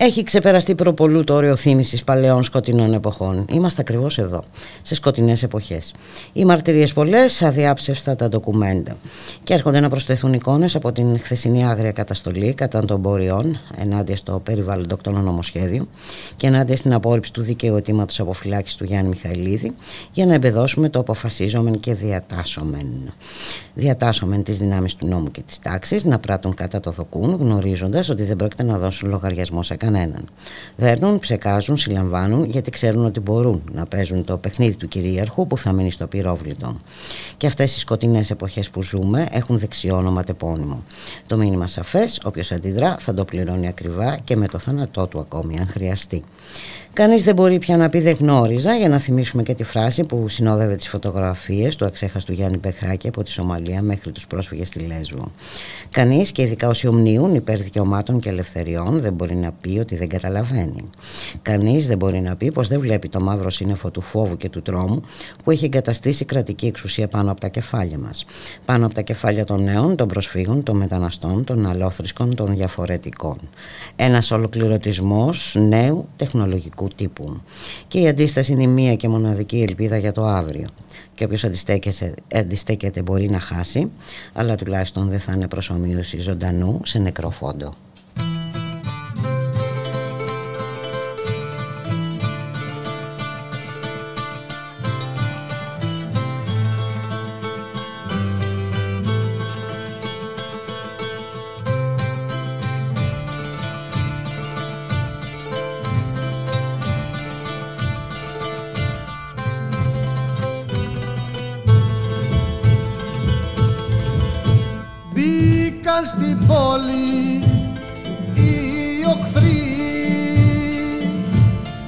Έχει ξεπεραστεί προπολού το όριο θύμησης παλαιών σκοτεινών εποχών. Είμαστε ακριβώς εδώ, σε σκοτεινές εποχές. Οι μαρτυρίες πολλές, αδιάψευστα τα ντοκουμέντα. Και έρχονται να προσθεθούν εικόνες από την χθεσινή άγρια καταστολή κατά των ποριών ενάντια στο περιβαλλοντοκτόνο νομοσχέδιο και ενάντια στην απόρριψη του δικαίου αιτήματος αποφυλάκησης του Γιάννη Μιχαηλίδη, για να εμπεδώσουμε το αποφασίζομεν και διατάσσομεν τις δυνάμεις του νόμου και της τάξης να πράττουν κατά το δοκούν, γνωρίζοντας ότι δεν πρόκειται να δώσουν λογαριασμό σε κανέναν. Δέρνουν, ψεκάζουν, συλλαμβάνουν, γιατί ξέρουν ότι μπορούν να παίζουν το παιχνίδι του κυρίαρχου που θα μείνει στο πυρόβλητο. Και αυτές οι σκοτεινές εποχές που ζούμε έχουν δεξιό ονοματεπώνυμο. Το μήνυμα σαφές, όποιος αντιδρά θα το πληρώνει ακριβά και με το θάνατό του ακόμη, αν χρειαστεί. Κανείς δεν μπορεί πια να πει «δεν γνώριζα», για να θυμίσουμε και τη φράση που συνόδευε τις φωτογραφίες του αξέχαστου Γιάννη Μπεχράκη από τη Σομαλία μέχρι τους πρόσφυγες στη Λέσβο. Κανείς, και ειδικά όσοι ομνίουν υπέρ δικαιωμάτων και ελευθεριών, δεν μπορεί να πει ότι δεν καταλαβαίνει. Κανείς δεν μπορεί να πει πως δεν βλέπει το μαύρο σύννεφο του φόβου και του τρόμου που έχει εγκαταστήσει κρατική εξουσία πάνω από τα κεφάλια μας. Πάνω από τα κεφάλια των νέων, των προσφύγων, των μεταναστών, των αλόθρισκων, των διαφορετικών. Ένας ολοκληρωτισμός νέου τεχνολογικού τύπου. Και η αντίσταση είναι η μία και μοναδική ελπίδα για το αύριο. Και όποιος αντιστέκεται μπορεί να χάσει, αλλά τουλάχιστον δεν θα είναι προσομοίωση ζωντανού σε νεκρό φόντο. Στην πόλη οι οχθροί,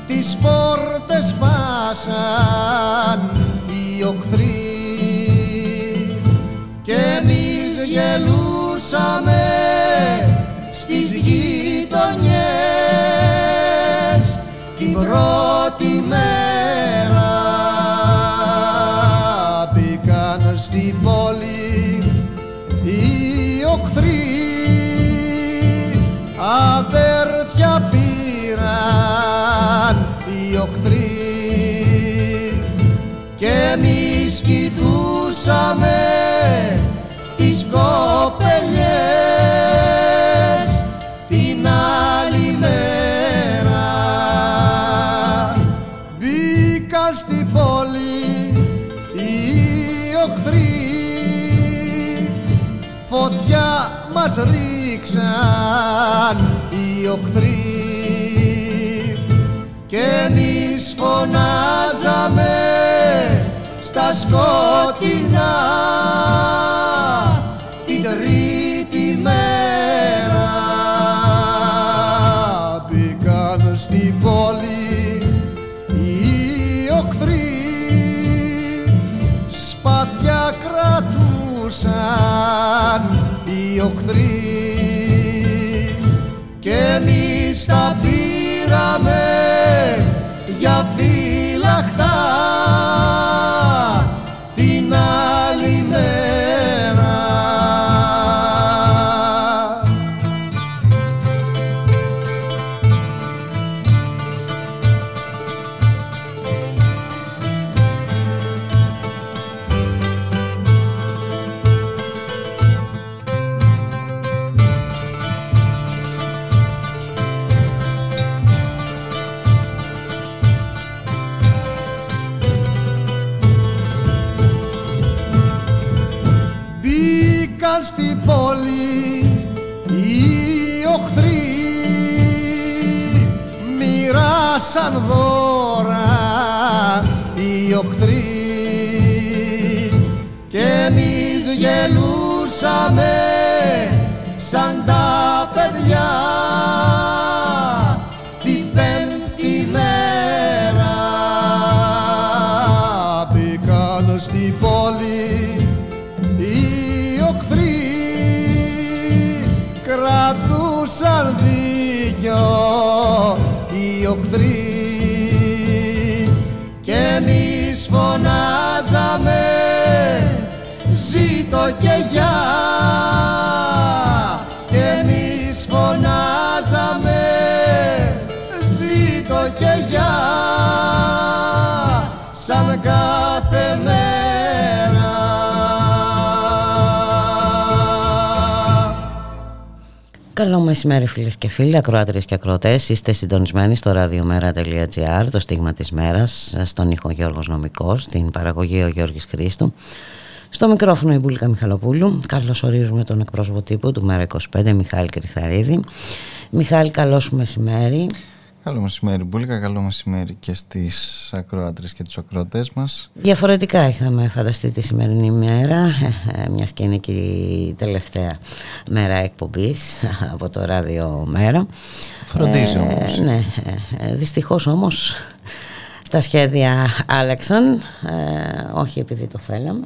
τις πόρτες σπάσαν οι οχθροί και εμείς γελούσαμε στις γειτονιές την πρώτη μέρα. Μπήκαν στην πόλη οι οχθροί, αδέρφια πήραν οι οχθροί και εμείς κοιτούσαμε τις κοπελιές την άλλη μέρα. Μπήκαν στην πόλη οι οχθροί, φωτιά μας ρίξαν οι οχθροί και εμείς φωνάζαμε στα σκοτεινά την τρίτη μέρα. Μπήκαν στην πόλη οι οχθροί, σπαθιά κρατούσαν οι οχθροί και εμείς τα πήραμε για φυλαχτά την άλλη μέρα. Στην πόλη οι οχθροί μοιράσαν δώρα οι οχθροί και εμείς γελούσαμε σαν τα παιδιά την πέμπτη μέρα. Μπήκαν στην πόλη οι οχθροί, κρατούσαν δίκιο οι οχτροί και εμείς φωνάζαμε ζήτω και γεια, και εμείς φωνάζαμε ζήτω και γεια, σαν κάθε μέρα. Καλό μεσημέρι φίλες και φίλοι, ακροάτριες και ακροατές. Είστε συντονισμένοι στο radiomera.gr, το στίγμα της μέρας, στον ήχο Γιώργος Νομικός, στην παραγωγή ο Γιώργης Χρήστου. Στο μικρόφωνο η Μπούλικα Μιχαλοπούλου. Καλώς ορίζουμε τον εκπρόσωπο τύπου του Μέρα 25, Μιχάλη Κριθαρίδη. Μιχάλη, καλό σου μεσημέρι. Καλό μεσημέρι Μπούλικα, καλό μεσημέρι και στις ακροάτρες και τους ακροατές μας. Διαφορετικά είχαμε φανταστεί τη σημερινή μέρα, μιας και είναι και η τελευταία μέρα εκπομπής από το Ράδιο Μέρα. Φροντίζει όμως. Ναι, δυστυχώς όμως τα σχέδια άλλαξαν, όχι επειδή το θέλαμε.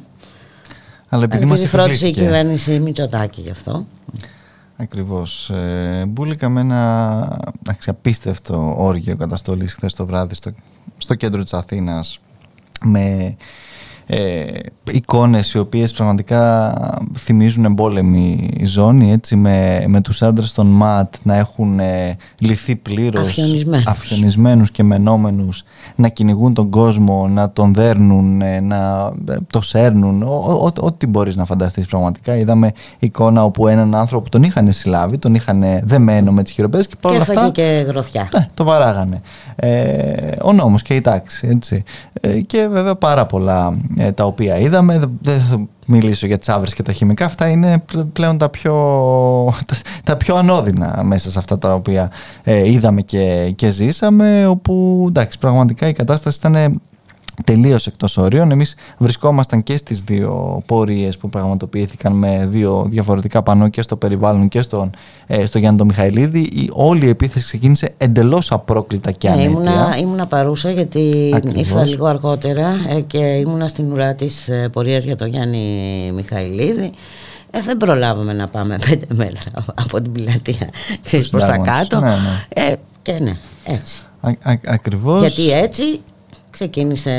Αλλά επειδή φρόντισε η κυβέρνηση Μητσοτάκη γι' αυτό. Ακριβώς. Μπούλικα, με ένα απίστευτο όργιο καταστολής χθες το βράδυ στο κέντρο της Αθήνας, με εικόνες οι οποίες πραγματικά θυμίζουν εμπόλεμη ζώνη, έτσι, με τους άντρες των ΜΑΤ να έχουν λυθεί πλήρως αφιονισμένους και μενόμενους, να κυνηγούν τον κόσμο, να τον δέρνουν, να το σέρνουν, ό,τι μπορείς να φανταστείς πραγματικά. Είδαμε εικόνα όπου έναν άνθρωπο που τον είχαν συλλάβει, τον είχαν δεμένο με τις χειροπέδες και παρόλα αυτά και γροθιά. Ναι, το βαράγανε. Ο νόμος και η τάξη, έτσι. Και βέβαια πάρα πολλά τα οποία είδαμε. Δεν θα μιλήσω για τις άβρες και τα χημικά, αυτά είναι πλέον τα πιο ανώδυνα μέσα σε αυτά τα οποία είδαμε και ζήσαμε, όπου εντάξει, πραγματικά η κατάσταση ήταν τελείως εκτός ορίων. Εμείς βρισκόμασταν και στις δύο πορείες που πραγματοποιήθηκαν με δύο διαφορετικά πανό, και στο περιβάλλον και στο Γιάννη το Μιχαηλίδη. Όλη η επίθεση ξεκίνησε εντελώς απρόκλητα και ανέτεια. Ήμουνα παρούσα, γιατί ήρθα λίγο αργότερα και ήμουνα στην ουρά της πορείας για τον Γιάννη Μιχαηλίδη. Δεν προλάβαμε να πάμε 5 μέτρα από την πλατεία προς τα κάτω. Ναι, ναι. Και ναι, έτσι. Ακριβώς. Γιατί έτσι ξεκίνησε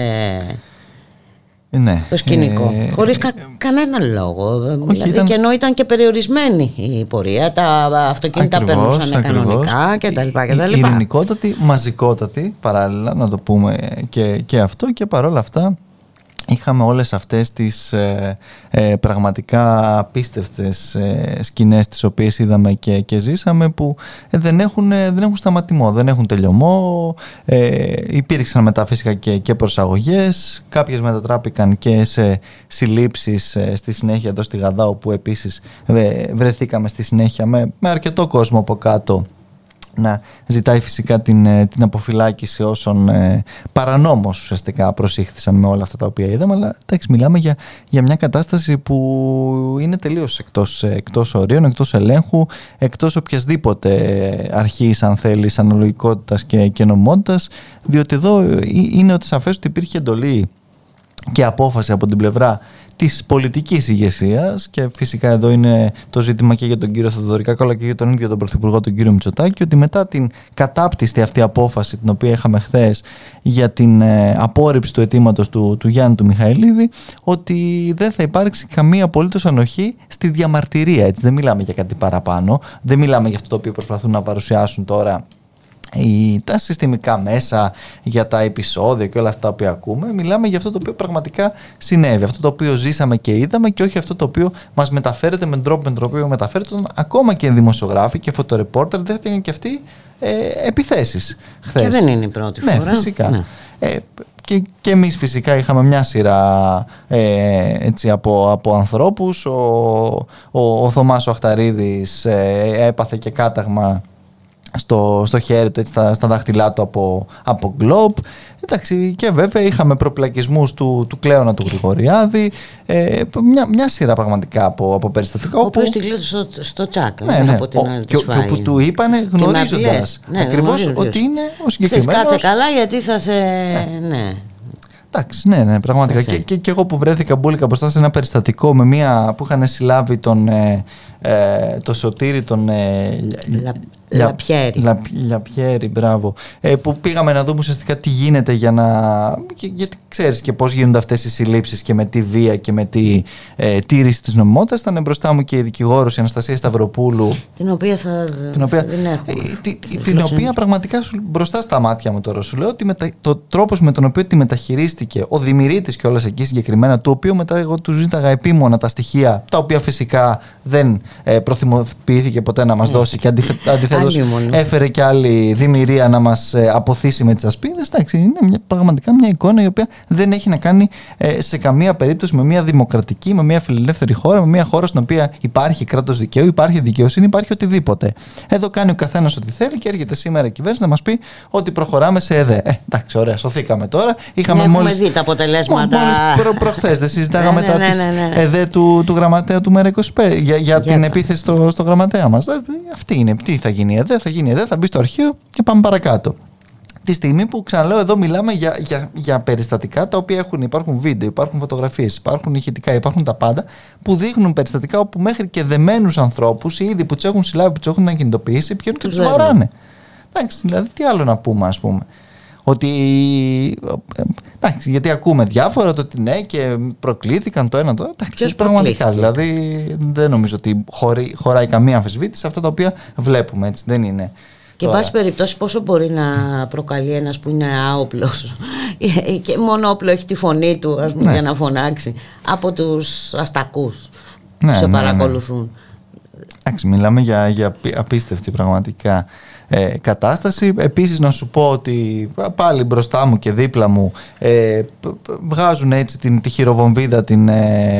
το σκηνικό, χωρίς κανένα λόγο. Όχι, δηλαδή, και ενώ ήταν και περιορισμένη η πορεία, τα αυτοκίνητα περνούσαν κανονικά κτλ. Ειρηνικότατη, μαζικότατη, παράλληλα, να το πούμε και αυτό, και παρόλα αυτά είχαμε όλες αυτές τις πραγματικά απίστευτες σκηνές τις οποίες είδαμε και ζήσαμε, που δεν έχουν σταματημό, δεν έχουν τελειωμό. Υπήρξαν μετά φυσικά και προσαγωγές, κάποιες μετατράπηκαν και σε συλλήψεις στη συνέχεια εδώ στη Γαδά, όπου επίσης βρεθήκαμε στη συνέχεια με αρκετό κόσμο από κάτω να ζητάει φυσικά την αποφυλάκηση όσων παρανόμως ουσιαστικά προσήχθησαν με όλα αυτά τα οποία είδαμε. Αλλά εντάξει, μιλάμε για μια κατάσταση που είναι τελείως εκτός ορίων, εκτός ελέγχου, εκτός οποιασδήποτε αρχής, αν θέλεις, αναλογικότητας και νομότητας, διότι εδώ είναι ότι σαφές ότι υπήρχε εντολή και απόφαση από την πλευρά της πολιτικής ηγεσίας, και φυσικά εδώ είναι το ζήτημα και για τον κύριο Θεοδωρικάκο αλλά και για τον ίδιο τον Πρωθυπουργό, τον κύριο Μητσοτάκη, ότι μετά την κατάπτυστη αυτή απόφαση την οποία είχαμε χθες για την απόρριψη του αιτήματος του Γιάννη του Μιχαηλίδη, ότι δεν θα υπάρξει καμία απολύτως ανοχή στη διαμαρτυρία. Έτσι, δεν μιλάμε για κάτι παραπάνω, δεν μιλάμε για αυτό το οποίο προσπαθούν να παρουσιάσουν τώρα τα συστημικά μέσα για τα επεισόδια και όλα αυτά που ακούμε. Μιλάμε για αυτό το οποίο πραγματικά συνέβη, αυτό το οποίο ζήσαμε και είδαμε, και όχι αυτό το οποίο μας μεταφέρεται με τον τρόπο με τον οποίο μεταφέρεται. Ακόμα και δημοσιογράφοι και φωτορεπόρτερ δέχτηκαν και αυτοί επιθέσεις χθες. Και δεν είναι η πρώτη φορά. Ναι, φυσικά. Ναι. Και εμείς φυσικά είχαμε μια σειρά έτσι, από ανθρώπους. Ο Θωμάς ο Αχταρίδης έπαθε και κάταγμα στο χέρι του, έτσι, στα δάχτυλά του από γκλόπ. Εντάξει, και βέβαια είχαμε προπλακισμούς του Κλέωνα του Γρηγοριάδη, μια σειρά πραγματικά από περιστατικά. Ο οποίος τη γλύτωσε στο τσάκ, ναι, ναι, από την άλλη της φάγη. Και όπου του είπανε, γνωρίζοντας ναι, ακριβώς ότι είναι ο συγκεκριμένος. Ξέρεις, κάτσε καλά γιατί θα σε... Ναι. Εντάξει, ναι, ναι, πραγματικά. Και εγώ που βρέθηκα μπόλικα μπροστά σε ένα περιστατικό που είχαν συλλάβει τον το Σωτήρι τον Λαπιέρι, μπράβο, που πήγαμε να δούμε ουσιαστικά τι γίνεται για να... γιατί ξέρεις και πώς γίνονται αυτές οι συλλήψεις και με τη βία και με τη τήρηση της νομιμότητας. Ήταν μπροστά μου και η δικηγόρος η Αναστασία Σταυροπούλου, την οποία δεν έχω, την οποία πραγματικά μπροστά στα μάτια μου τώρα σου λέω ότι το τρόπος με τον οποίο τη μεταχειρίστηκε ο Δημηρίτης και όλας εκεί συγκεκριμένα, του οποίου μετά εγώ του ζήταγα επίμονα τα στοιχεία, τα οποία φυσικά δεν προθυμοποιήθηκε ποτέ να μας δώσει και αντιθέτως έφερε και άλλη δημιουργία να μας αποθήσει με τις ασπίδες. Εντάξει, είναι πραγματικά μια εικόνα η οποία δεν έχει να κάνει σε καμία περίπτωση με μια δημοκρατική, με μια φιλελεύθερη χώρα, με μια χώρα στην οποία υπάρχει κράτος δικαίου, υπάρχει δικαιοσύνη, υπάρχει οτιδήποτε. Εδώ κάνει ο καθένας ό,τι θέλει και έρχεται σήμερα η κυβέρνηση να μας πει ότι προχωράμε σε ΕΔΕ. Εντάξει, ωραία, σωθήκαμε τώρα. Είχαμε μόλις δει τα αποτελέσματα. Προχθές δεν συζητάγαμε τα τη ΕΔΕ του γραμματέα του Μέρα 25 για την επίθεση στο γραμματέα μας. Αυτή είναι. Τι θα γίνει ΕΔΕ, θα μπει στο αρχείο και πάμε παρακάτω. Τη στιγμή που ξαναλέω εδώ μιλάμε για περιστατικά τα οποία υπάρχουν βίντεο, υπάρχουν φωτογραφίες, υπάρχουν ηχητικά, υπάρχουν τα πάντα που δείχνουν περιστατικά όπου μέχρι και δεμένους ανθρώπους ή ήδη που τους έχουν συλλάβει, που τους έχουν ανακινητοποιήσει, πηγαίνουν και τους βαράνε. Εντάξει, δηλαδή τι άλλο να πούμε, ας πούμε. Ότι. Εντάξει, γιατί ακούμε διάφορα, το ότι ναι και προκλήθηκαν το ένα το άλλο. Πραγματικά. Δηλαδή δεν νομίζω ότι χωράει καμία αμφισβήτηση αυτά τα οποία βλέπουμε. Έτσι, δεν είναι. Και εν πάση περιπτώσει, πόσο μπορεί να προκαλεί ένας που είναι άοπλος και μόνο όπλο έχει τη φωνή του, ας πούμε, για να φωνάξει από τους αστακούς που σε παρακολουθούν. Εντάξει, μιλάμε για απίστευτη πραγματικά κατάσταση. Επίσης να σου πω ότι πάλι μπροστά μου και δίπλα μου βγάζουν έτσι τη χειροβομβίδα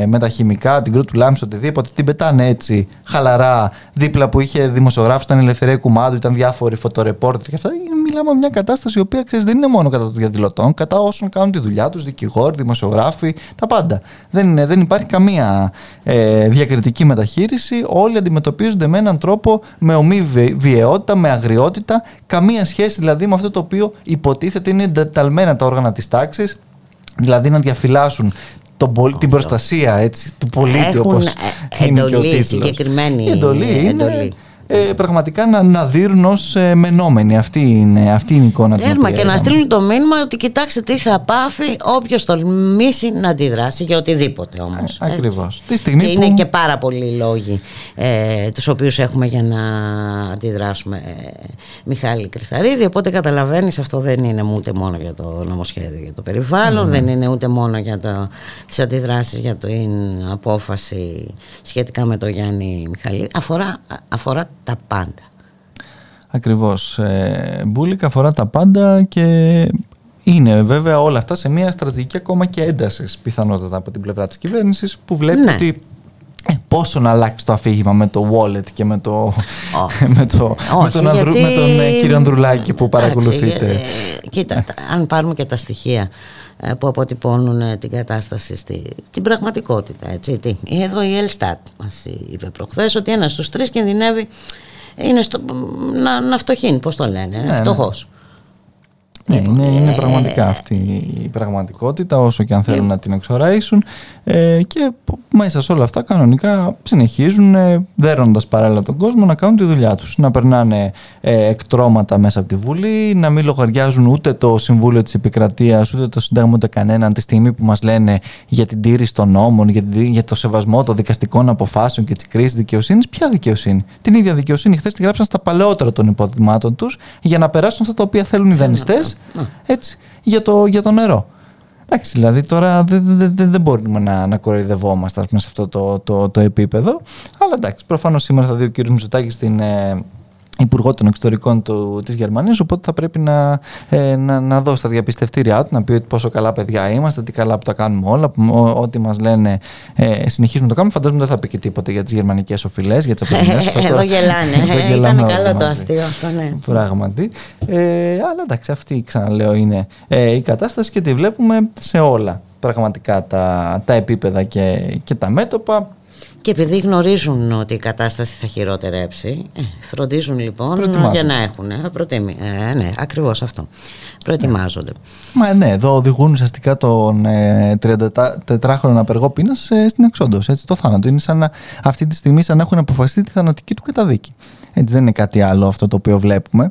με τα χημικά, την κρούτου λάμψη, οτιδήποτε, την πετάνε έτσι χαλαρά δίπλα που είχε δημοσιογράφους, ήταν η Ελευθερία Κουμάντου, ήταν διάφοροι φωτορεπόρτερ και αυτά. Μιλάμε μια κατάσταση η οποία, ξέρεις, δεν είναι μόνο κατά των διαδηλωτών, κατά όσων κάνουν τη δουλειά τους, δικηγόροι, δημοσιογράφοι, τα πάντα. Δεν υπάρχει καμία διακριτική μεταχείριση. Όλοι αντιμετωπίζονται με έναν τρόπο, με ομή βιαιότητα, με αγριότητα. Καμία σχέση δηλαδή με αυτό το οποίο υποτίθεται είναι εντεταλμένα τα όργανα της τάξης, δηλαδή να διαφυλάσσουν την προστασία έτσι, του πολίτη, όπως είναι και ο τίτλος. Συγκεκριμένη εντολή. Πραγματικά να δείρουν ως μενόμενοι. Αυτή είναι η εικόνα. Τέρμα και να στείλουν το μήνυμα ότι κοιτάξτε τι θα πάθει όποιος τολμήσει να αντιδράσει για οτιδήποτε όμως. Ακριβώς. Τη στιγμή και που... είναι και πάρα πολλοί λόγοι τους οποίους έχουμε για να αντιδράσουμε, Μιχάλη Κριθαρίδη. Οπότε καταλαβαίνεις, αυτό δεν είναι ούτε μόνο για το νομοσχέδιο για το περιβάλλον, δεν είναι ούτε μόνο για τις αντιδράσεις για την απόφαση σχετικά με τον Γιάννη Μιχαηλίδη. Αφορά τα πάντα. Ακριβώς. Μπούλικα, αφορά τα πάντα και είναι βέβαια όλα αυτά σε μια στρατηγική ακόμα και έντασης πιθανότατα από την πλευρά της κυβέρνησης που βλέπει ότι πόσο να αλλάξει το αφήγημα με το wallet και με το με τον κύριο Ανδρουλάκη που παρακολουθείτε. Κοίτα, αν πάρουμε και τα στοιχεία που αποτυπώνουν την κατάσταση στην πραγματικότητα. Έτσι. Εδώ η Elstat μας είπε προχθές ότι 1 στους 3 κινδυνεύει είναι να φτωχύνει, πώς το λένε, φτωχός. Είναι πραγματικά αυτή η πραγματικότητα, όσο και αν θέλουν να την εξοραίσουν, και μέσα σε όλα αυτά κανονικά συνεχίζουν δέροντας παράλληλα τον κόσμο να κάνουν τη δουλειά τους, να περνάνε εκτρώματα μέσα από τη Βουλή, να μην λογαριάζουν ούτε το Συμβούλιο της Επικρατείας ούτε το Συντάγμα ούτε κανέναν, τη στιγμή που μας λένε για την τήρηση των νόμων, για το σεβασμό των δικαστικών αποφάσεων και της κρίσης δικαιοσύνης. Ποια δικαιοσύνη? Την ίδια δικαιοσύνη χθες τη γράψαν στα παλαιότερα των υποδημάτων τους για να περάσουν αυτά τα οποία θέλουν οι δανειστές. Έτσι, για το νερό. Εντάξει, δηλαδή τώρα δεν μπορούμε να κοροϊδευόμαστε σε αυτό το επίπεδο. Αλλά εντάξει, προφανώς σήμερα θα δει ο κ. Μητσοτάκης στην Υπουργό των Εξωτερικών της Γερμανίας, οπότε θα πρέπει να δώσει τα διαπιστευτήριά του, να πει ότι πόσο καλά παιδιά είμαστε, τι καλά που τα κάνουμε όλα, ό,τι μας λένε συνεχίζουμε να το κάνουμε. Φαντάζομαι δεν θα πει και τίποτα για τις γερμανικές οφειλές, για τις απευθυνές. Εδώ γελάνε, ήταν καλό το αστείο αυτό, ναι. Πράγματι. Αλλά εντάξει, αυτή ξαναλέω είναι η κατάσταση και τη βλέπουμε σε όλα πραγματικά τα επίπεδα και τα μέτωπα. Και επειδή γνωρίζουν ότι η κατάσταση θα χειροτερέψει, φροντίζουν λοιπόν για να έχουν. Ναι, ακριβώς αυτό. Προετοιμάζονται. Μα ναι, εδώ οδηγούν ουσιαστικά τον 34χρονο απεργό πείνας στην εξόντωση. Το θάνατο. Είναι σαν να, αυτή τη στιγμή σαν να έχουν αποφασίσει τη θανατική του καταδίκη. Έτσι, δεν είναι κάτι άλλο αυτό το οποίο βλέπουμε.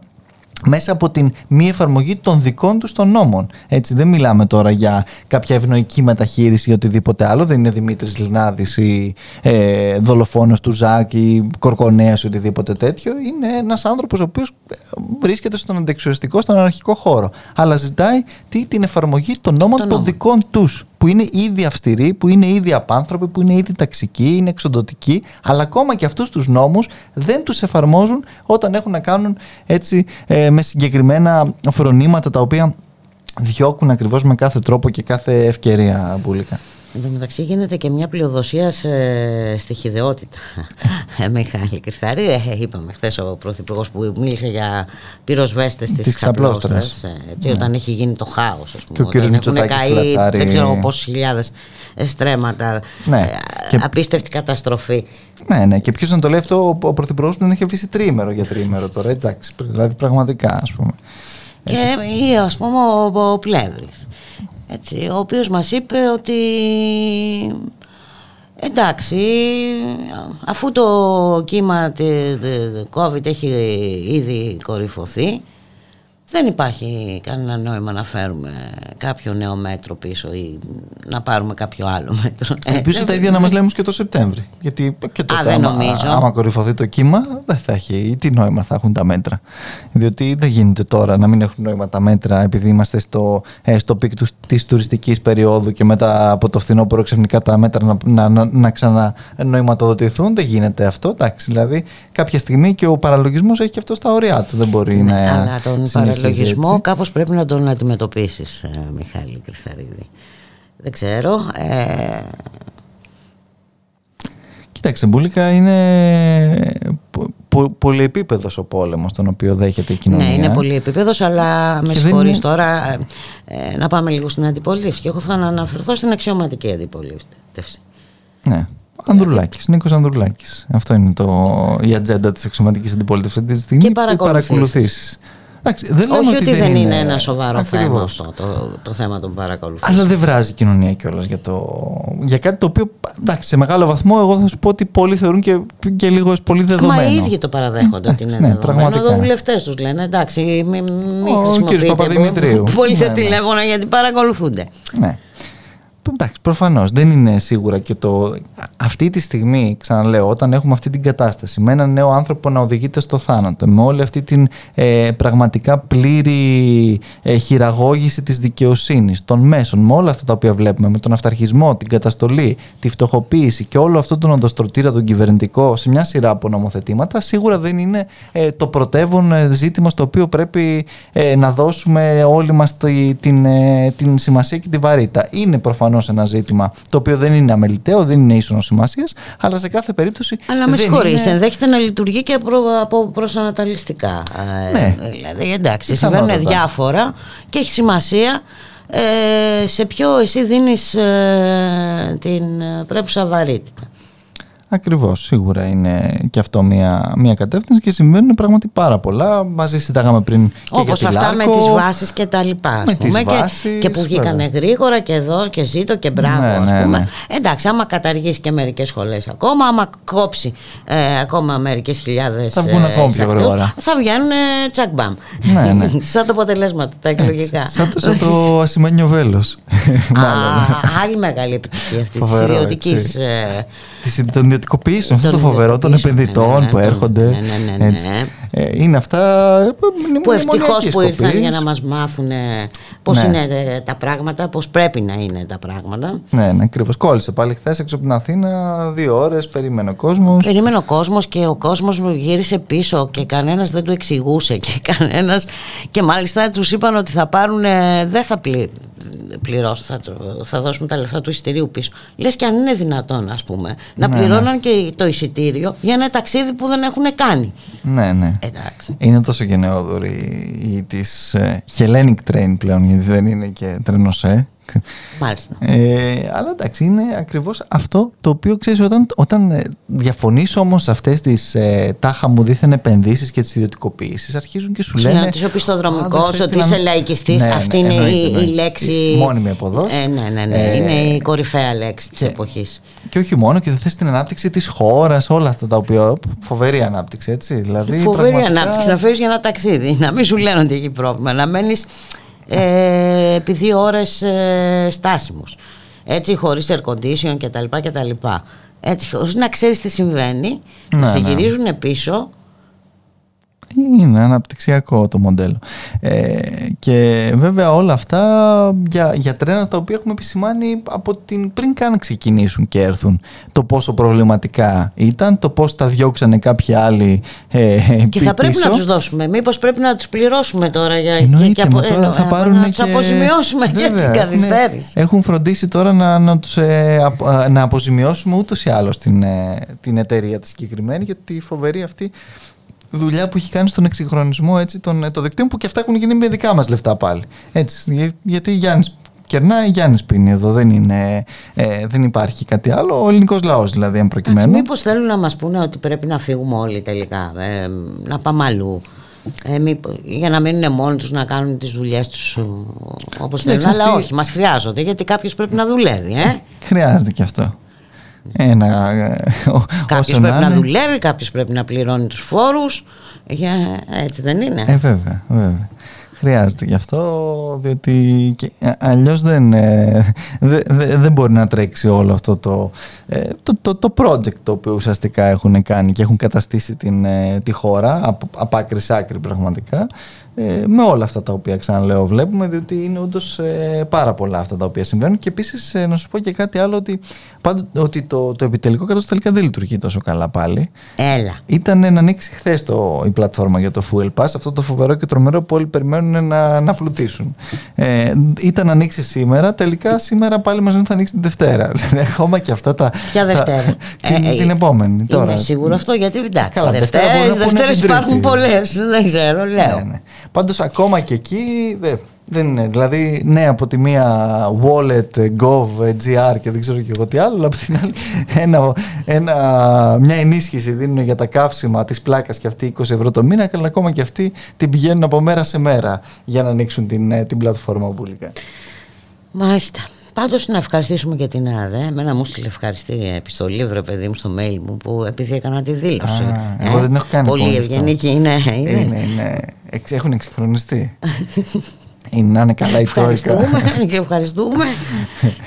Μέσα από την μη εφαρμογή των δικών τους των νόμων. Έτσι, δεν μιλάμε τώρα για κάποια ευνοϊκή μεταχείριση ή οτιδήποτε άλλο. Δεν είναι Δημήτρης Λυνάδης ή δολοφόνος του Ζακ ή Κορκονέας ή οτιδήποτε τέτοιο. Είναι ένας άνθρωπος ο οποίος βρίσκεται στον αντεξουσιαστικό, στον αναρχικό χώρο. Αλλά ζητάει την εφαρμογή των νόμων των δικών τους. Που είναι ήδη αυστηροί, που είναι ήδη απάνθρωποι, που είναι ήδη ταξικοί, είναι εξοντοτικοί, αλλά ακόμα και αυτούς τους νόμους δεν τους εφαρμόζουν όταν έχουν να κάνουν έτσι με συγκεκριμένα φρονήματα τα οποία διώκουν ακριβώς με κάθε τρόπο και κάθε ευκαιρία μπουλικά. Εν τω μεταξύ γίνεται και μια πλειοδοσία στη χυδαιότητα. Μιχάλη Κριθαρή, είπαμε χθες ο Πρωθυπουργός που μίλησε για πυροσβέστες της Ξαπλώστρας, έτσι, όταν έχει γίνει το χάος, ας πούμε, και ο έχουν καεί δεν ξέρω πόσες χιλιάδες στρέμματα, απίστευτη καταστροφή. Ναι, και ποιος να το λέει αυτό, ο Πρωθυπουργός που δεν έχει αφήσει τρίμερο για τρίμερο τώρα, εντάξει, δηλαδή πραγματικά ας πούμε. Και ή ας πούμε ο Πλεύρης. Έτσι, ο οποίος μας είπε ότι εντάξει, αφού το κύμα COVID έχει ήδη κορυφωθεί, δεν υπάρχει κανένα νόημα να φέρουμε κάποιο νέο μέτρο πίσω ή να πάρουμε κάποιο άλλο μέτρο. Ελπίζω τα ίδια να μας λέμε και το Σεπτέμβρη. Γιατί και τότε, άμα κορυφωθεί το κύμα, δεν θα έχει. Τι νόημα θα έχουν τα μέτρα. Διότι δεν γίνεται τώρα να μην έχουν νόημα τα μέτρα, επειδή είμαστε στο πικ της τουριστικής περίοδου και μετά από το φθινόπωρο ξαφνικά τα μέτρα να ξανανοηματοδοτηθούν. Δεν γίνεται αυτό. Εντάξει, δηλαδή κάποια στιγμή και ο παραλογισμός έχει και αυτό στα ωριά του. Δεν μπορεί να. Λογισμό, κάπως πρέπει να τον αντιμετωπίσεις, Μιχάλη Κριθαρίδη. Δεν ξέρω. Κοίταξε, Μπούλικα, είναι πολυεπίπεδος ο πόλεμος τον οποίο δέχεται η κοινωνία. Ναι, είναι πολυεπίπεδος, αλλά με συγχωρείς τώρα να πάμε λίγο στην αντιπολίτευση. Και εγώ θα αναφερθώ στην αξιωματική αντιπολίτευση. Ναι. Ανδρουλάκης, Νίκος Ανδρουλάκης. Αυτό είναι η ατζέντα της αξιωματικής αντιπολίτευσης αυτή τη στιγμή. Και παρακολουθήσεις. Δεν όχι ότι δεν είναι ένα σοβαρό θέμα αυτό, το θέμα των παρακολουθήσεων. Αλλά δεν βράζει η κοινωνία κιόλας για κάτι το οποίο εντάξει, σε μεγάλο βαθμό εγώ θα σου πω ότι πολλοί θεωρούν και λίγο ως πολύ δεδομένο. Μα οι ίδιοι το παραδέχονται ότι είναι δεδομένο. Εδώ βουλευτές τους λένε εντάξει, μην χρησιμοποιείτε πολύ τα τηλέφωνα γιατί παρακολουθούνται. Ναι. Εντάξει, προφανώς δεν είναι σίγουρα και αυτή τη στιγμή, ξαναλέω, όταν έχουμε αυτή την κατάσταση με έναν νέο άνθρωπο να οδηγείται στο θάνατο, με όλη αυτή την πραγματικά πλήρη χειραγώγηση της δικαιοσύνης, των μέσων, με όλα αυτά τα οποία βλέπουμε, με τον αυταρχισμό, την καταστολή, τη φτωχοποίηση και όλο αυτό τον οδοστρωτήρα, τον κυβερνητικό σε μια σειρά από νομοθετήματα, σίγουρα δεν είναι το πρωτεύον ζήτημα στο οποίο πρέπει να δώσουμε όλοι μας την σημασία και τη βαρύτητα. Είναι προφανώς ένα ζήτημα το οποίο δεν είναι αμεληταίο, δεν είναι ίσονος σημασίας, αλλά σε κάθε περίπτωση. Αλλά με συγχωρείτε, ενδέχεται να λειτουργεί και από προσανατολιστικά. Ναι. Δηλαδή, εντάξει, συμβαίνουν διάφορα και έχει σημασία σε ποιο εσύ δίνεις την πρέπουσα βαρύτητα. Ακριβώς, σίγουρα είναι και αυτό μια κατεύθυνση και συμβαίνουν πραγματικά πάρα πολλά. Μαζί συντάγαμε πριν και όπως για τη Λάρκο. Όπως αυτά με τις βάσεις και τα λοιπά. Με τις βάσεις, και που βγήκανε γρήγορα και εδώ και ζήτω και μπράβο. Ναι. Εντάξει, άμα καταργήσει και μερικές σχολές ακόμα, άμα κόψει ακόμα μερικές χιλιάδες. Θα βγουν ακόμα πιο γρήγορα. Θα βγαίνουν τσακμπάμ. Ναι. Σαν το αποτελέσμα τα εκλογικά. Σαν το ασημένιο βέλος. Άλλη μεγάλη επιτυχία αυτή τη ιδιωτική. Των ιδιωτικοποιήσεων, αυτό το φοβερό, των επενδυτών που έρχονται. Ναι. Έτσι. Είναι αυτά που ευτυχώς που ήρθαν για να μας μάθουν πώς είναι τα πράγματα, πώς πρέπει να είναι τα πράγματα. Ναι, ακριβώς. Κόλλησε πάλι χθες έξω από την Αθήνα, 2 ώρες, περίμενε ο κόσμος. Περίμενε ο κόσμος και ο κόσμος γύρισε πίσω και κανένας δεν του εξηγούσε και κανένας. Και μάλιστα τους είπαν ότι θα πάρουν, δεν θα πληρώσουν, θα δώσουν τα λεφτά του εισιτηρίου πίσω. Λες και αν είναι δυνατόν, ας πούμε, να πληρώναν και το εισιτήριο για ένα ταξίδι που δεν έχουν κάνει. Ναι. Εντάξει. Είναι τόσο γενναιόδορη της Hellenic Train πλέον, γιατί δεν είναι και τρένος Μάλιστα. Αλλά εντάξει, είναι ακριβώς αυτό το οποίο ξέρεις, όταν διαφωνείς όμως σε αυτές τις τάχα μου δίθεν επενδύσεις και τις ιδιωτικοποιήσεις, αρχίζουν και σου λένε. Να του πει στο δρομικό ότι είσαι λαϊκιστής. Αυτή είναι η λέξη. Η μόνιμη αποδόση. Ναι. Είναι η κορυφαία λέξη της εποχής. Και όχι μόνο, και θες την ανάπτυξη της χώρας, όλα αυτά τα οποία. Φοβερή ανάπτυξη, έτσι. Δηλαδή, φοβερή πραγματικά... ανάπτυξη. Να φέρεις για ένα ταξίδι, να μην σου λένε ότι έχει πρόβλημα, να μένεις. Επί 2 ώρες στάσιμος, έτσι, χωρίς air condition κτλ. Έτσι, χωρίς να ξέρεις τι συμβαίνει, να σε γυρίζουν πίσω. Είναι αναπτυξιακό το μοντέλο. Και βέβαια όλα αυτά για τρένα τα οποία έχουμε επισημάνει από την πριν καν ξεκινήσουν και έρθουν. Το πόσο προβληματικά ήταν, το πώς τα διώξανε κάποιοι άλλοι και θα πρέπει πίσω. Να τους δώσουμε. Μήπως πρέπει να τους πληρώσουμε τώρα να τους αποζημιώσουμε για την καθυστέρηση. Έχουν φροντίσει τώρα να αποζημιώσουμε ούτως ή άλλως την εταιρεία τη συγκεκριμένη για τη φοβερή αυτή δουλειά που έχει κάνει στον εξυγχρονισμό των δικτύων, που και αυτά έχουν γίνει με δικά μας λεφτά πάλι. Έτσι, γιατί Γιάννης κερνάει, Γιάννης πίνει εδώ, δεν υπάρχει κάτι άλλο. Ο ελληνικός λαός δηλαδή, εν προκειμένου. Μήπως θέλουν να μας πούνε ότι πρέπει να φύγουμε όλοι τελικά, να πάμε αλλού. Για να μείνουν μόνοι τους, να κάνουν τις δουλειές τους όπως θέλουν. Αλλά όχι, μας χρειάζονται, γιατί κάποιος πρέπει να δουλεύει. Χρειάζεται και αυτό. Κάποιος πρέπει να δουλεύει, κάποιος πρέπει να πληρώνει τους φόρους, έτσι δεν είναι? Βέβαια. Χρειάζεται γι' αυτό, διότι αλλιώς δεν μπορεί να τρέξει όλο αυτό το project το οποίο ουσιαστικά έχουν κάνει και έχουν καταστήσει τη χώρα από άκρη σε άκρη πραγματικά, με όλα αυτά τα οποία ξαναλέω βλέπουμε, διότι είναι όντως πάρα πολλά αυτά τα οποία συμβαίνουν. Και επίσης να σου πω και κάτι άλλο, ότι το επιτελικό κράτος τελικά δεν λειτουργεί τόσο καλά πάλι. Ήταν να ανοίξει χθες η πλατφόρμα για το Fuel Pass, αυτό το φοβερό και τρομερό που όλοι περιμένουν να φλουτίσουν. Ήταν να ανοίξει σήμερα, τελικά σήμερα πάλι μας λένε θα ανοίξει την Δευτέρα. Ακόμα και αυτά τα. Ποια Δευτέρα? Την επόμενη. Τώρα. Είναι σίγουρο αυτό, γιατί εντάξει. Δευτέρες υπάρχουν πολλές. Δεν ξέρω, λέω. Πάντως ακόμα και εκεί δεν είναι. Δηλαδή, ναι, από τη μία wallet, gov, gr και δεν ξέρω και εγώ τι άλλο, αλλά από την άλλη μια ενίσχυση δίνουν για τα καύσιμα της πλάκας και αυτοί 20€ το μήνα, αλλά ακόμα και αυτοί την πηγαίνουν από μέρα σε μέρα για να ανοίξουν την πλατφόρμα πουλικά. Μάλιστα. Πάντως να ευχαριστήσουμε και την ΑΔΕ. Εμένα μου στείλε ευχαριστή επιστολή, βρε παιδί μου, στο mail μου, που επειδή έκανα τη δήλωση. Εγώ δεν έχω κάνει. Πολύ ευγενική, είναι. Έχουν εξυγχρονιστεί. Να είναι καλά η Τρόικα. Ευχαριστούμε.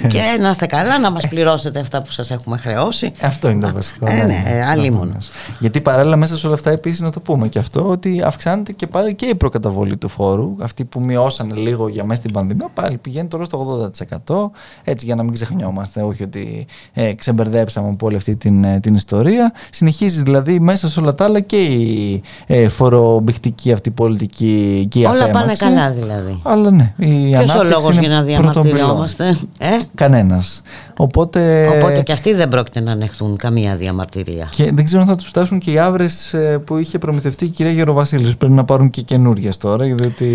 Και να είστε καλά, να μας πληρώσετε αυτά που σας έχουμε χρεώσει. Αυτό είναι το βασικό. Αλίμονος. Γιατί παράλληλα μέσα σε όλα αυτά, επίσης να το πούμε και αυτό, ότι αυξάνεται και πάλι και η προκαταβολή του φόρου. Αυτή που μειώσανε λίγο για μέσα στην πανδημία, πάλι πηγαίνει τώρα στο 80%. Έτσι, για να μην ξεχνιόμαστε, όχι ότι ξεμπερδέψαμε από όλη αυτή την ιστορία. Συνεχίζει δηλαδή μέσα σε όλα τα άλλα και η φορομπηχτική αυτή πολιτική και η αφέμαξη. Όλα πάνε καλά δηλαδή. Αλλά ναι, ποιος ο λόγος για να διαμαρτυριόμαστε? Κανένας. Οπότε και αυτοί δεν πρόκειται να ανεχθούν καμία διαμαρτυρία. Και δεν ξέρω αν θα τους φτάσουν και οι αύρες που είχε προμηθευτεί η κυρία Γεωργίου Βασίλης. Πρέπει να πάρουν και καινούριες τώρα. Διότι...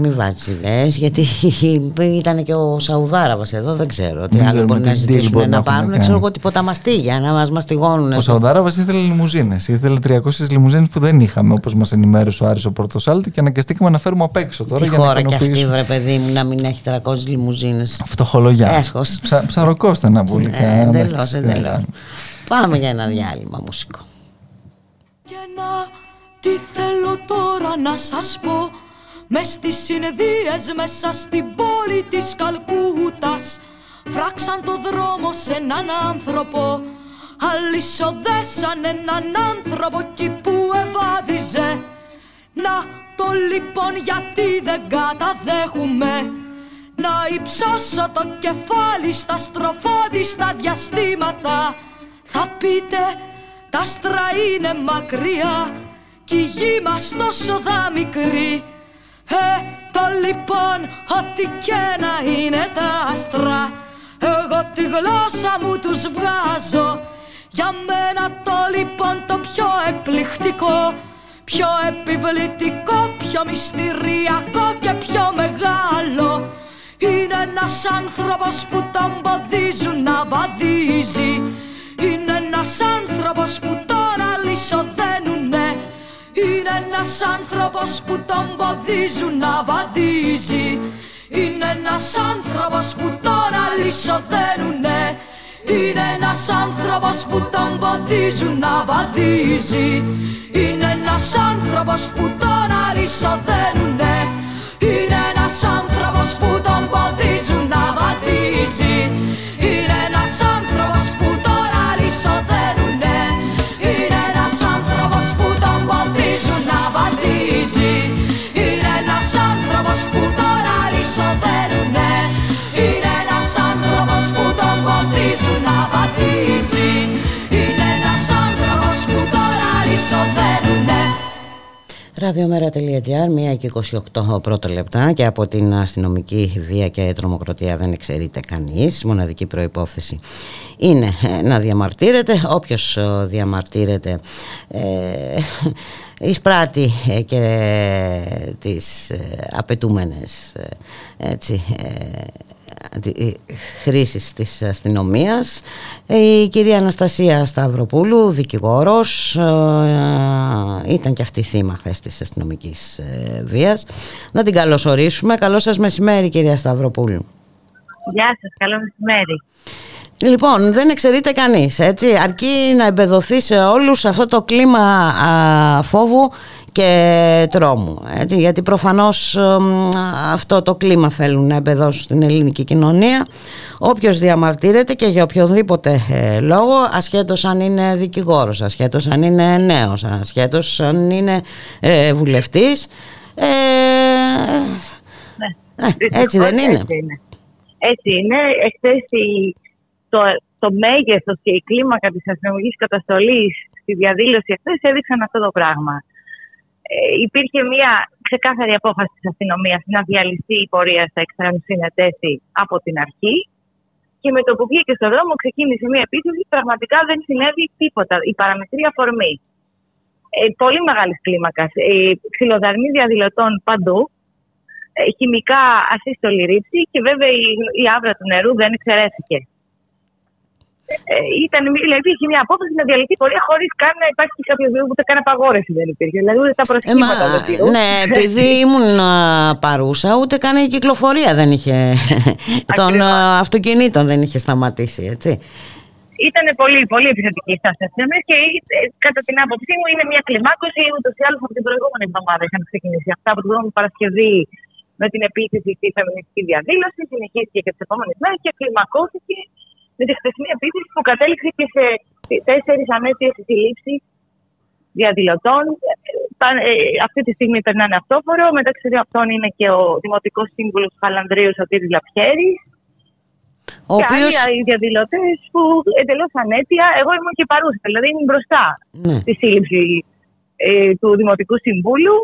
Μη βάζεις ιδέες, γιατί ήταν και ο Σαουδάραβας εδώ, δεν ξέρω. Τι άλλο μπορεί να ζητήσουν να πάρουν, δεν ξέρω εγώ, τίποτα μαστίγια να μας μαστιγώνουν. Ο Σαουδάραβας ήθελε λιμουζίνες. Ήθελε 300 λιμουζίνες που δεν είχαμε, όπως μας ενημέρωσε ο Άρης ο Πορτοσάλτη, και αναγκαστήκαμε να φέρουμε απ' έξω τώρα. Τη χώρα κι αυτή, βρε παιδί μου, να μην έχει 300 λιμουζίνες. Φτωχολογιά. Έσχος. Ψαροκόστανα βουλικά. Εντελώς. Πάμε για ένα διάλειμμα μουσικό. Και να, τι θέλω τώρα να σας πω. Μες στις συνεδρίες, μέσα στην πόλη της Καλκούτας, φράξαν το δρόμο σε έναν άνθρωπο. Αλυσοδέσαν έναν άνθρωπο εκεί που ευάδιζε. Να, το λοιπόν γιατί δεν καταδέχουμε να υψώσω το κεφάλι στα στροφόδιστα διαστήματα. Θα πείτε τα άστρα είναι μακριά κι η γη μας τόσο δα μικρή. Το λοιπόν ότι και να είναι τα άστρα, εγώ τη γλώσσα μου τους βγάζω. Για μένα το λοιπόν το πιο εκπληκτικό, πιο επιβλητικό, πιο μυστηριακό και πιο μεγάλο Είναι ένας άνθρωπος που τον ποδίζουν να βαδίζει. Είναι ένας άνθρωπος που τώρα λυσοδένουνε. Είναι ένας άνθρωπος που τον ποδίζουν να βαδίζει. Είναι ένας άνθρωπος που τώρα λυσοδένουνε. Είναι ένας άνθρωπος που τον ποδίζουν να βαδίζει. Είναι ένας άνθρωπος που τον αρισοδένουνε. Είναι ένας άνθρωπος που τον ποδίζουν να βαδίζει. Είναι ένας άνθρωπος που τον αρισοδένουνε. Είναι ένας άνθρωπος που τον ποδίζουν να βαδίζει. Είναι ένας άνθρωπος που τον αρισοδένουνε. Είναι ένας άνθρωπος που τον ποδίζουν να βαδίζει. Είναι ένας άνθρωπος που τον αρισοδένουνε. Radiomera.gr, 1:28 πρώτα λεπτά, και από την αστυνομική βία και τρομοκρατία δεν εξαιρείται κανείς. Μοναδική προϋπόθεση είναι να διαμαρτύρεται. Όποιος διαμαρτύρεται εισπράττει και τις απαιτούμενες χρήσης της αστυνομίας. Η κυρία Αναστασία Σταυροπούλου, δικηγόρος, ήταν και αυτή θύμα χθες της αστυνομικής βίας. Να την καλωσορίσουμε. Καλό σας μεσημέρι, κυρία Σταυροπούλου. Γεια σας, καλό μεσημέρι. Λοιπόν, δεν εξαιρείται κανείς, έτσι, αρκεί να εμπεδοθεί σε όλους αυτό το κλίμα φόβου και τρόμου, έτσι, γιατί προφανώς αυτό το κλίμα θέλουν να εμπεδώσουν στην ελληνική κοινωνία. Όποιος διαμαρτύρεται και για οποιοδήποτε λόγο, ασχέτως αν είναι δικηγόρος, ασχέτως αν είναι νέος, ασχέτως αν είναι βουλευτής, έτσι δεν είναι? Έτσι είναι. Εχθές το μέγεθος και η κλίμακα της αστυνομικής καταστολής στη διαδήλωση αυτές έδειξαν αυτό το πράγμα. Υπήρχε μια ξεκάθαρη απόφαση της αστυνομίας να διαλυθεί η πορεία στα εξτρέμ συνετέθη από την αρχή, και με το που βγήκε στον δρόμο ξεκίνησε μια επίθεση. Πραγματικά δεν συνέβη τίποτα, η παραμικρή αφορμή. Πολύ μεγάλης κλίμακας. Ξυλοδαρμοί διαδηλωτών παντού. Χημικά ασύστολη ρήψη, και βέβαια η άβρα του νερού δεν εξαιρέθηκε. Δηλαδή υπήρχε μια απόφαση να διαλυθεί πορεία χωρίς καν να υπάρχει κάποιο δίκτυο, ούτε καν απαγόρευση δεν υπήρχε. Δηλαδή ούτε τα προσκύματα δεν υπήρχε. Ναι, επειδή ήμουν παρούσα, ούτε καν η κυκλοφορία δεν είχε. Των αυτοκινήτων δεν είχε σταματήσει, έτσι. Ήταν πολύ, πολύ επιθετική η στάση αστυνομία, και κατά την άποψή μου είναι μια κλιμάκωση. Ούτως ή άλλως από την προηγούμενη εβδομάδα είχαν ξεκινήσει αυτά, από την προηγούμενη Παρασκευή με την επίθεση στη φεμινιστική διαδήλωση, συνεχίστηκε και τις επόμενες μέρες και κλιμακώθηκε με τη χθεσινή επίθεση που κατέληξε και σε 4 ανέτειες συλλήψεις διαδηλωτών. Αυτή τη στιγμή περνάνε αυτόφορο. Μεταξύ αυτών είναι και ο Δημοτικός Σύμβουλος του Χαλανδρίου, Σωτήρης Λαπιέρη. Και οποίος... άλλοι διαδηλωτές που εντελώς ανέτεια. Εγώ ήμουν και παρούσα, δηλαδή ήμουν μπροστά στη σύλληψη του Δημοτικού Συμβούλου.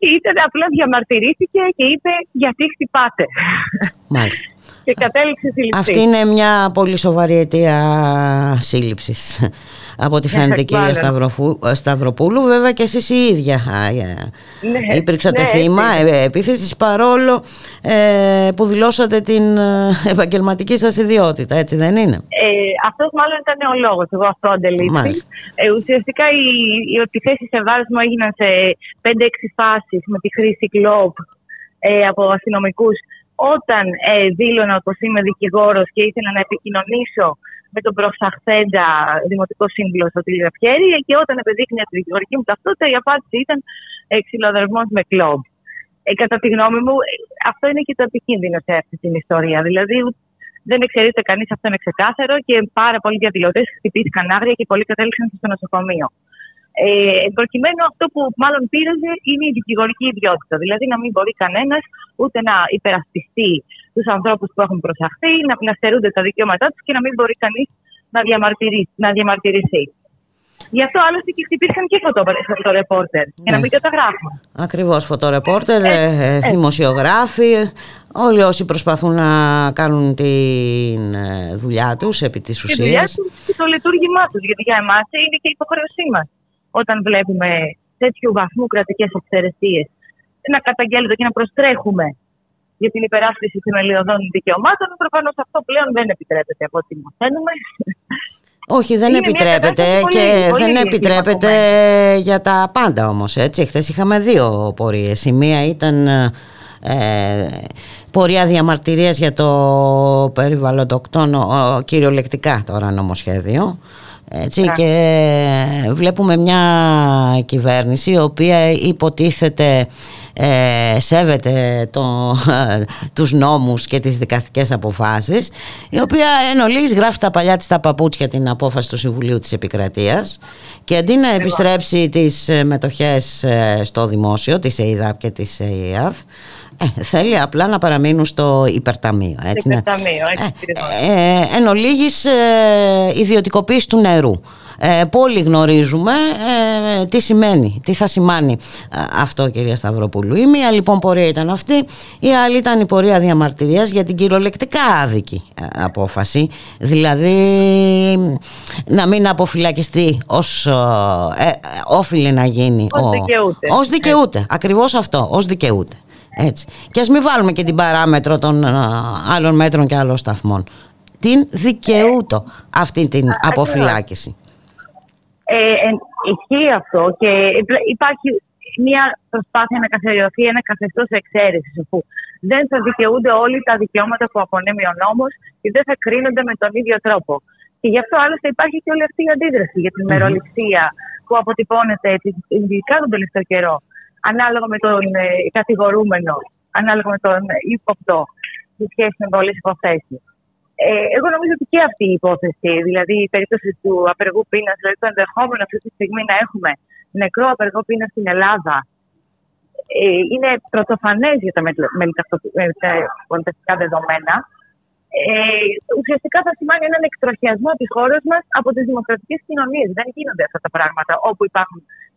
Και ήταν απλά διαμαρτυρήθηκε και είπε γιατί χτυπάτε. Μάλιστα. Και κατέληξε σύλληψη. Αυτή είναι μια πολύ σοβαρή αιτία σύλληψης, από ό,τι φαίνεται, κυρία Σταυροπούλου. Βέβαια και εσείς η ίδια υπήρξατε θύμα επίθεσης, παρόλο που δηλώσατε την επαγγελματική σας ιδιότητα, έτσι δεν είναι? Αυτός μάλλον ήταν ο λόγος, εγώ αυτό αντελήφθη. Ουσιαστικά οι επιθέσεις σε βάρος μου έγιναν σε 5-6 φάσεις με τη χρήση κλόπ από αστυνομικούς. Όταν δήλωνα πως είμαι δικηγόρος και ήθελα να επικοινωνήσω με τον προσαχθέντα δημοτικό σύμβουλο Σωτήρη Λαπιέρη, και όταν επεδείκνυα τη δικηγορική μου ταυτότητα, η απάντηση ήταν ξυλοδαρμός με κλόμπ. Κατά τη γνώμη μου, αυτό είναι και το επικίνδυνο σε αυτή την ιστορία. Δηλαδή, δεν εξαιρείται κανείς, αυτό είναι ξεκάθαρο, και πάρα πολλοί διαδηλωτές χτυπήθηκαν άγρια και πολλοί κατέληξαν στο νοσοκομείο. Προκειμένου αυτό που μάλλον πείραζε είναι η δικηγορική ιδιότητα. Δηλαδή να μην μπορεί κανένας ούτε να υπερασπιστεί τους ανθρώπους που έχουν προσαχθεί, να στερούνται τα δικαιώματά τους, και να μην μπορεί κανείς να διαμαρτυρηθεί. Γι' αυτό άλλωστε και χτυπήσαν και φωτορεπόρτερ, για να μην καταγράφουν. Ακριβώς, φωτορεπόρτερ, δημοσιογράφοι, όλοι όσοι προσπαθούν να κάνουν τη δουλειά τους επί της ουσίας. Τη δουλειά τους και το λειτουργήμά τους, γιατί για εμάς είναι και η υποχρέωσή μας. Όταν βλέπουμε τέτοιου βαθμού κρατικές αυθαιρεσίες, να καταγγέλλονται και να προστρέχουμε για την υπεράσπιση θεμελιωδών δικαιωμάτων. Προφανώς αυτό πλέον δεν επιτρέπεται από ό,τι μαθαίνουμε. Όχι, δεν επιτρέπεται και δεν επιτρέπεται για τα πάντα όμως, έτσι. Χθες είχαμε δύο πορείες. Η μία ήταν πορεία διαμαρτυρίας για το περιβαλλοντοκτόνο, κυριολεκτικά τώρα νομοσχέδιο. Έτσι, και βλέπουμε μια κυβέρνηση η οποία υποτίθεται σέβεται τους νόμους και τις δικαστικές αποφάσεις, η οποία εν ολίγοις γράφει τα παλιά της τα παπούτσια την απόφαση του Συμβουλίου της Επικρατείας και αντί να επιστρέψει τις μετοχές στο δημόσιο, της ΕΙΔΑΠ και της ΕΙΑΘ, θέλει απλά να παραμείνουν στο υπερταμείο. Έτσι, εν ολίγοις ιδιωτικοποίηση του νερού. Πολύ γνωρίζουμε τι σημαίνει, τι θα σημάνει αυτό, κυρία Σταυροπούλου. Η μία λοιπόν πορεία ήταν αυτή, η άλλη ήταν η πορεία διαμαρτυρίας για την κυριολεκτικά άδικη απόφαση, δηλαδή να μην αποφυλακιστεί ως όφιλε να γίνει ως δικαιούται, ακριβώς αυτό, ως δικαιούται. Έτσι. Και ας μην βάλουμε και την παράμετρο των άλλων μέτρων και άλλων σταθμών. Την δικαιούτο αυτή την αποφυλάκηση. Ισχύει αυτό και υπάρχει μια προσπάθεια να καθαριωθεί ένα καθεστώς εξαίρεσης, αφού δεν θα δικαιούνται όλοι τα δικαιώματα που απονέμει ο νόμος και δεν θα κρίνονται με τον ίδιο τρόπο. Και γι' αυτό άλλωστε υπάρχει και όλη αυτή η αντίδραση για την μεροληψία που αποτυπώνεται ειδικά τον τελευταίο καιρό, ανάλογα με τον κατηγορούμενο, ανάλογα με τον ύποπτο, σε σχέση με πολλές υποθέσεις. Εγώ νομίζω ότι και αυτή η υπόθεση, δηλαδή η περίπτωση του απεργού πείνα, δηλαδή το ενδεχόμενο αυτή τη στιγμή να έχουμε νεκρό απεργό πείνα στην Ελλάδα, είναι πρωτοφανές για τα μεταπολιτευτικά δεδομένα. Ουσιαστικά θα σημαίνει έναν εκτροχιασμό της χώρας μας από τις δημοκρατικές κοινωνίες. Δεν γίνονται αυτά τα πράγματα όπου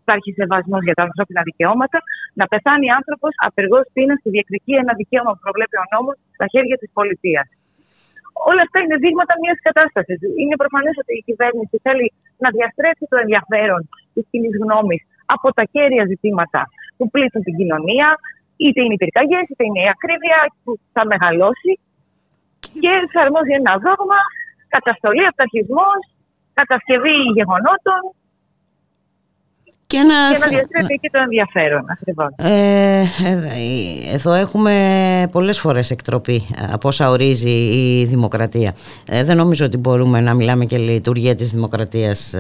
υπάρχει σεβασμός για τα ανθρώπινα δικαιώματα. Να πεθάνει άνθρωπος απεργός πείνας και διεκδικεί ένα δικαίωμα που προβλέπει ο νόμος στα χέρια της πολιτείας. Όλα αυτά είναι δείγματα μιας κατάστασης. Είναι προφανές ότι η κυβέρνηση θέλει να διαστρέψει το ενδιαφέρον της κοινής γνώμης από τα κέρια ζητήματα που πλήττουν την κοινωνία, είτε είναι οι πυρκαγιές, είτε είναι η ακρίβεια που θα μεγαλώσει. Και εφαρμόζει ένα δόγμα, καταστολή, αυταρχισμός, κατασκευή γεγονότων και να διαστρέφει και το ενδιαφέρον. Εδώ έχουμε πολλές φορές εκτροπή από όσα ορίζει η δημοκρατία. Δεν νομίζω ότι μπορούμε να μιλάμε και λειτουργία της δημοκρατίας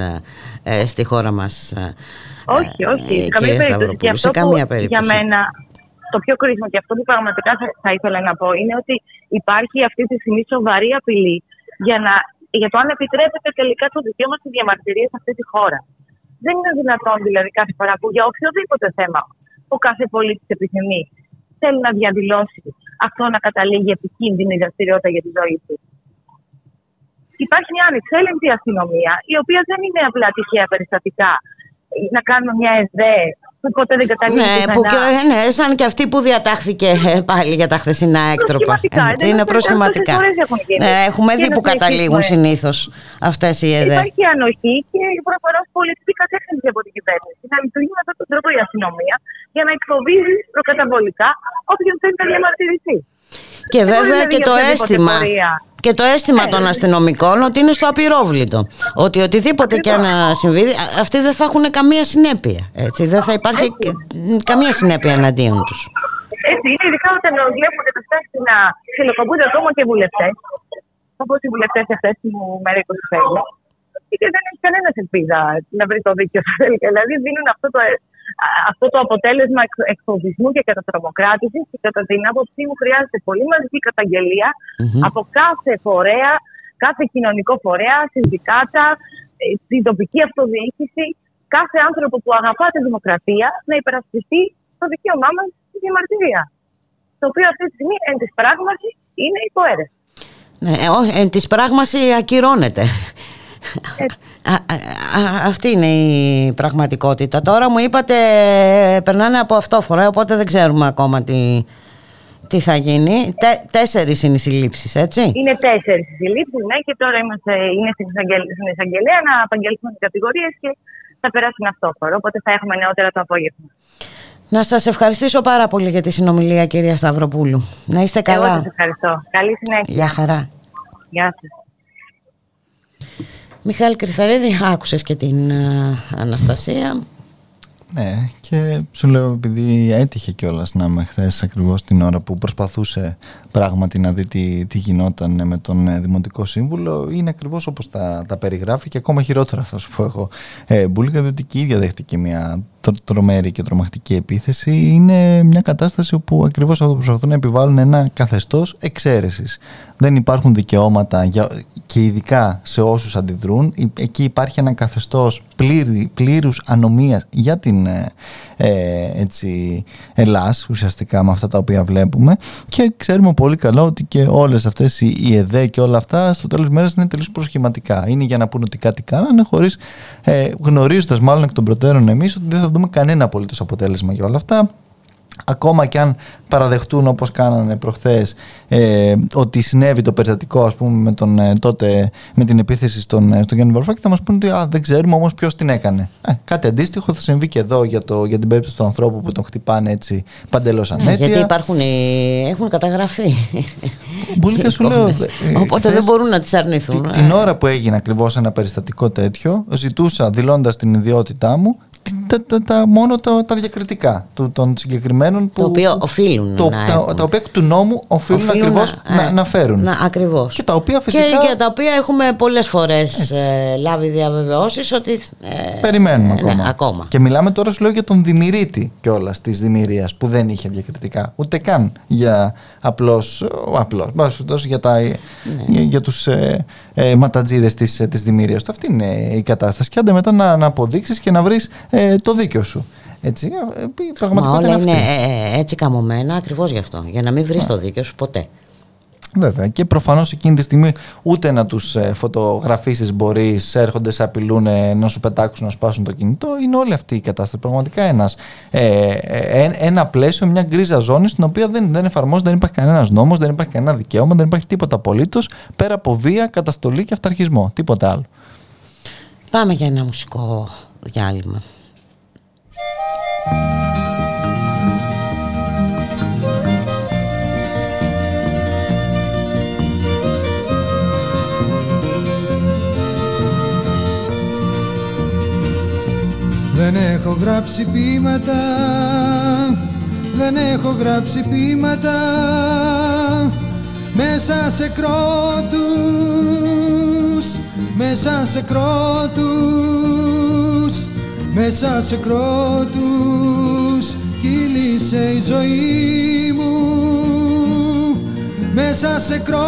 στη χώρα μας. Όχι, όχι. Καμία περίπτωση. Και αυτό που για μένα το πιο κρίσιμο και αυτό που πραγματικά θα ήθελα να πω είναι ότι υπάρχει αυτή τη στιγμή σοβαρή απειλή για το αν επιτρέπεται τελικά το δικαίωμα στη διαμαρτυρία σε αυτή τη χώρα. Δεν είναι δυνατόν δηλαδή κάθε φορά που για οποιοδήποτε θέμα που κάθε πολίτης επιθυμεί θέλει να διαδηλώσει, αυτό να καταλήγει επικίνδυνη δραστηριότητα για τη ζωή του. Υπάρχει μια ανεξέλεγκτη αστυνομία, η οποία δεν είναι απλά τυχαία περιστατικά να κάνουμε μια ΕΔΕ. Που ποτέ δεν καταλήγει σαν και αυτή που διατάχθηκε πάλι για τα χθεσινά έκτροπα. Είναι προσχηματικά. Έχουμε δει που καταλήγουν συνήθως αυτές οι ΕΔΕ. Υπάρχει ανοχή και προφανώς πολιτική κατεύθυνση από την κυβέρνηση. Να λειτουργεί με αυτόν τον τρόπο η αστυνομία για να εκφοβίζει προκαταβολικά όποιον θέλει να διαμαρτυρηθεί. Και βέβαια και το αίσθημα. Και το αίσθημα των αστυνομικών ότι είναι στο απειρόβλητο. Ότι οτιδήποτε και αν συμβεί, αυτοί δεν θα έχουν καμία συνέπεια. Έτσι. Δεν θα υπάρχει καμία συνέπεια εναντίον τους. Έτσι, είναι ειδικά όταν βλέπουν ότι φτάσει να συλλοκοπούνται ακόμα και βουλευτές. Όπως οι βουλευτές αυτές του Μέρα 25. Και δεν έχει κανένας ελπίδα να βρει το δίκιο. Δηλαδή δίνουν αυτό το αποτέλεσμα εκφοβισμού και κατατρομοκράτησης και κατά την άποψή μου χρειάζεται πολύ μαζική καταγγελία από κάθε φορέα, κάθε κοινωνικό φορέα, συνδικάτα, την τοπική αυτοδιοίκηση, κάθε άνθρωπο που αγαπά τη δημοκρατία να υπερασπιστεί το δικαίωμά μας στη διαμαρτυρία, το οποίο αυτή τη στιγμή εν της πράγμασης είναι υποαίρεση. Ναι, εν της πράγμασης ακυρώνεται. Αυτή είναι η πραγματικότητα. Τώρα μου είπατε περνάνε από αυτόφορα, οπότε δεν ξέρουμε ακόμα τι θα γίνει. 4 είναι οι συλλήψεις, έτσι. Είναι 4 οι συλλήψεις, ναι, και τώρα είναι στην εισαγγελέα να απαγγελθούν οι κατηγορίες και θα περάσουν αυτόφορα. Οπότε θα έχουμε νεότερα το απόγευμα. Να σας ευχαριστήσω πάρα πολύ για τη συνομιλία, κυρία Σταυροπούλου. Να είστε καλά. Εγώ σας ευχαριστώ. Καλή συνέχεια. Γεια χαρά. Γεια σας. Μιχάλη Κριθαρίδη, άκουσες και την Αναστασία. Ναι, και σου λέω, επειδή έτυχε κιόλας να είμαι χθες ακριβώς την ώρα που προσπαθούσε πράγματι να δει τι γινόταν με τον Δημοτικό Σύμβουλο, είναι ακριβώς όπως τα περιγράφει και ακόμα χειρότερα θα σου πω εγώ. Μπούλικα, διότι και η ίδια δέχτηκε μια τρομερή και τρομακτική επίθεση. Είναι μια κατάσταση όπου ακριβώς αυτό προσπαθούν να επιβάλλουν ένα καθεστώς εξαίρεσης. Δεν υπάρχουν δικαιώματα και ειδικά σε όσους αντιδρούν. Εκεί υπάρχει ένα καθεστώς πλήρους ανομίας για την Ελλάς, ουσιαστικά, με αυτά τα οποία βλέπουμε. Και ξέρουμε πολύ καλά ότι και όλες αυτές οι ΕΔΕ και όλα αυτά στο τέλος της μέρας είναι τελείως προσχηματικά. Είναι για να πούνε ότι κάτι κάνανε, χωρίς γνωρίζοντας μάλλον εκ των προτέρων εμείς ότι δεν θα δούμε κανένα απολύτως αποτέλεσμα για όλα αυτά. Ακόμα και αν παραδεχτούν, όπως κάνανε προχθές, ότι συνέβη το περιστατικό, ας πούμε, με τον τότε με την επίθεση στον Γιάννη Βαρουφάκη, θα μας πούνε ότι δεν ξέρουμε όμως ποιος την έκανε. Κάτι αντίστοιχο θα συμβεί και εδώ για την περίπτωση του ανθρώπου που τον χτυπάνε έτσι παντελώς ανέτεια. Γιατί έχουν καταγραφεί. Μπουλίκα, σου λέω. Οπότε δεν μπορούν να τις αρνηθούν. Την ώρα που έγινε ακριβώς ένα περιστατικό τέτοιο, ζητούσα, δηλώντας την ιδιότητά μου, μόνο τα διακριτικά των συγκεκριμένων που, τα οποία του νόμου οφείλουν ακριβώς να φέρουν, ακριβώς. Και τα οποία φυσικά και τα οποία έχουμε πολλές φορές λάβει διαβεβαιώσεις ότι περιμένουμε ακόμα. Και μιλάμε τώρα, σου λέω, για τον Δημιρίτη κιόλας της Δημιρίας, που δεν είχε διακριτικά ούτε καν για απλώς για τους ματατζίδες της Δημιρίας. Αυτή είναι η κατάσταση, και άντε μετά να αποδείξεις και να βρεις το δίκιο σου. Έτσι, πραγματικότητα είναι αυτή. Είναι έτσι καμωμένα ακριβώς γι' αυτό. Για να μην βρεις το δίκιο σου ποτέ. Βέβαια. Και προφανώς εκείνη τη στιγμή ούτε να τους φωτογραφίσεις μπορείς, έρχονται, σε απειλούν να σου πετάξουν, να σπάσουν το κινητό. Είναι όλη αυτή η κατάσταση. Πραγματικά ένα πλαίσιο, μια γκρίζα ζώνη, στην οποία δεν εφαρμόζεται, δεν υπάρχει κανένας νόμος, δεν υπάρχει κανένα δικαίωμα, δεν υπάρχει τίποτα απολύτως πέρα από βία, καταστολή και αυταρχισμό. Τίποτα άλλο. Πάμε για ένα μουσικό διάλειμμα. Δεν έχω γράψει ποίηματα, δεν έχω γράψει ποίηματα μέσα σε κρότους, μέσα σε κρότους, μέσα σε κρότους κύλησε η ζωή μου, μέσα σε κρότους,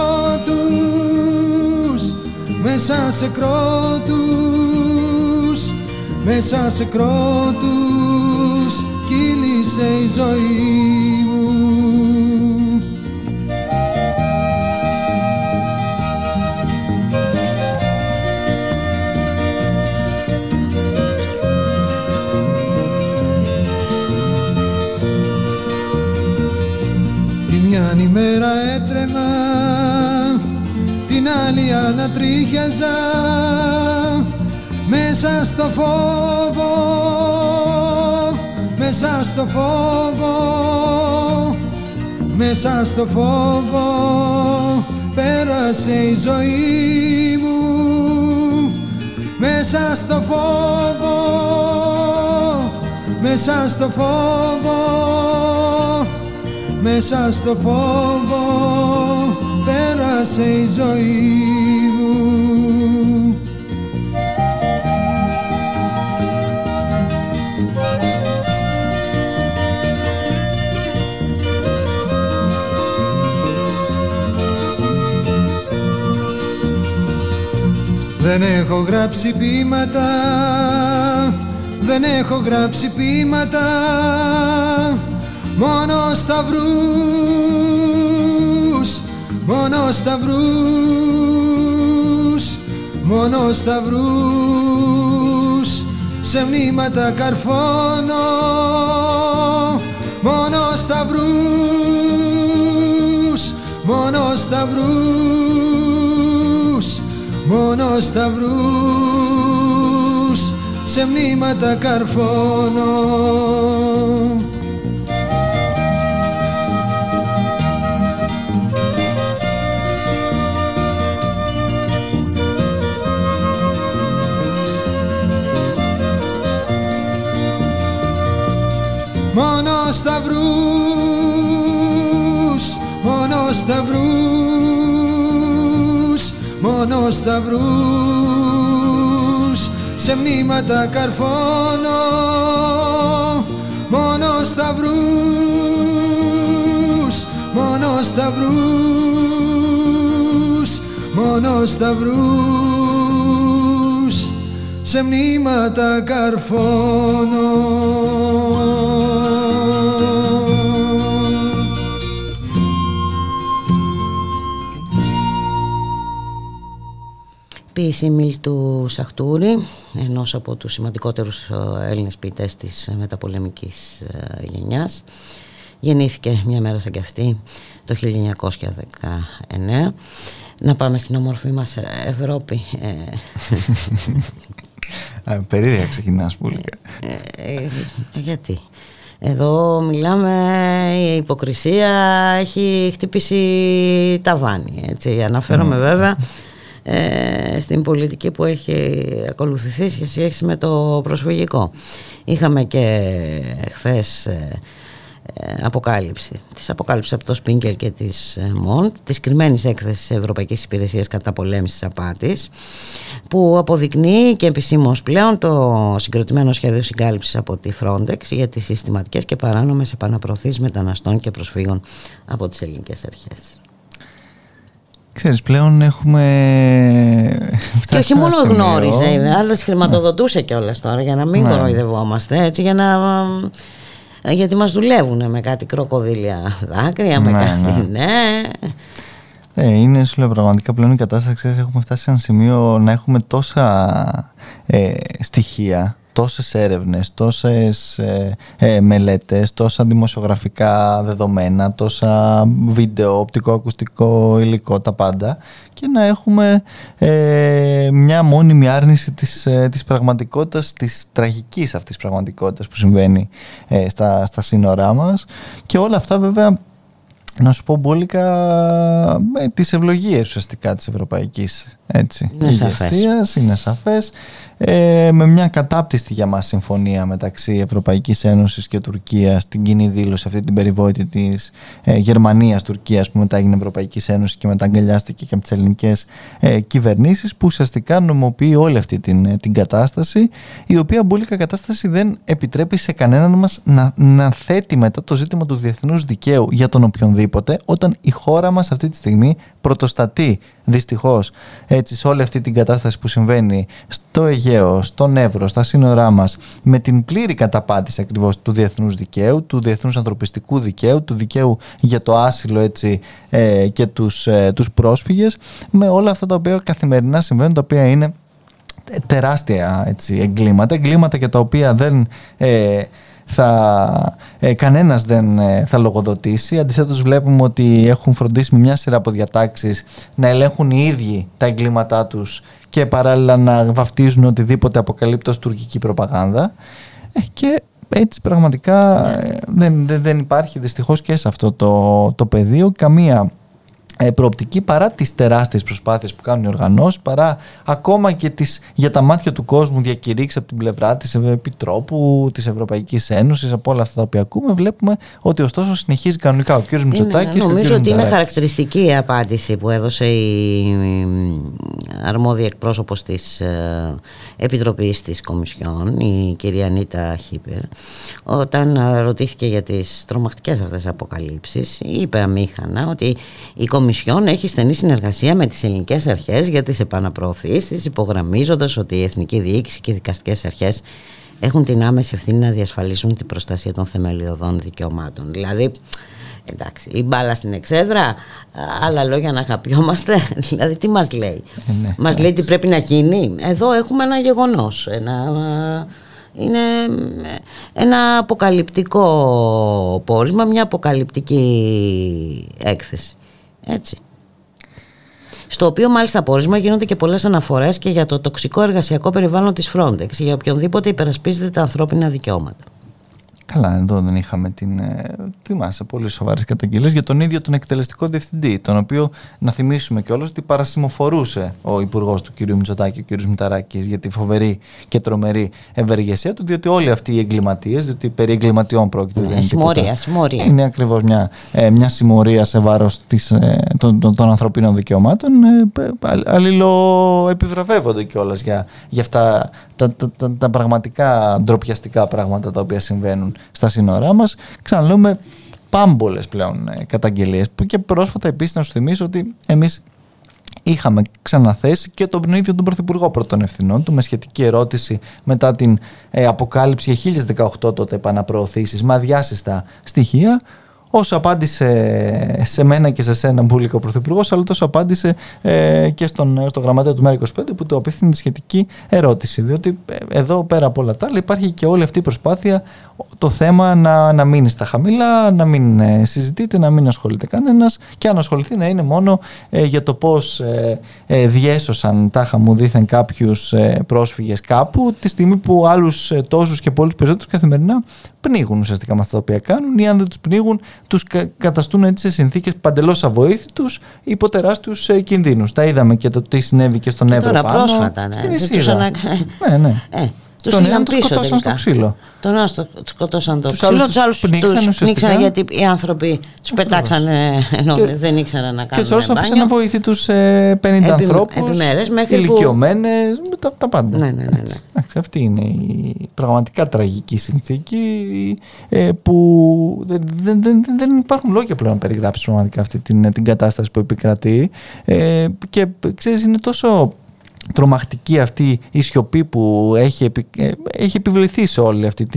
μέσα σε κρότους, μέσα σε κρότους κύλησε η ζωή μου. Την μια ημέρα έτρεμα, την άλλη ανατρίχιαζα, μέσα στο φόβο, μέσα στο φόβο, μέσα στο φόβο πέρασε η ζωή μου, μέσα στο φόβο, μέσα στο φόβο, μέσα στο φόβο πέρασε η ζωή μου. Δεν έχω γράψει ποίηματα, δεν έχω γράψει ποίηματα, μόνο σταυρούς, μόνο σταυρούς, μόνο σταυρούς σε μνήματα καρφώνω, μόνο σταυρούς, μόνο σταυρούς, μόνο σταυρούς σε μνήματα καρφώνω. Μόνο σταυρούς, μόνο σταυρούς, μόνο σταυρούς, σε μνήματα καρφώνω. Μόνο σταυρούς, μόνο σταυρούς, μόνο σταυρούς, σε μνήματα καρφώνω. Ποιήση Μίλ του Σαχτούρη, ενός από τους σημαντικότερους Έλληνες ποιητές της μεταπολεμικής γενιάς. Γεννήθηκε μια μέρα σαν κι αυτή το 1919. Να πάμε στην ομορφή μας Ευρώπη. Περίεργα ξεκινάς πουλικά. Γιατί. Εδώ μιλάμε, η υποκρισία έχει χτυπήσει ταβάνι, έτσι. Αναφέρομαι βέβαια στην πολιτική που έχει ακολουθηθεί σε σχέση με το προσφυγικό. Είχαμε και χθες αποκάλυψη. Της αποκάλυψης από το Σπίνκελ και της Μοντ, της κρυμμένης έκθεσης Ευρωπαϊκής Υπηρεσίας Καταπολέμησης Απάτης, που αποδεικνύει και επισήμως πλέον το συγκροτημένο σχέδιο συγκάλυψης από τη Frontex για τις συστηματικές και παράνομες επαναπροωθήσεις μεταναστών και προσφύγων από τις ελληνικές αρχές. Ξέρεις, πλέον έχουμε φτάσει. Και όχι μόνο γνώριζε, αλλά χρηματοδοτούσε κιόλας τώρα για να μην κοροϊδευόμαστε, έτσι, για να... Γιατί μας δουλεύουν με κάτι κροκοδίλια δάκρυα, με κάτι είναι σου λέω πραγματικά πλέον η κατάσταση. Έχουμε φτάσει σε ένα σημείο να έχουμε τόσα στοιχεία, τόσες έρευνες, τόσες μελέτες, τόσα δημοσιογραφικά δεδομένα, τόσα βίντεο, οπτικοακουστικό υλικό, τα πάντα, και να έχουμε μια μόνιμη άρνηση της πραγματικότητας, της τραγικής αυτής πραγματικότητας που συμβαίνει στα σύνορά μας. Και όλα αυτά βέβαια, να σου πω μπόλικα, με τις ευλογίες ουσιαστικά της ευρωπαϊκής ηγεσίας, είναι σαφές, με μια κατάπτυστη για μας συμφωνία μεταξύ Ευρωπαϊκής Ένωσης και Τουρκίας, την κοινή δήλωση αυτή την περιβόητη της Γερμανίας-Τουρκίας, που μετά έγινε Ευρωπαϊκής Ένωσης και μετά αγκαλιάστηκε και από τις ελληνικές κυβερνήσεις, που ουσιαστικά νομοποιεί όλη αυτή την κατάσταση, η οποία μπόλικα κατάσταση δεν επιτρέπει σε κανέναν μας να θέτει μετά το ζήτημα του διεθνούς δικαίου για τον οποιονδήποτε, όταν η χώρα μας αυτή τη στιγμή πρωτοστατεί δυστυχώς, έτσι, σε όλη αυτή την κατάσταση που συμβαίνει στο Αιγαίο, στον Εύρο, στα σύνορά μας, με την πλήρη καταπάτηση ακριβώς του διεθνούς δικαίου, του διεθνούς ανθρωπιστικού δικαίου, του δικαίου για το άσυλο, έτσι, και τους πρόσφυγες, με όλα αυτά τα οποία καθημερινά συμβαίνουν, τα οποία είναι τεράστια, έτσι, εγκλήματα για τα οποία δεν... κανένας δεν θα λογοδοτήσει. Αντιθέτως βλέπουμε ότι έχουν φροντίσει με μια σειρά από διατάξεις να ελέγχουν οι ίδιοι τα εγκλήματά τους και παράλληλα να βαφτίζουν οτιδήποτε αποκαλύπτει ως τουρκική προπαγάνδα, και έτσι πραγματικά δεν υπάρχει δυστυχώς και σε αυτό το πεδίο καμία προοπτική, παρά τις τεράστιες προσπάθειες που κάνουν οι οργανώσεις, παρά ακόμα και τις για τα μάτια του κόσμου διακηρύξεις από την πλευρά της Επιτρόπου, της Ευρωπαϊκής Ένωσης, από όλα αυτά τα οποία ακούμε, βλέπουμε ότι ωστόσο συνεχίζει κανονικά ο κύριος Μητσοτάκης. Νομίζω ότι είναι χαρακτηριστική η απάντηση που έδωσε η αρμόδια εκπρόσωπος της Επιτροπής της Κομισιόν, η κυρία Νίτα Χίπερ, όταν ρωτήθηκε για τις τρομακτικές αυτές αποκαλύψεις. Είπε αμήχανα ότι η Κομισιόν έχει στενή συνεργασία με τις ελληνικές αρχές για τις επαναπροωθήσεις, υπογραμμίζοντας ότι η εθνική διοίκηση και οι δικαστικές αρχές έχουν την άμεση ευθύνη να διασφαλίσουν την προστασία των θεμελιωδών δικαιωμάτων. Δηλαδή, εντάξει, η μπάλα στην εξέδρα, άλλα λόγια να αγαπιόμαστε. Δηλαδή, τι μας λέει. Μας λέει τι πρέπει να γίνει. Εδώ έχουμε ένα γεγονός, είναι ένα αποκαλυπτικό πόρισμα, μια αποκαλυπτική έκθεση. Έτσι. Στο οποίο μάλιστα πόρισμα γίνονται και πολλές αναφορές και για το τοξικό εργασιακό περιβάλλον της Frontex, για οποιονδήποτε υπερασπίζεται τα ανθρώπινα δικαιώματα. Καλά, εδώ δεν είχαμε την. Θυμάσαι πολύ σοβαρές καταγγελίες για τον ίδιο τον εκτελεστικό διευθυντή, τον οποίο να θυμίσουμε κιόλας ότι παρασημοφορούσε ο υπουργός του κ. Μητσοτάκη, ο κ. Μηταράκης, για τη φοβερή και τρομερή ευεργεσία του, διότι όλοι αυτοί οι εγκληματίες, διότι περί εγκληματιών πρόκειται. Συμμορία. Είναι ακριβώς μια συμμορία σε βάρος των ανθρωπίνων δικαιωμάτων. Αλληλοεπιβραβεύονται κιόλας για αυτά τα πραγματικά ντροπιαστικά πράγματα τα οποία συμβαίνουν στα σύνορά μας. Ξαναλέμε, πάμπολες πλέον καταγγελίες, που και πρόσφατα επίσης να σου θυμίσω ότι εμείς είχαμε ξαναθέσει και τον ίδιο τον Πρωθυπουργό πρώτων ευθυνών του με σχετική ερώτηση μετά την αποκάλυψη για 1018 τότε επαναπροωθήσεις με αδιάσυστα στοιχεία. Όσο απάντησε σε μένα και σε σένα, Μπούλικα, ο Πρωθυπουργός, αλλά τόσο απάντησε και στο γραμματέα του Μέρα 25 που του απίφθινε τη σχετική ερώτηση. Διότι εδώ πέρα από όλα τα άλλα υπάρχει και όλη αυτή η προσπάθεια το θέμα να μείνει στα χαμηλά, να μην συζητείται, να μην ασχολείται κανένας και αν ασχοληθεί να είναι μόνο για το πώς διέσωσαν τάχα μου δήθεν κάποιους πρόσφυγες κάπου, τη στιγμή που άλλους τόσους και πολλούς περισσότερους καθημερινά πνίγουν ουσιαστικά με αυτά τα οποία κάνουν, ή αν δεν τους πνίγουν, τους καταστούν έτσι σε συνθήκες παντελώς αβοήθητους υπό τεράστιους κινδύνους. Τα είδαμε και το τι συνέβη και στον Εύρο πάνω. Τώρα πρόσφατα, στην Ισίδα. Τους είχαν πίσω τελικά. Σκοτώσαν στο ξύλο. Τον ένα σκοτώσαν το ξύλο, τους άλλους τους πνίξαν γιατί οι άνθρωποι τους πετάξανε ενώ δεν ήξεραν να κάνουν μπάνιο. Και τους άλλους αφήσαν να βοηθεί τους 50 ανθρώπους, ηλικιωμένες, τα πάντα. Αυτή είναι η πραγματικά τραγική συνθήκη που δεν υπάρχουν λόγια πλέον να περιγράψεις πραγματικά αυτή την κατάσταση που επικρατεί. Και ξέρεις, είναι τόσο τρομακτική αυτή η σιωπή που έχει επιβληθεί σε όλη αυτή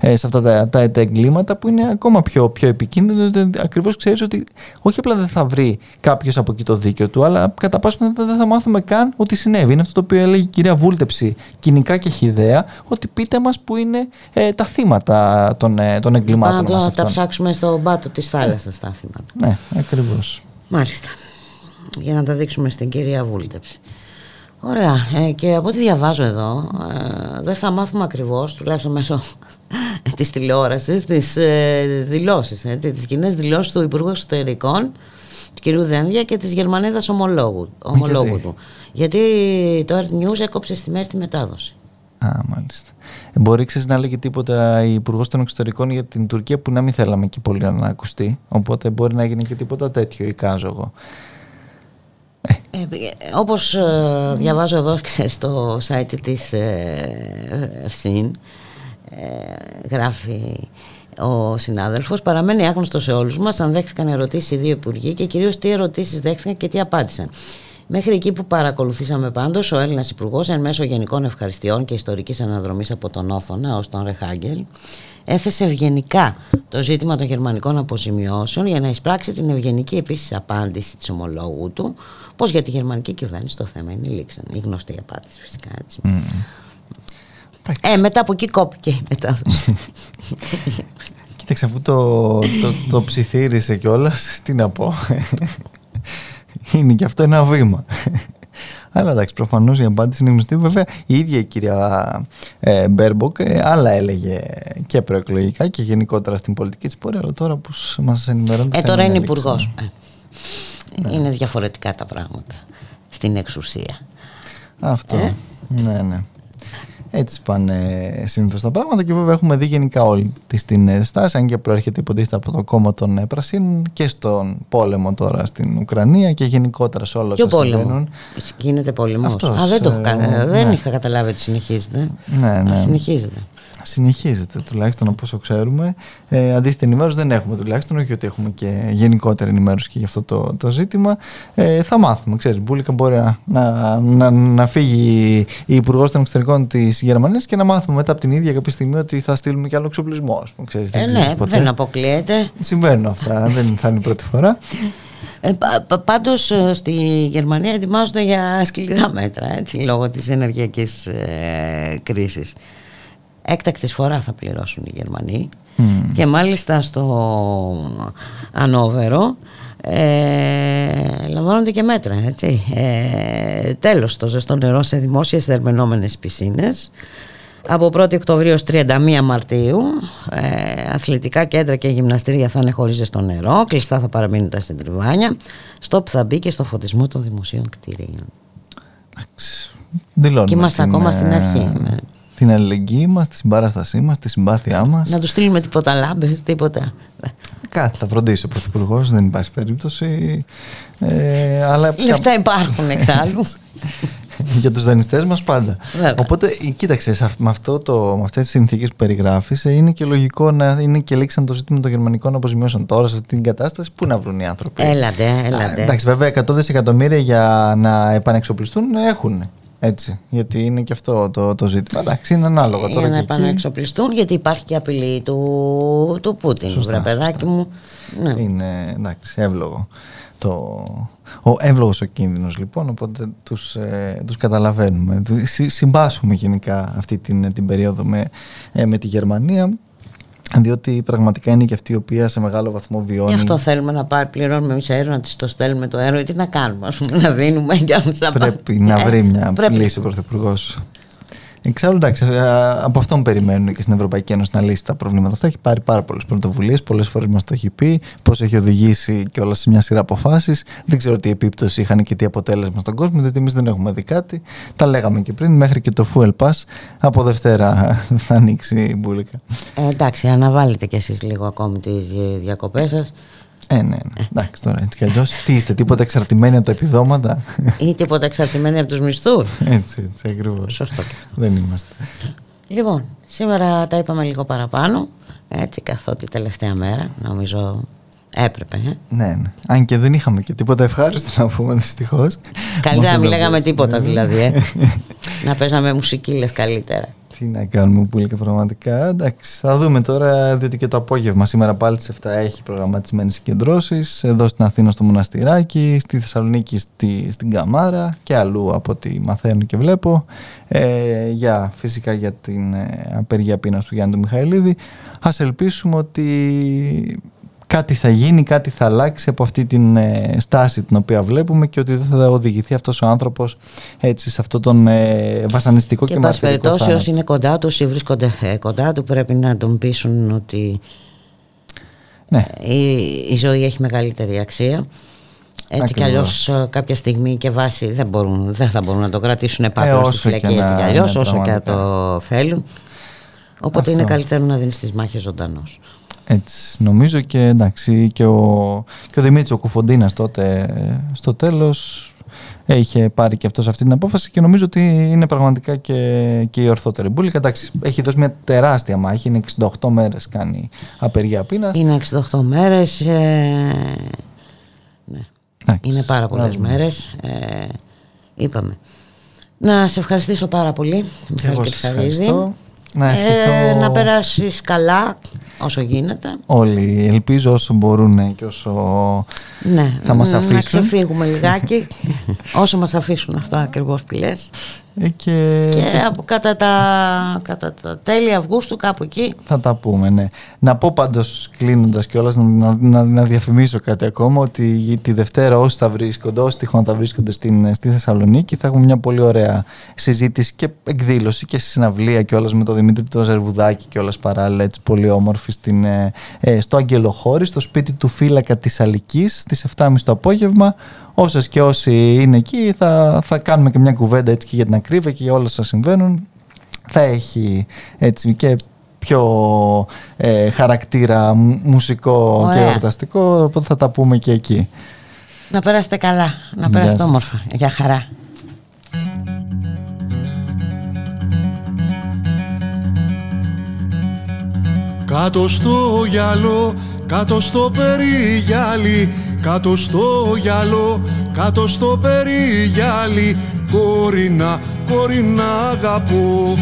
σε αυτά τα εγκλήματα, που είναι ακόμα πιο επικίνδυνο, διότι ακριβώς ξέρεις ότι όχι απλά δεν θα βρει κάποιος από εκεί το δίκιο του, αλλά κατά πάσα πιθανότητα δεν θα μάθουμε καν ότι συνέβη. Είναι αυτό το οποίο έλεγε η κυρία Βούλτεψη κοινικά και χυδαία, ότι πείτε μας που είναι τα θύματα των εγκλημάτων μας αυτών. Να τα ψάξουμε στον πάτο της θάλασσας τα θύματα. Ναι, ακριβώς. Μάλιστα. Για να τα δείξουμε στην κυρία Βούλτεψη. Ωραία, και από ό,τι διαβάζω εδώ, δεν θα μάθουμε ακριβώς, τουλάχιστον μέσω της τηλεόρασης, τις δηλώσεις, τις κοινές δηλώσεις του Υπουργού Εξωτερικών, του κυρίου Δένδια, και της Γερμανίδας ομολόγου του. Γιατί το Art News έκοψε στη μέση τη μετάδοση. Α, μάλιστα. Μπορεί να λέγει τίποτα η Υπουργός των Εξωτερικών για την Τουρκία που να μην θέλαμε και πολύ να ακουστεί, οπότε μπορεί να γίνει και τίποτα τέτοιο, εικάζω εγώ. Όπως διαβάζω εδώ στο site της ΕΦΣΥΝ, γράφει ο συνάδελφος, παραμένει άγνωστο σε όλους μας αν δέχθηκαν ερωτήσεις οι δύο υπουργοί και κυρίως τι ερωτήσεις δέχθηκαν και τι απάντησαν. Μέχρι εκεί που παρακολουθήσαμε πάντως, ο Έλληνας υπουργός, εν μέσω γενικών ευχαριστειών και ιστορικής αναδρομής από τον Όθωνα ως τον Ρεχάγκελ, έθεσε ευγενικά το ζήτημα των γερμανικών αποζημιώσεων για να εισπράξει την ευγενική επίσης απάντηση της ομολόγου του, πως για τη γερμανική κυβέρνηση το θέμα είναι λήξαν. Η γνωστή απάντηση φυσικά, έτσι. Μετά από εκεί κόπηκε η μετάδοση. Κοίταξε, αφού το ψιθύρισε κιόλας, τι να πω. Είναι και αυτό ένα βήμα. Αλλά εντάξει, προφανώς η απάντηση είναι γνωστή. Βέβαια, η ίδια η κυρία Μπέρμποκ άλλα έλεγε και προεκλογικά και γενικότερα στην πολιτική της πορεία. Αλλά τώρα που μας ενημερώνεται. Τώρα είναι υπουργός. Ναι. Είναι διαφορετικά τα πράγματα στην εξουσία. Αυτό. Ναι. Έτσι πάνε συνήθως τα πράγματα και βέβαια έχουμε δει γενικά όλη την στάση, αν και προέρχεται υποτίθεται από το κόμμα των Πρασίνων, και στον πόλεμο τώρα στην Ουκρανία και γενικότερα σε όλα όσα συμβαίνουν. Γίνεται πόλεμος. Δεν το έχω κάνει. Δεν είχα καταλάβει ότι συνεχίζεται. Ναι. Συνεχίζεται τουλάχιστον από όσο ξέρουμε. Αντίθετη ενημέρωση δεν έχουμε τουλάχιστον, όχι ότι έχουμε και γενικότερη ενημέρωση και για αυτό το ζήτημα. Θα μάθουμε, ξέρεις, Μπούλικα, μπορεί να φύγει η Υπουργός των Εξωτερικών της Γερμανίας και να μάθουμε μετά από την ίδια κάποια στιγμή ότι θα στείλουμε και άλλο εξοπλισμό. Ξέρεις, δεν αποκλείεται. Συμβαίνουν αυτά, δεν θα είναι η πρώτη φορά. Πάντως στη Γερμανία ετοιμάζονται για σκληρά μέτρα, έτσι, λόγω της ενεργειακής κρίσης. Έκτακτη φορά θα πληρώσουν οι Γερμανοί και μάλιστα στο Ανόβερο λαμβάνονται και μέτρα, έτσι. Τέλος το ζεστό νερό σε δημόσιες θερμαινόμενες πισίνες, Από 1η Οκτωβρίου ως 31 Μαρτίου αθλητικά κέντρα και γυμναστήρια θα είναι χωρίς ζεστό νερό, κλειστά θα παραμείνουν τα συντριβάνια, στόπ θα μπει και στο φωτισμό των δημοσίων κτηρίων. Και είμαστε ακόμα στην αρχή. Ναι. Την αλληλεγγύη μας, τη συμπαράστασή μας, τη συμπάθειά μας. Να τους στείλουμε τίποτα λάμπες, τίποτα. Κάτι θα φροντίσει ο Πρωθυπουργός, δεν υπάρχει περίπτωση. Αλλά... Λεφτά υπάρχουν εξάλλου. Για τους δανειστές μας πάντα. Βέβαια. Οπότε, κοίταξε, με αυτές τις συνθήκες που περιγράφεις, είναι και λογικό να είναι και λήξαν το ζήτημα των γερμανικών αποζημιώσεων τώρα σε αυτή την κατάσταση. Πού να βρουν οι άνθρωποι. Έλατε. Εντάξει, βέβαια, 100 δισεκατομμύρια για να επανεξοπλιστούν έχουν. Έτσι, γιατί είναι και αυτό το ζήτημα. Εντάξει, είναι ανάλογα τώρα. Για να επαναεξοπλιστούν, γιατί υπάρχει και απειλή του Πούτιν. Σωστά, παιδάκι μου. Ναι. Είναι εντάξει, εύλογο. Εύλογος ο κίνδυνος, λοιπόν, οπότε τους καταλαβαίνουμε. Συμπάσχουμε γενικά αυτή την περίοδο με τη Γερμανία, διότι πραγματικά είναι και αυτή η οποία σε μεγάλο βαθμό βιώνει. Γι' αυτό θέλουμε να πάρει, πληρώνουμε εμείς αέριο, να της το στέλνουμε το αέριο, ή τι να κάνουμε, να δίνουμε για να πρέπει να βρει μια λύση ο Πρωθυπουργός. Εξάλλου, εντάξει, από αυτόν περιμένουν και στην Ευρωπαϊκή Ένωση να λύσει τα προβλήματα αυτά. Έχει πάρει πάρα πολλές πρωτοβουλίες, πολλές φορές μας το έχει πει, πώς έχει οδηγήσει και όλα σε μια σειρά αποφάσεις. Δεν ξέρω τι επίπτωση είχαν και τι αποτέλεσμα στον κόσμο, διότι εμείς δεν έχουμε δει κάτι. Τα λέγαμε και πριν, μέχρι και το Fuel Pass από Δευτέρα θα ανοίξει η μπουλίκα. Εντάξει, αναβάλλετε κι εσείς λίγο ακόμη τις διακοπές σας. Ναι. Εντάξει, τώρα έτσι κι αλλιώς. Τι είστε, τίποτα εξαρτημένοι από τα επιδόματα ή τίποτα εξαρτημένοι από τους μισθούς. Έτσι, ακριβώς. Σωστό και αυτό. Δεν είμαστε. Λοιπόν, σήμερα τα είπαμε λίγο παραπάνω. Έτσι, καθότι τελευταία μέρα, νομίζω έπρεπε. Ναι. Αν και δεν είχαμε και τίποτα ευχάριστο να πούμε, δυστυχώς. Καλύτερα να μην λέγαμε τίποτα, δηλαδή. Να παίζαμε μουσικίλες καλύτερα. Τι να κάνουμε, πολύ και πραγματικά. Εντάξει, θα δούμε τώρα, διότι και το απόγευμα σήμερα πάλι στις 7 έχει προγραμματισμένες συγκεντρώσεις. Εδώ στην Αθήνα στο Μοναστηράκι, στη Θεσσαλονίκη στην Καμάρα και αλλού από ό,τι μαθαίνω και βλέπω. Φυσικά για την απεργία πείνας του Γιάννη του Μιχαηλίδη. Ας ελπίσουμε ότι κάτι θα γίνει, κάτι θα αλλάξει από αυτή την στάση την οποία βλέπουμε και ότι δεν θα οδηγηθεί αυτός ο άνθρωπος έτσι, σε αυτόν τον βασανιστικό και μαρτυρικό θάνατο. Και όσοι είναι κοντά του ή βρίσκονται κοντά του πρέπει να τον πείσουν ότι η ζωή έχει μεγαλύτερη αξία. Έτσι κι αλλιώς κάποια στιγμή και βάση δεν θα μπορούν να το κρατήσουν επάνω στη φυλακή έτσι κι αλλιώς όσο και να το θέλουν. Οπότε αυτό. Είναι καλύτερο να δίνεις τις μάχες ζωντανός. Έτσι, νομίζω και εντάξει και ο Δημήτρης ο Κουφοντίνας τότε στο τέλος είχε πάρει και αυτός αυτή την απόφαση και νομίζω ότι είναι πραγματικά και η ορθότερη μπουλίκα. Εντάξει, έχει δώσει μια τεράστια μάχη, είναι 68 μέρες κάνει απεργία πείνας. Είναι 68 μέρες, εντάξει, είναι πάρα πολλές μέρες, είπαμε. Να σε ευχαριστήσω πάρα πολύ, Μιχάλη Κριθαρίδη. Να περάσεις καλά όσο γίνεται. Όλοι ελπίζω όσο μπορούν και όσο θα μας αφήσουν. Να ξεφύγουμε λιγάκι όσο μας αφήσουν αυτά ακριβώς που λες. Και από κατά τα τέλη Αυγούστου κάπου εκεί θα τα πούμε, ναι. Να πω πάντως κλείνοντας κιόλας να διαφημίσω κάτι ακόμα, ότι τη Δευτέρα όσοι θα βρίσκονται, όσοι τυχόν θα βρίσκονται στη Θεσσαλονίκη, θα έχουμε μια πολύ ωραία συζήτηση και εκδήλωση και συναυλία κιόλας με τον Δημήτρη τον Ζερβουδάκη κιόλας παράλληλα, έτσι πολύ όμορφη στο Αγγελοχώρι, στο σπίτι του φύλακα της Αλικής, στις 7.30 το απόγευμα. Όσες και όσοι είναι εκεί θα κάνουμε και μια κουβέντα έτσι και για την ακρίβεια και για όλα όσα συμβαίνουν. Θα έχει έτσι και πιο χαρακτήρα μουσικό και εορταστικό, οπότε θα τα πούμε και εκεί. Να περάσετε καλά, να περάσετε όμορφα. Για χαρά. Κάτω στο γυαλό, κάτω στο περιγυάλι, κάτω στο γυαλό, κάτω στο περιγυάλι. Κορίνα, Κορίνα αγαπώ,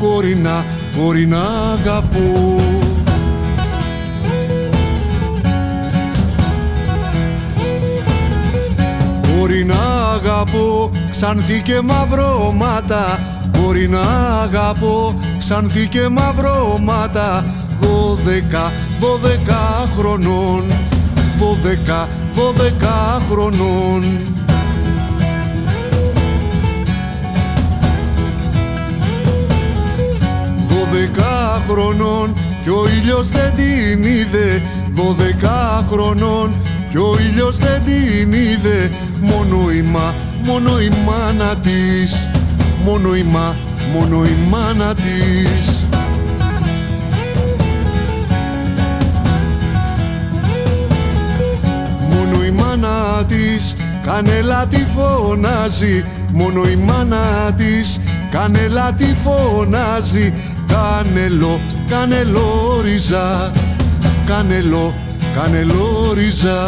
Κορίνα, Κορίνα αγαπώ. Κορίνα αγαπώ, Ξάνθη και Μαυρώματα, Κορίνα αγαπώ, Ξάνθη και Μαυρώματα. 12 χρονών, 12 χρονών. 12 χρονών κι ο ήλιος δεν την είδε. 12 χρονών κι ο ήλιος δεν την είδε. Μόνο η μάνα της. Μόνο η μάνα της. Μόνο η μάνα της, κανέλα τη φωνάζει. Μόνο η μάνα της, κανέλα τη φωνάζει. Κανελό, κανελόριζα. Κανελό, κανελόριζα.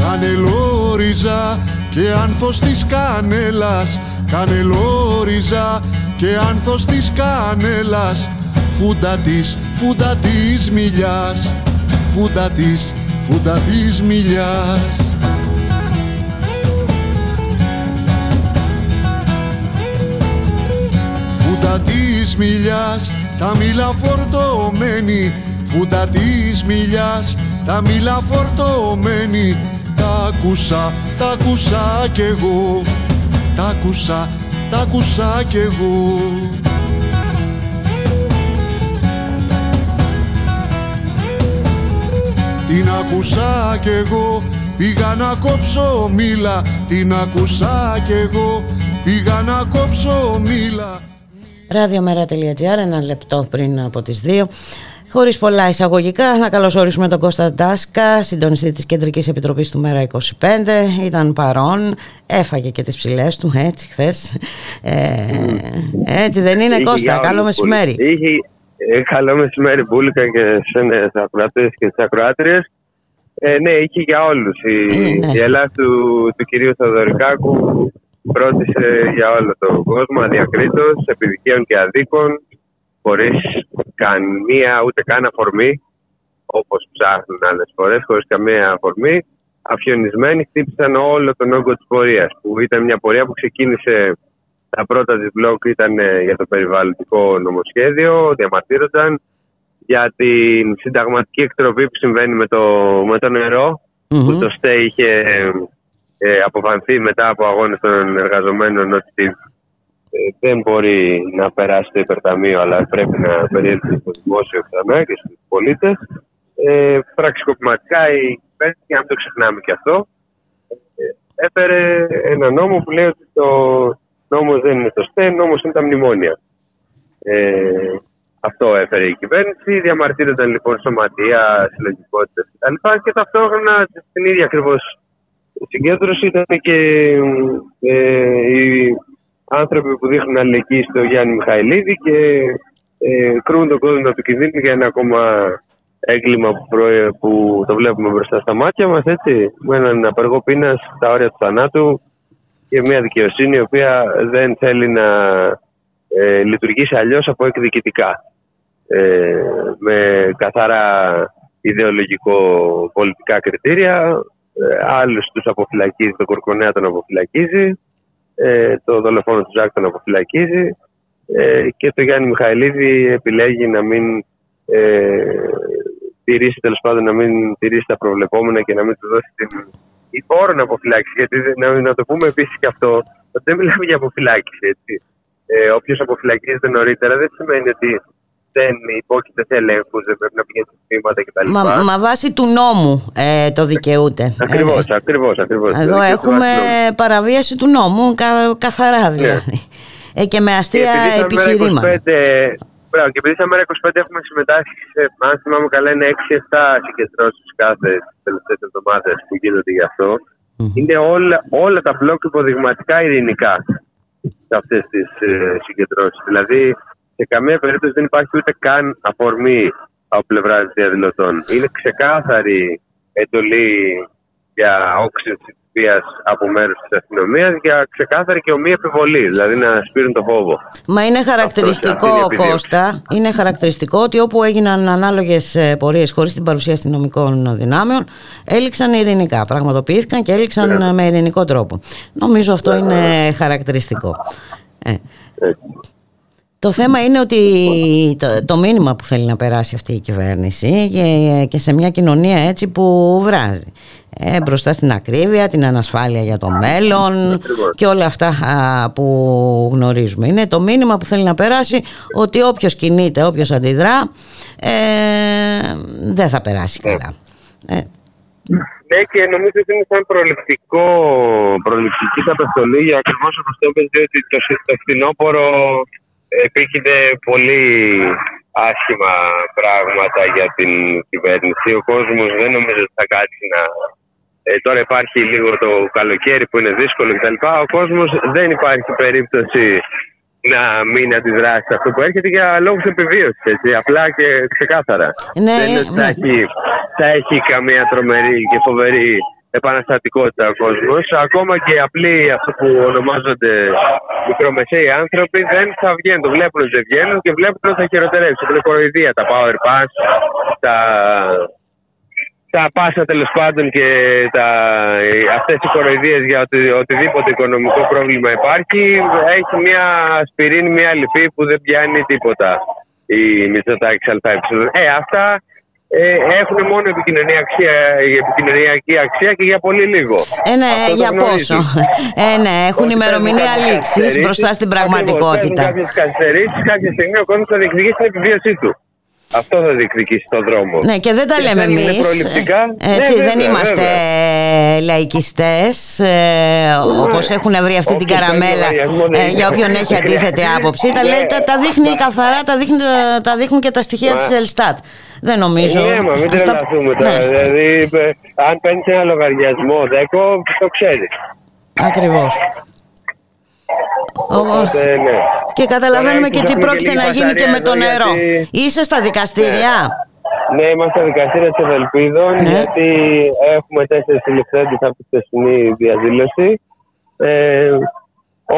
Κανελόριζα και άνθος της κανέλας. Κανελόριζα και άνθος της κανέλας. Φούντα της, φούντα της μιλιάς. Φούντα της, φούντα της μιλιάς. Φούντα της μιλιάς, τα μήλα φορτωμένη. Φούντα της μιλιάς, τα μήλα φορτωμένη. Τα ακούσα κι εγώ. Τα ακούσα, τα ακούσα κι εγώ. Την ακούσα κι εγώ, πήγα να κόψω μήλα. Την ακούσα κι εγώ, πήγα να κόψω μήλα. Radiomera.gr, ένα λεπτό πριν από τις 2. Χωρίς πολλά εισαγωγικά, να καλωσορίσουμε τον Κώστα Τάσκα, συντονιστή της Κεντρικής Επιτροπής του Μέρα 25. Ήταν παρόν, έφαγε και τις ψηλές του, έτσι, χθες. Έτσι δεν είναι, Κώστα, καλό μεσημέρι. Καλό μεσημέρι, Μπούλικα, και στους ακροατές και στις ακροάτριες. Ναι, είχε για όλους. Η Ελλάδα του κυρίου Θεοδωρικάκου πρότισε για όλο τον κόσμο, αδιακρίτως, επί δικαίων και αδίκων, χωρίς καμία ούτε καν αφορμή, όπως ψάχνουν άλλες φορές, χωρίς καμία αφορμή. Αφιονισμένοι χτύπησαν όλο τον όγκο της πορείας, που ήταν μια πορεία που ξεκίνησε. Τα πρώτα της μπλοκ ήταν για το περιβαλλοντικό νομοσχέδιο, διαμαρτύρονταν για την συνταγματική εκτροπή που συμβαίνει με το νερό, mm-hmm. που το ΣΤΕ είχε αποφανθεί μετά από αγώνες των εργαζομένων ότι δεν μπορεί να περάσει το υπερταμείο, αλλά πρέπει να περιέλθει στο δημόσιο ξανά και στους πολίτες. Πραξικοπηματικά η κυβέρνηση, αν το ξεχνάμε και αυτό, έφερε ένα νόμο που λέει ότι το νόμος δεν είναι το ΣΤΕ, νόμος είναι τα μνημόνια. Αυτό έφερε η κυβέρνηση. Διαμαρτύρονταν λοιπόν σωματεία, συλλογικότητες κτλ. Και ταυτόχρονα στην ίδια ακριβώς συγκέντρωση ήταν και οι άνθρωποι που δείχνουν αλληλεγγύη στο Γιάννη Μιχαηλίδη και κρούν τον κόσμο από το κινδύνο για ένα ακόμα έγκλημα που το βλέπουμε μπροστά στα μάτια μας, έτσι, με έναν απεργό πείνα στα όρια του θανάτου. Και μια δικαιοσύνη η οποία δεν θέλει να λειτουργήσει αλλιώς από εκδικητικά. Με καθαρά ιδεολογικό πολιτικά κριτήρια. Άλλους τους αποφυλακίζει, τον Κορκονέα τον αποφυλακίζει, το δολοφόνο του Ζάκ τον αποφυλακίζει και το Γιάννη Μιχαηλίδη επιλέγει να μην τηρήσει, τέλος πάντων να μην τηρήσει τα προβλεπόμενα και να μην του δώσει την... ή όρο να αποφυλάξει, γιατί να το πούμε επίσης και αυτό, ότι δεν μιλάμε για αποφυλάκηση, έτσι. Όποιος αποφυλακίζεται νωρίτερα δεν σημαίνει ότι δεν υπόκειται σε ελέγχους, δεν πρέπει να πηγαίνει σε θύματα κτλ. Μα βάσει του νόμου το δικαιούται. Ακριβώς, ακριβώς. Εδώ έχουμε παραβίαση του νόμου, καθαρά δηλαδή. Ναι. Και με αστεία επιχειρήματα. Και επειδή στα Μέρα 25 έχουμε συμμετάσχει σε, αν θυμάμαι καλά, είναι 6-7 συγκεντρώσεις κάθε τις τελευταίες εβδομάδες που γίνονται γι' αυτό. Είναι όλα τα μπλοκ υποδειγματικά ειρηνικά σε αυτές τις συγκεντρώσεις. Δηλαδή, σε καμία περίπτωση δεν υπάρχει ούτε καν αφορμή από πλευράς διαδηλωτών. Είναι ξεκάθαρη εντολή για όξυνση της βίας από μέρους της αστυνομίας, για ξεκάθαρη και ομοία επιβολή, δηλαδή να σπείρουν το φόβο. Μα είναι χαρακτηριστικό, Κώστα, είναι χαρακτηριστικό ότι όπου έγιναν ανάλογες πορείες χωρίς την παρουσία αστυνομικών δυνάμεων, έληξαν ειρηνικά, πραγματοποιήθηκαν και έληξαν με ειρηνικό τρόπο. Νομίζω αυτό είναι χαρακτηριστικό. Το θέμα είναι ότι το μήνυμα που θέλει να περάσει αυτή η κυβέρνηση και σε μια κοινωνία έτσι που βράζει. Μπροστά στην ακρίβεια, την ανασφάλεια για το μέλλον και όλα αυτά που γνωρίζουμε. Είναι το μήνυμα που θέλει να περάσει ότι όποιος κινείται, όποιος αντιδρά δεν θα περάσει καλά. Ναι, και νομίζω ότι είναι σαν προληπτική καταστολή για ακριβώς όπως το έπαιζε, διότι το φθινόπωρο επίκυνται πολύ άσχημα πράγματα για την κυβέρνηση. Ο κόσμος δεν νομίζω ότι θα κάτσει να... τώρα υπάρχει λίγο το καλοκαίρι που είναι δύσκολο κτλ. Ο κόσμος δεν υπάρχει περίπτωση να μην αντιδράσει αυτό που έρχεται για λόγους επιβίωσης, έτσι, απλά και ξεκάθαρα. Ναι, δεν θα έχει καμία τρομερή και φοβερή επαναστατικότητα ο κόσμος. Ακόμα και απλοί αυτοί που ονομάζονται μικρομεσαίοι άνθρωποι δεν θα βγαίνουν. Το βλέπουν ότι δεν βγαίνουν και βλέπουν ότι θα χειροτερέψουν. Είναι κοροϊδία, τα power pass, τα πάσα τέλος πάντων και αυτές οι κοροϊδίες για οτιδήποτε οικονομικό πρόβλημα υπάρχει. Έχει μια σπιρίνη, μια λυφή που δεν πιάνει τίποτα η Μητσοτάκης ΑΕ. Αυτά έχουν μόνο επικοινωνιακή αξία και για πολύ λίγο. Για πόσο. Έχουν ημερομηνία λήξης μπροστά στην πραγματικότητα. Κάποιες καθυστερήσεις, κάποια στιγμή ο κόσμος θα διεκδικήσει την επιβίωσή του. Αυτό θα διεκδικήσει τον δρόμο. Ναι, και δεν τα λέμε εμείς. Έτσι, δεν είμαστε λαϊκιστές, όπως έχουν βρει αυτή την καραμέλα για όποιον έχει αντίθετη άποψη. Τα δείχνει καθαρά, τα δείχνουν και τα στοιχεία της Ελστάτ. Δεν νομίζω. Ναι, μα μην τρελαθούμε τώρα. Δηλαδή, αν παίρνεις ένα λογαριασμό 10, το ξέρεις. Ακριβώς. Ναι. Και καταλαβαίνουμε και τι πρόκειται να γίνει και με το νερό. Είσαι στα δικαστήρια. Ναι, είμαστε στα δικαστήρια της Ευελπίδων, γιατί έχουμε 4 συλληφθέντες από τη χθεσινή διαδήλωση.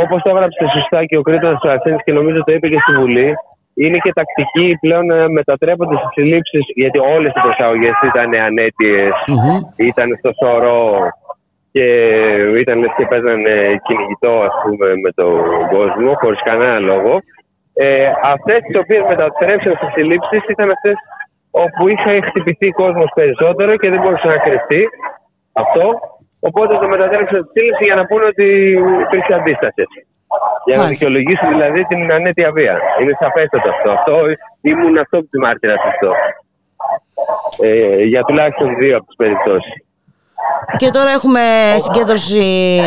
Όπως το έγραψε σωστά και ο Κρήτονας Αρσένης και νομίζω το είπε και στη Βουλή, είναι και τακτική πλέον, μετατρέπονται στις συλλήψεις, γιατί όλες οι προσαγωγές ήταν ανέτειες, ήταν στο σωρό και ήταν λες και παίζανε κυνηγητό, ας πούμε, με τον κόσμο, χωρίς κανένα λόγο. Αυτές τις οποίες μετατρέψαν στις συλλήψεις ήταν αυτές όπου είχε χτυπηθεί κόσμος περισσότερο και δεν μπορούσε να κρυφτεί αυτό. Οπότε το μετατρέψαν στη σύλληψη για να πούνε ότι υπήρξε αντίσταση. Για να δικαιολογήσουν δηλαδή την ανέτεια βία. Είναι σαφέστατο αυτό. Ήμουν αυτό που τη μάρτυρα αυτό. Για τουλάχιστον 2 από τις περιπτώσεις. Και τώρα έχουμε συγκέντρωση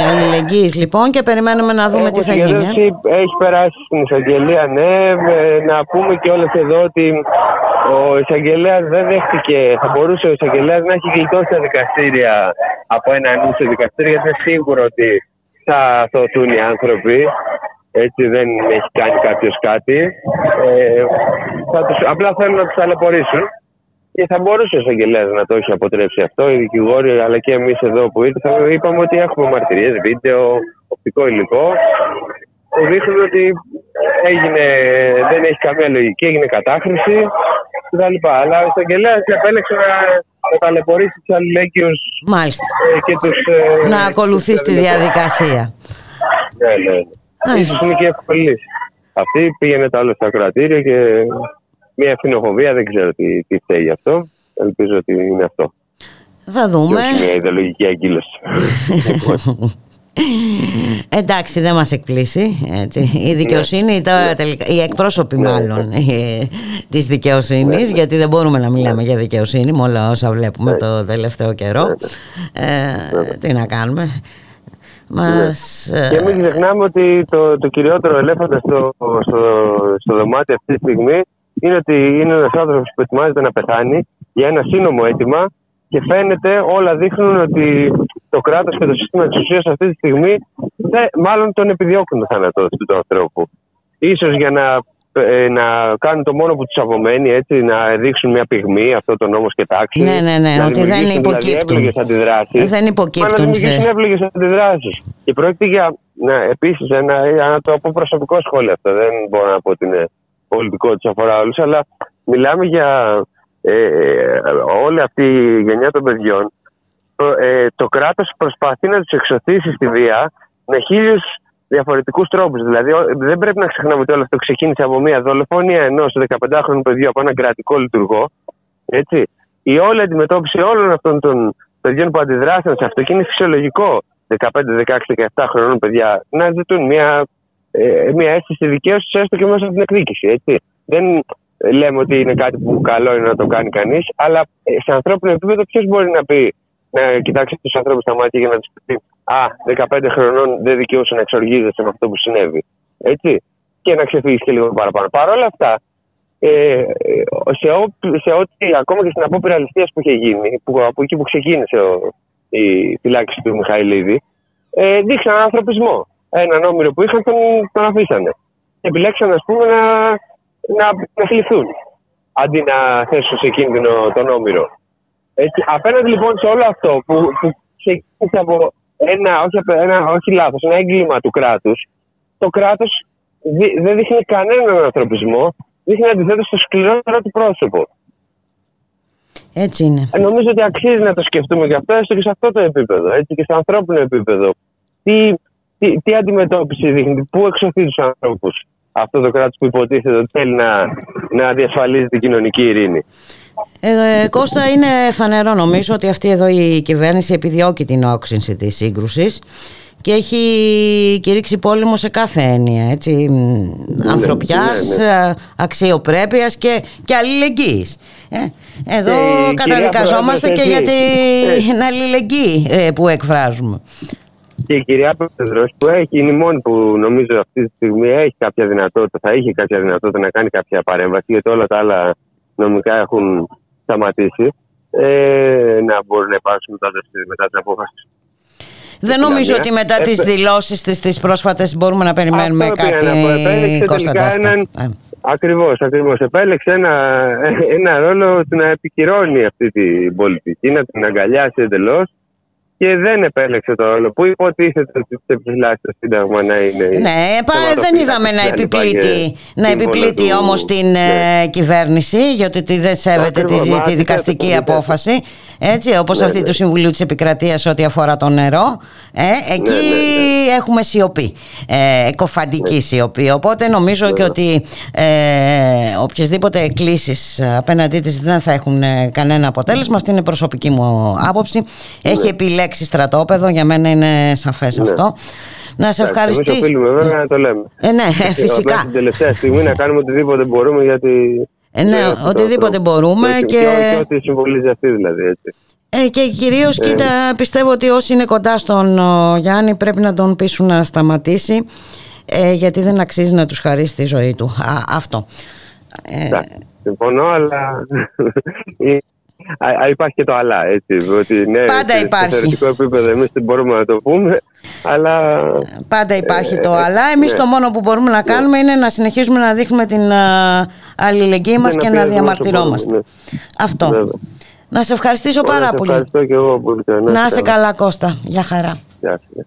αλληλεγγύης λοιπόν και περιμένουμε να δούμε τι θα γίνει. Έχει περάσει στην εισαγγελία, ναι. Να πούμε και όλες εδώ ότι ο εισαγγελέας δεν δέχτηκε. Θα μπορούσε ο εισαγγελέας να έχει γλιτώσει τα δικαστήρια από ένα ανούσιο δικαστήριο, γιατί είναι σίγουρο ότι θα θωθούν οι άνθρωποι. Έτσι, δεν έχει κάνει κάποιος κάτι. Απλά θέλουν να τους ταλαιπωρήσουν. Και θα μπορούσε ο εισαγγελέας να το έχει αποτρέψει αυτό. Οι δικηγόροι, αλλά και εμείς εδώ που ήρθαμε, είπαμε ότι έχουμε μαρτυρίες, βίντεο, οπτικό υλικό. Δείχνουν ότι δεν έχει καμία λογική, έγινε κατάχρηση κτλ. Αλλά ο εισαγγελέας επέλεξε να ταλαιπωρήσει τους αλληλέγγυους και τους. Να ακολουθεί τη διαδικασία. Ναι. Ίσως είναι και ευκολή. Αυτή πήγαινε τα όλα στα κρατήρια και. Μια ευθυνοχοβία, δεν ξέρω τι φταίει γι' αυτό. Ελπίζω ότι είναι αυτό. Θα δούμε. Και όχι μια ιδεολογική αγκύλωση. Εντάξει, δεν μας εκπλήσει. Έτσι. Η δικαιοσύνη, τώρα, τελικά, οι εκπρόσωποι μάλλον της δικαιοσύνης, γιατί δεν μπορούμε να μιλάμε για δικαιοσύνη με όλα όσα βλέπουμε το τελευταίο καιρό. Τι να κάνουμε. Και μην ξεχνάμε ότι το κυριότερο ελέφαντα στο δωμάτιο αυτή τη στιγμή είναι ότι είναι ένας άνθρωπος που ετοιμάζεται να πεθάνει για ένα σύνομο αίτημα και φαίνεται, όλα δείχνουν ότι το κράτος και το σύστημα της ουσίας αυτή τη στιγμή μάλλον τον επιδιώκουν το θάνατο του ανθρώπου. Ίσως για να κάνουν το μόνο που τους απομένει, έτσι, να δείξουν μια πυγμή, αυτό το νόμος και τάξη. Ναι, ότι δεν υποκύπτουν. Δεν υποκύπτουν. Να δημιουργήσουν εύλογες αντιδράσεις. Και πρόκειται για, επίσης, να το πω προσωπικό σχόλιο αυτό, δεν μπορώ να πω ότι είναι πολιτικό, τους αφορά όλους, αλλά μιλάμε για όλη αυτή η γενιά των παιδιών. Το κράτος προσπαθεί να τους εξωθήσει στη βία με χίλιους διαφορετικούς τρόπους. Δηλαδή, δεν πρέπει να ξεχνάμε ότι όλο αυτό ξεκίνησε από μια δολοφονία ενός 15χρονου παιδιού από έναν κρατικό λειτουργό. Έτσι. Η όλη αντιμετώπιση όλων αυτών των παιδιών που αντιδράσαν σε αυτό, και είναι φυσιολογικό 15, 16, 17 χρονών παιδιά να ζητούν μια αίσθηση δικαίωσης, έστω και μέσα από την εκδίκηση. Έτσι. Δεν λέμε ότι είναι κάτι που καλό είναι να το κάνει κανείς, αλλά σε ανθρώπινο επίπεδο ποιος μπορεί να πει, να κοιτάξει τους ανθρώπους στα μάτια για να τους πει «Α, 15 χρονών δεν δικαιούσε να εξοργίζεσαι με αυτό που συνέβη». Έτσι. Και να ξεφύγεις και λίγο παραπάνω. Παρ' όλα αυτά, σε ό,τι ακόμα και στην απόπειρα ληστείας που είχε γίνει, από εκεί που ξεκίνησε η φυλάκιση του Μιχαηλίδη, δείξαν ανθρωπισμό. Έναν όμηρο που είχαν τον αφήσανε. Επιλέξαν, ας πούμε, να θλιφθούν αντί να θέσουν σε κίνδυνο τον όμηρο. Έτσι, απέναντι λοιπόν σε όλο αυτό που ξεκίνησε από ένα έγκλημα του κράτους, το κράτος δεν δείχνει κανέναν ανθρωπισμό, δείχνει αντιθέτως το σκληρότερο του πρόσωπο. Έτσι είναι. Νομίζω ότι αξίζει να το σκεφτούμε και αυτό, έστω και σε αυτό το επίπεδο, έτσι, και στο ανθρώπινο επίπεδο. Τι αντιμετώπιση δείχνει, πού εξωθεί τους ανθρώπους αυτό το κράτος που υποτίθεται ότι θέλει να διασφαλίζει την κοινωνική ειρήνη. Κώστα, είναι φανερό νομίζω ότι αυτή εδώ η κυβέρνηση επιδιώκει την όξυνση της σύγκρουσης και έχει κηρύξει πόλεμο σε κάθε έννοια, έτσι, ανθρωπιάς, αξιοπρέπειας και αλληλεγγύης. Εδώ καταδικαζόμαστε και για την αλληλεγγύη που εκφράζουμε. Και η κυρία Πρόεδρος, που είναι η μόνη που νομίζω αυτή τη στιγμή έχει κάποια δυνατότητα, θα είχε κάποια δυνατότητα να κάνει κάποια παρέμβαση, γιατί όλα τα άλλα νομικά έχουν σταματήσει, να μπορούν να υπάρξουν μετά την απόφαση. Δεν νομίζω ότι μετά τις δηλώσεις της τις πρόσφατες μπορούμε να περιμένουμε κάτι, Κώστα Τάσκα. Ακριβώς. Επέλεξε ένα ρόλο να επικυρώνει αυτή την πολιτική, να την αγκαλιάσει εντελώς. Και δεν επέλεξε το ρόλο που υποτίθεται ότι επιφυλάσσει το Σύνταγμα να είναι. Ναι, δεν είδαμε να επιπλήττει όμως την κυβέρνηση, γιατί δεν σέβεται τη δικαστική απόφαση, έτσι, όπως αυτή του Συμβουλίου της Επικρατείας ό,τι αφορά το νερό. Εκεί έχουμε σιωπή, κοφαντική σιωπή. Οπότε νομίζω και ότι οποιασδήποτε κλήσεις απέναντί της δεν θα έχουν κανένα αποτέλεσμα. Αυτή είναι προσωπική μου άποψη. Έχει επιλέξει στρατόπεδο, για μένα είναι σαφές αυτό. Να σε ευχαριστήσω. Εμείς οφείλουμε βέβαια να το λέμε. Ναι, φυσικά. Στην τελευταία στιγμή να κάνουμε οτιδήποτε μπορούμε γιατί... οτιδήποτε μπορούμε και ό,τι συμβολίζει αυτή δηλαδή, έτσι. Και κυρίως κοίτα, πιστεύω ότι όσοι είναι κοντά στον Γιάννη πρέπει να τον πείσουν να σταματήσει, γιατί δεν αξίζει να τους χαρίσει τη ζωή του. Αυτό. Συμφωνώ, αλλά... υπάρχει και το αλλά, έτσι, ότι ναι, πάντα υπάρχει. Σε θεωρητικό επίπεδο εμείς δεν μπορούμε να το πούμε, αλλά... Πάντα υπάρχει το αλλά. Εμείς το μόνο που μπορούμε να κάνουμε είναι να συνεχίσουμε να δείχνουμε την αλληλεγγύη μας και να διαμαρτυρόμαστε. Αυτό. Να σε ευχαριστήσω πάρα πολύ. Ευχαριστώ και εγώ πολύ. Να σε καλά, Κώστα. Γεια χαρά. Γεια σας.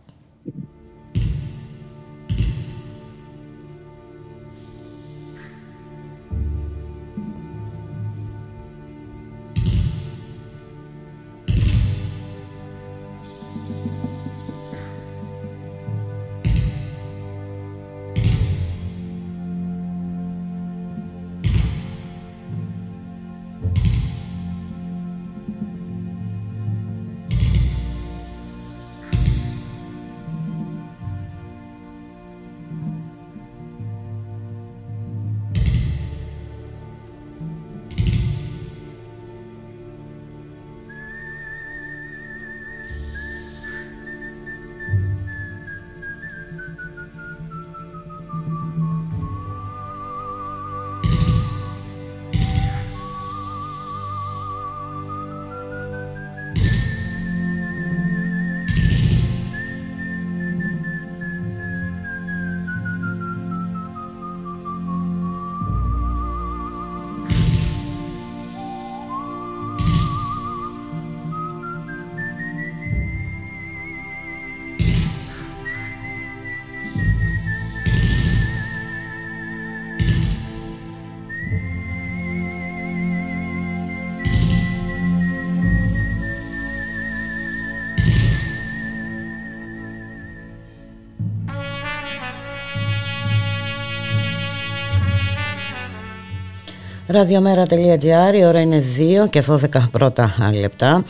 Radiomera.gr, η ώρα είναι 2 και 12 πρώτα λεπτά.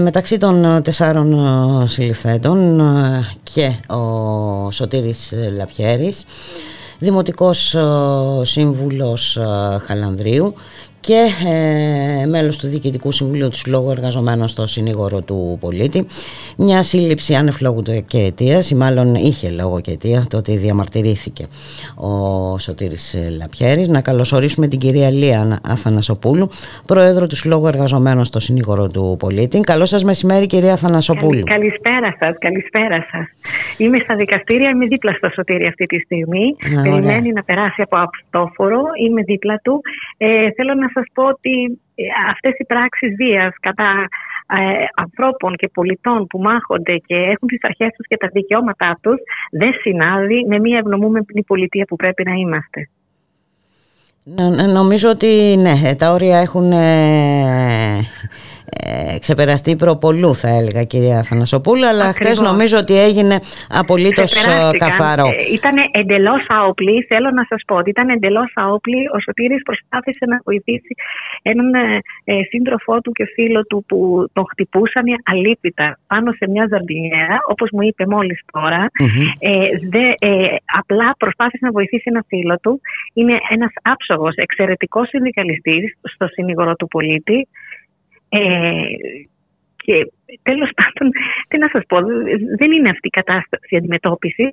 Μεταξύ των 4 συλληφθέντων και ο Σωτήρης Λαπιέρης, δημοτικός σύμβουλος Χαλανδρίου και μέλος του Διοικητικού Συμβουλίου του Συλλόγου εργαζομένων στο Συνήγορο του Πολίτη. Μια σύλληψη άνευ λόγου και αιτίας, ή μάλλον είχε λόγο και αιτία, το ότι διαμαρτυρήθηκε ο Σωτήρης Λαπιέρης. Να καλωσορίσουμε την κυρία Λία Αθανασοπούλου, πρόεδρο του Συλλόγου εργαζομένων στο Συνήγορο του Πολίτη. Καλό σας μεσημέρι, κυρία Αθανασοπούλου. Καλησπέρα σας. Είμαι στα δικαστήρια, είμαι δίπλα στο Σωτήρη αυτή τη στιγμή. Περιμένει να περάσει από αυτόφορο, είμαι δίπλα του. Θέλω να σας πω ότι αυτές οι πράξεις βίας κατά ανθρώπων και πολιτών που μάχονται και έχουν τις αρχές τους και τα δικαιώματά τους δεν συνάδει με μια ευνομούμενη πολιτεία που πρέπει να είμαστε. Νομίζω ότι ναι, τα όρια έχουν ξεπεραστεί προπολού, θα έλεγα, κυρία Αθανασοπούλου, αλλά χτες νομίζω ότι έγινε απολύτως καθαρό. Ήταν εντελώς άοπλη, θέλω να σας πω ότι ήταν εντελώς άοπλη. Ο Σωτήρης προσπάθησε να βοηθήσει έναν σύντροφό του και φίλο του που τον χτυπούσαν αλίπητα πάνω σε μια ζαρντινιέρα, όπως μου είπε μόλις τώρα. Απλά προσπάθησε να βοηθήσει ένα φίλο του. Είναι ένας άψογος, εξαιρετικός συνδικαλιστής στο Συνήγορο του Πολίτη. Και τέλος πάντων, τι να σας πω, δεν είναι αυτή η κατάσταση αντιμετώπισης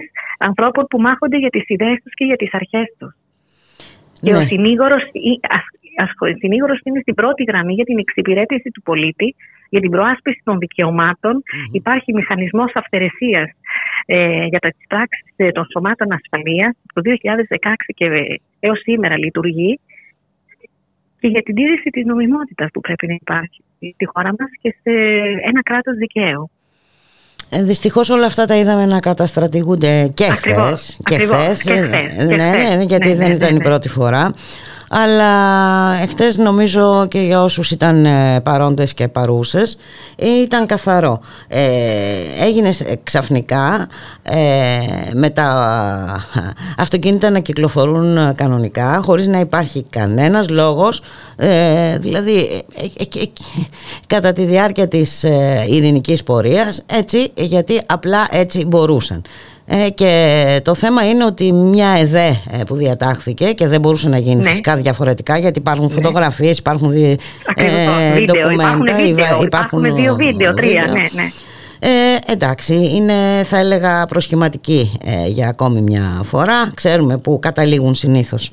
ανθρώπων που μάχονται για τις ιδέες τους και για τις αρχές τους. Ναι. Και ο συνήγορος, είναι στην πρώτη γραμμή για την εξυπηρέτηση του πολίτη, για την προάσπιση των δικαιωμάτων. Υπάρχει μηχανισμός αυθαιρεσίας για τα πράξεις των σωμάτων ασφαλείας, το 2016 και έως σήμερα λειτουργεί, και για την τήρηση της νομιμότητας που πρέπει να υπάρχει στη χώρα μας και σε ένα κράτος δικαίου. Δυστυχώς όλα αυτά τα είδαμε να καταστρατηγούνται και χθες. Ναι, γιατί δεν ήταν η πρώτη φορά. Αλλά χθες, νομίζω, και για όσους ήταν παρόντες και παρούσες, ήταν καθαρό. Έγινε ξαφνικά με τα αυτοκίνητα να κυκλοφορούν κανονικά, χωρίς να υπάρχει κανένας λόγος. Δηλαδή, κατά τη διάρκεια της ειρηνικής πορείας, έτσι, γιατί απλά έτσι μπορούσαν. Και το θέμα είναι ότι μια ΕΔΕ που διατάχθηκε και δεν μπορούσε να γίνει φυσικά διαφορετικά, γιατί υπάρχουν φωτογραφίες, υπάρχουν ντοκουμέντα, υπάρχουν 2 βίντεο, 3. Εντάξει, είναι, θα έλεγα, προσχηματική για ακόμη μια φορά. Ξέρουμε που καταλήγουν συνήθως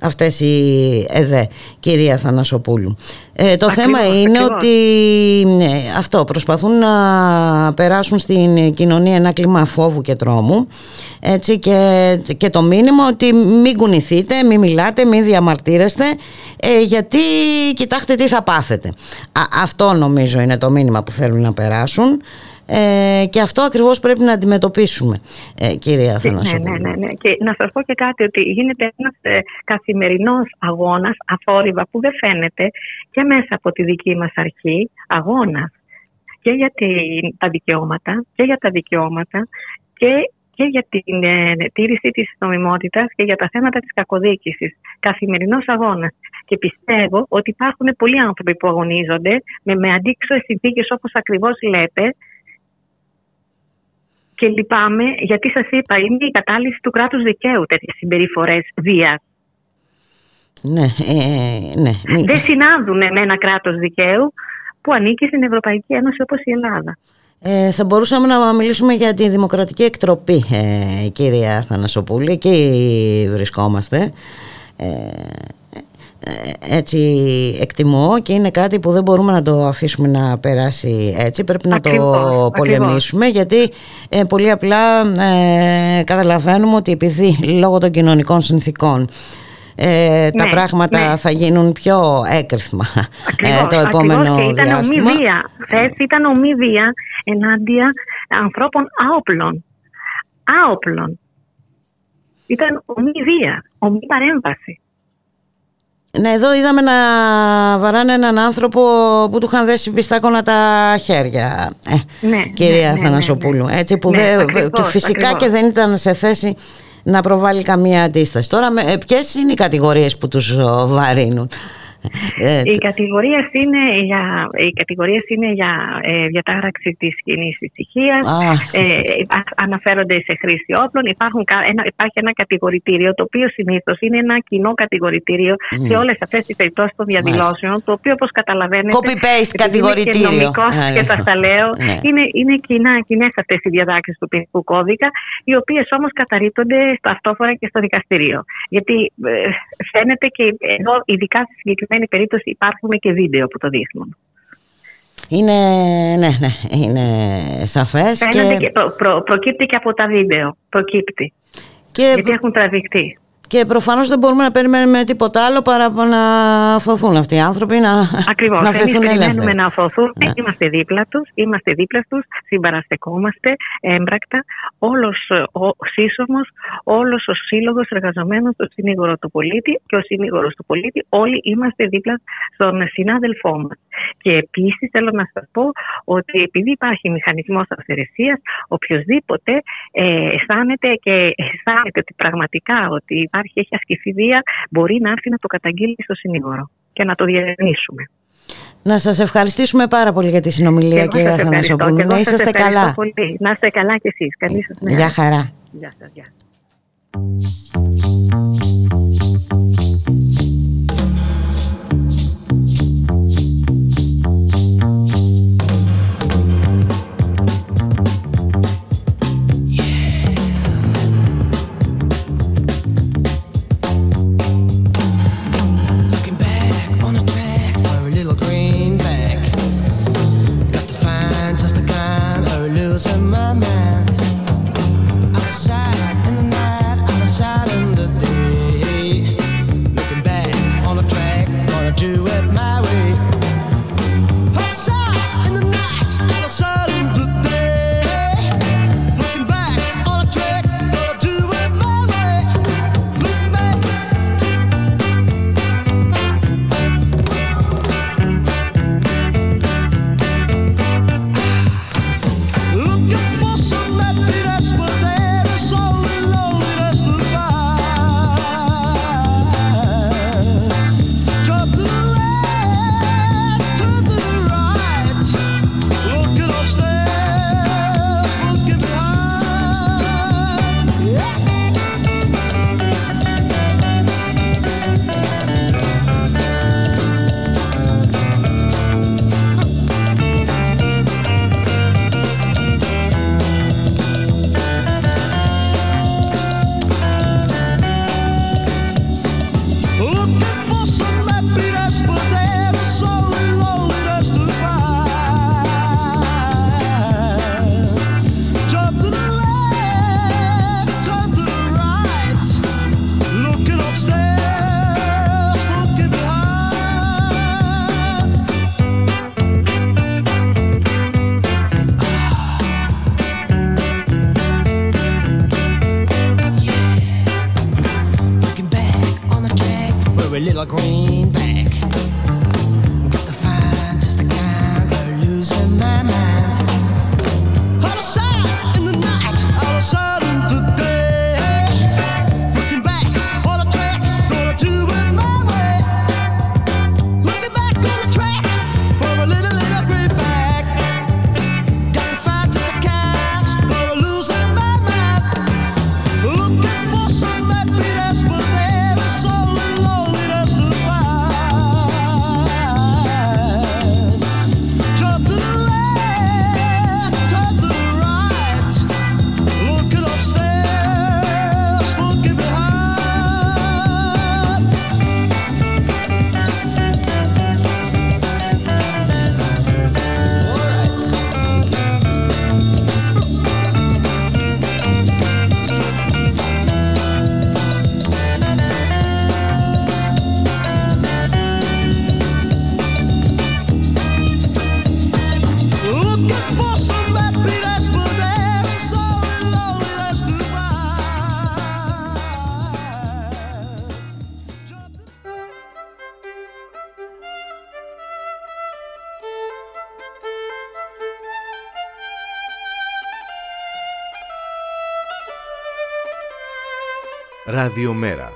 αυτές οι ΕΔΕ, κυρία Θανασοπούλου. Το θέμα είναι ότι αυτό, προσπαθούν να περάσουν στην κοινωνία ένα κλίμα φόβου και τρόμου, έτσι, και το μήνυμα ότι μην κουνηθείτε, μην μιλάτε, μην διαμαρτύρεστε, γιατί κοιτάξτε τι θα πάθετε. Αυτό νομίζω είναι το μήνυμα που θέλουν να περάσουν. Και αυτό ακριβώς πρέπει να αντιμετωπίσουμε, κυρία Αθανασοπούλου. Ναι. Και να σας πω και κάτι, ότι γίνεται ένας καθημερινός αγώνας αθόρυβα που δεν φαίνεται και μέσα από τη δική μας αρχή, αγώνας και για τα δικαιώματα και για την τήρηση της νομιμότητας και για τα θέματα της κακοδίκησης. Καθημερινός αγώνας. Και πιστεύω ότι υπάρχουν πολλοί άνθρωποι που αγωνίζονται με αντίξωες συνθήκες, όπως ακριβώς λέτε. Και λυπάμαι, γιατί σας είπα, είναι η κατάλυση του κράτους δικαίου τέτοιες συμπεριφορές βίας. Ναι. Δεν συνάδουν με ένα κράτος δικαίου που ανήκει στην Ευρωπαϊκή Ένωση, όπως η Ελλάδα. Θα μπορούσαμε να μιλήσουμε για τη δημοκρατική εκτροπή, κυρία Αθανασοπούλου. Εκεί βρισκόμαστε. Έτσι εκτιμώ, και είναι κάτι που δεν μπορούμε να το αφήσουμε να περάσει έτσι. Πρέπει να το πολεμήσουμε, γιατί πολύ απλά καταλαβαίνουμε ότι επειδή λόγω των κοινωνικών συνθήκων τα πράγματα θα γίνουν πιο έκρηθμα το επόμενο διάστημα. Χθες ήταν ομοί βία ενάντια ανθρώπων άοπλων. Ήταν ομοί βία, ομοί παρέμβαση. Ναι, εδώ είδαμε να βαράνε έναν άνθρωπο που του είχαν δέσει πιστάκωνα τα χέρια, κυρία Αθανασοπούλου. Φυσικά ακριβώς. Και δεν ήταν σε θέση να προβάλλει καμία αντίσταση. Τώρα, ποιες είναι οι κατηγορίες που τους βαρύνουν? Οι κατηγορίες είναι για διατάραξη της κοινής ησυχίας, αναφέρονται σε χρήση όπλων. Υπάρχει ένα κατηγορητήριο, το οποίο συνήθως είναι ένα κοινό κατηγορητήριο σε όλες αυτές τις περιπτώσεις των διαδηλώσεων, το οποίο, όπως καταλαβαίνετε, copy-paste κατηγορητήριο. Είναι και νομικός και σας τα λέω. Είναι κοινές αυτές οι διατάξεις του ποινικού κώδικα, οι οποίες όμως καταρρίπτονται ταυτόχρονα και στο δικαστήριο. Γιατί φαίνεται και εδώ, ειδικά στη συγκεκριμένη περίπτωση, υπάρχουν και βίντεο που το δείχνουν. Είναι σαφές. Και προκύπτει και από τα βίντεο. Προκύπτει. Γιατί έχουν τραβηχτεί. Και προφανώς δεν μπορούμε να περιμένουμε τίποτα άλλο παρά να αφωθούν αυτοί οι άνθρωποι. Ακριβώς. Να φεθούν ελεύθεροι. Περιμένουμε να αφωθούν. Ναι. Είμαστε δίπλα τους, συμπαραστεκόμαστε έμπρακτα. Όλος ο σύσσωμος, όλος ο σύλλογος εργαζομένων στο Συνήγορο του Πολίτη και ο Συνήγορος του Πολίτη, όλοι είμαστε δίπλα στον συνάδελφό μας. Και επίσης θέλω να σας πω ότι επειδή υπάρχει μηχανισμός αυθαιρεσίας, οποιοδήποτε αισθάνεται ότι πραγματικά ότι έχει ασκηθεί βία, μπορεί να έρθει να το καταγγείλει στο συνήγορο και να το διερευνήσουμε. Να σας ευχαριστήσουμε πάρα πολύ για τη συνομιλία, κύριε Αθανασοπούλου. Να είστε καλά. Πολύ. Να είστε καλά κι εσείς. Καλή σας μέρα. Γεια χαρά. Γεια σας. Γεια. In my mind, I'm outside in the night, I'm outside in the day, looking back on a track, gonna do it my way. Outside in the night, I'm outside in the day, looking back on a track, gonna do it my way. Look back. Somebody that's for them, it's only lonely, that's the vibe. To the left, to the right, looking upstairs, looking behind, Looking for somebody that's for them, it's only lonely, that's the vibe. To the left, to the right, looking upstairs, looking behind. Looking back on the track, we're a little greenback. Got to find just the kind of losing my mind. Outside in the night, outside in the day, looking back on the track, gonna do it my way. Looking back on the track for a little greenback. Got to find just the kind of losing my mind. Looking for somebody that's for them, it's only lonely, that's the vibe. Ραδιομέρα.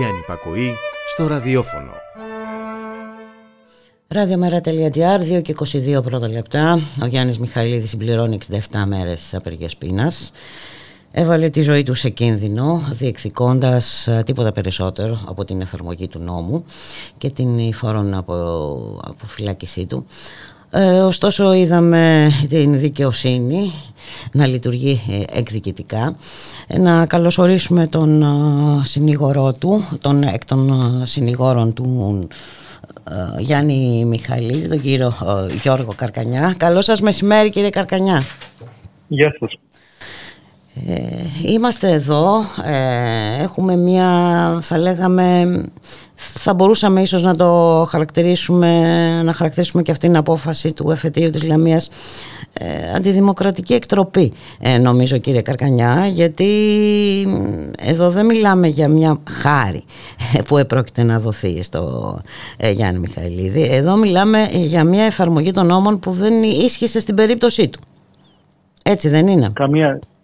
Η ανυπακοή στο ραδιόφωνο. Radiomera.gr, 2 και 22 πρώτα λεπτά. Ο Γιάννης Μιχαηλίδης συμπληρώνει 67 μέρες απεργίας πείνας. Έβαλε τη ζωή του σε κίνδυνο, διεκδικώντας τίποτα περισσότερο από την εφαρμογή του νόμου και την υφόρον αποφυλάκησή του. Ωστόσο είδαμε την δικαιοσύνη να λειτουργεί εκδικητικά. Να καλωσορίσουμε τον συνήγορό του, τον εκ των συνηγόρων του Γιάννη Μιχαηλίδη, τον κύριο Γιώργο Καρκανιά. Καλό σας μεσημέρι, κύριε Καρκανιά. Γεια σας. Είμαστε εδώ, έχουμε μια, θα λέγαμε, θα μπορούσαμε ίσως να το χαρακτηρίσουμε, να χαρακτηρίσουμε και αυτήν την απόφαση του εφετείου της Λαμίας αντιδημοκρατική εκτροπή, νομίζω, κύριε Καρκανιά, γιατί εδώ δεν μιλάμε για μια χάρη που επρόκειται να δοθεί στο Γιάννη Μιχαηλίδη. Εδώ μιλάμε για μια εφαρμογή των νόμων που δεν ίσχυσε στην περίπτωσή του. Έτσι δεν είναι?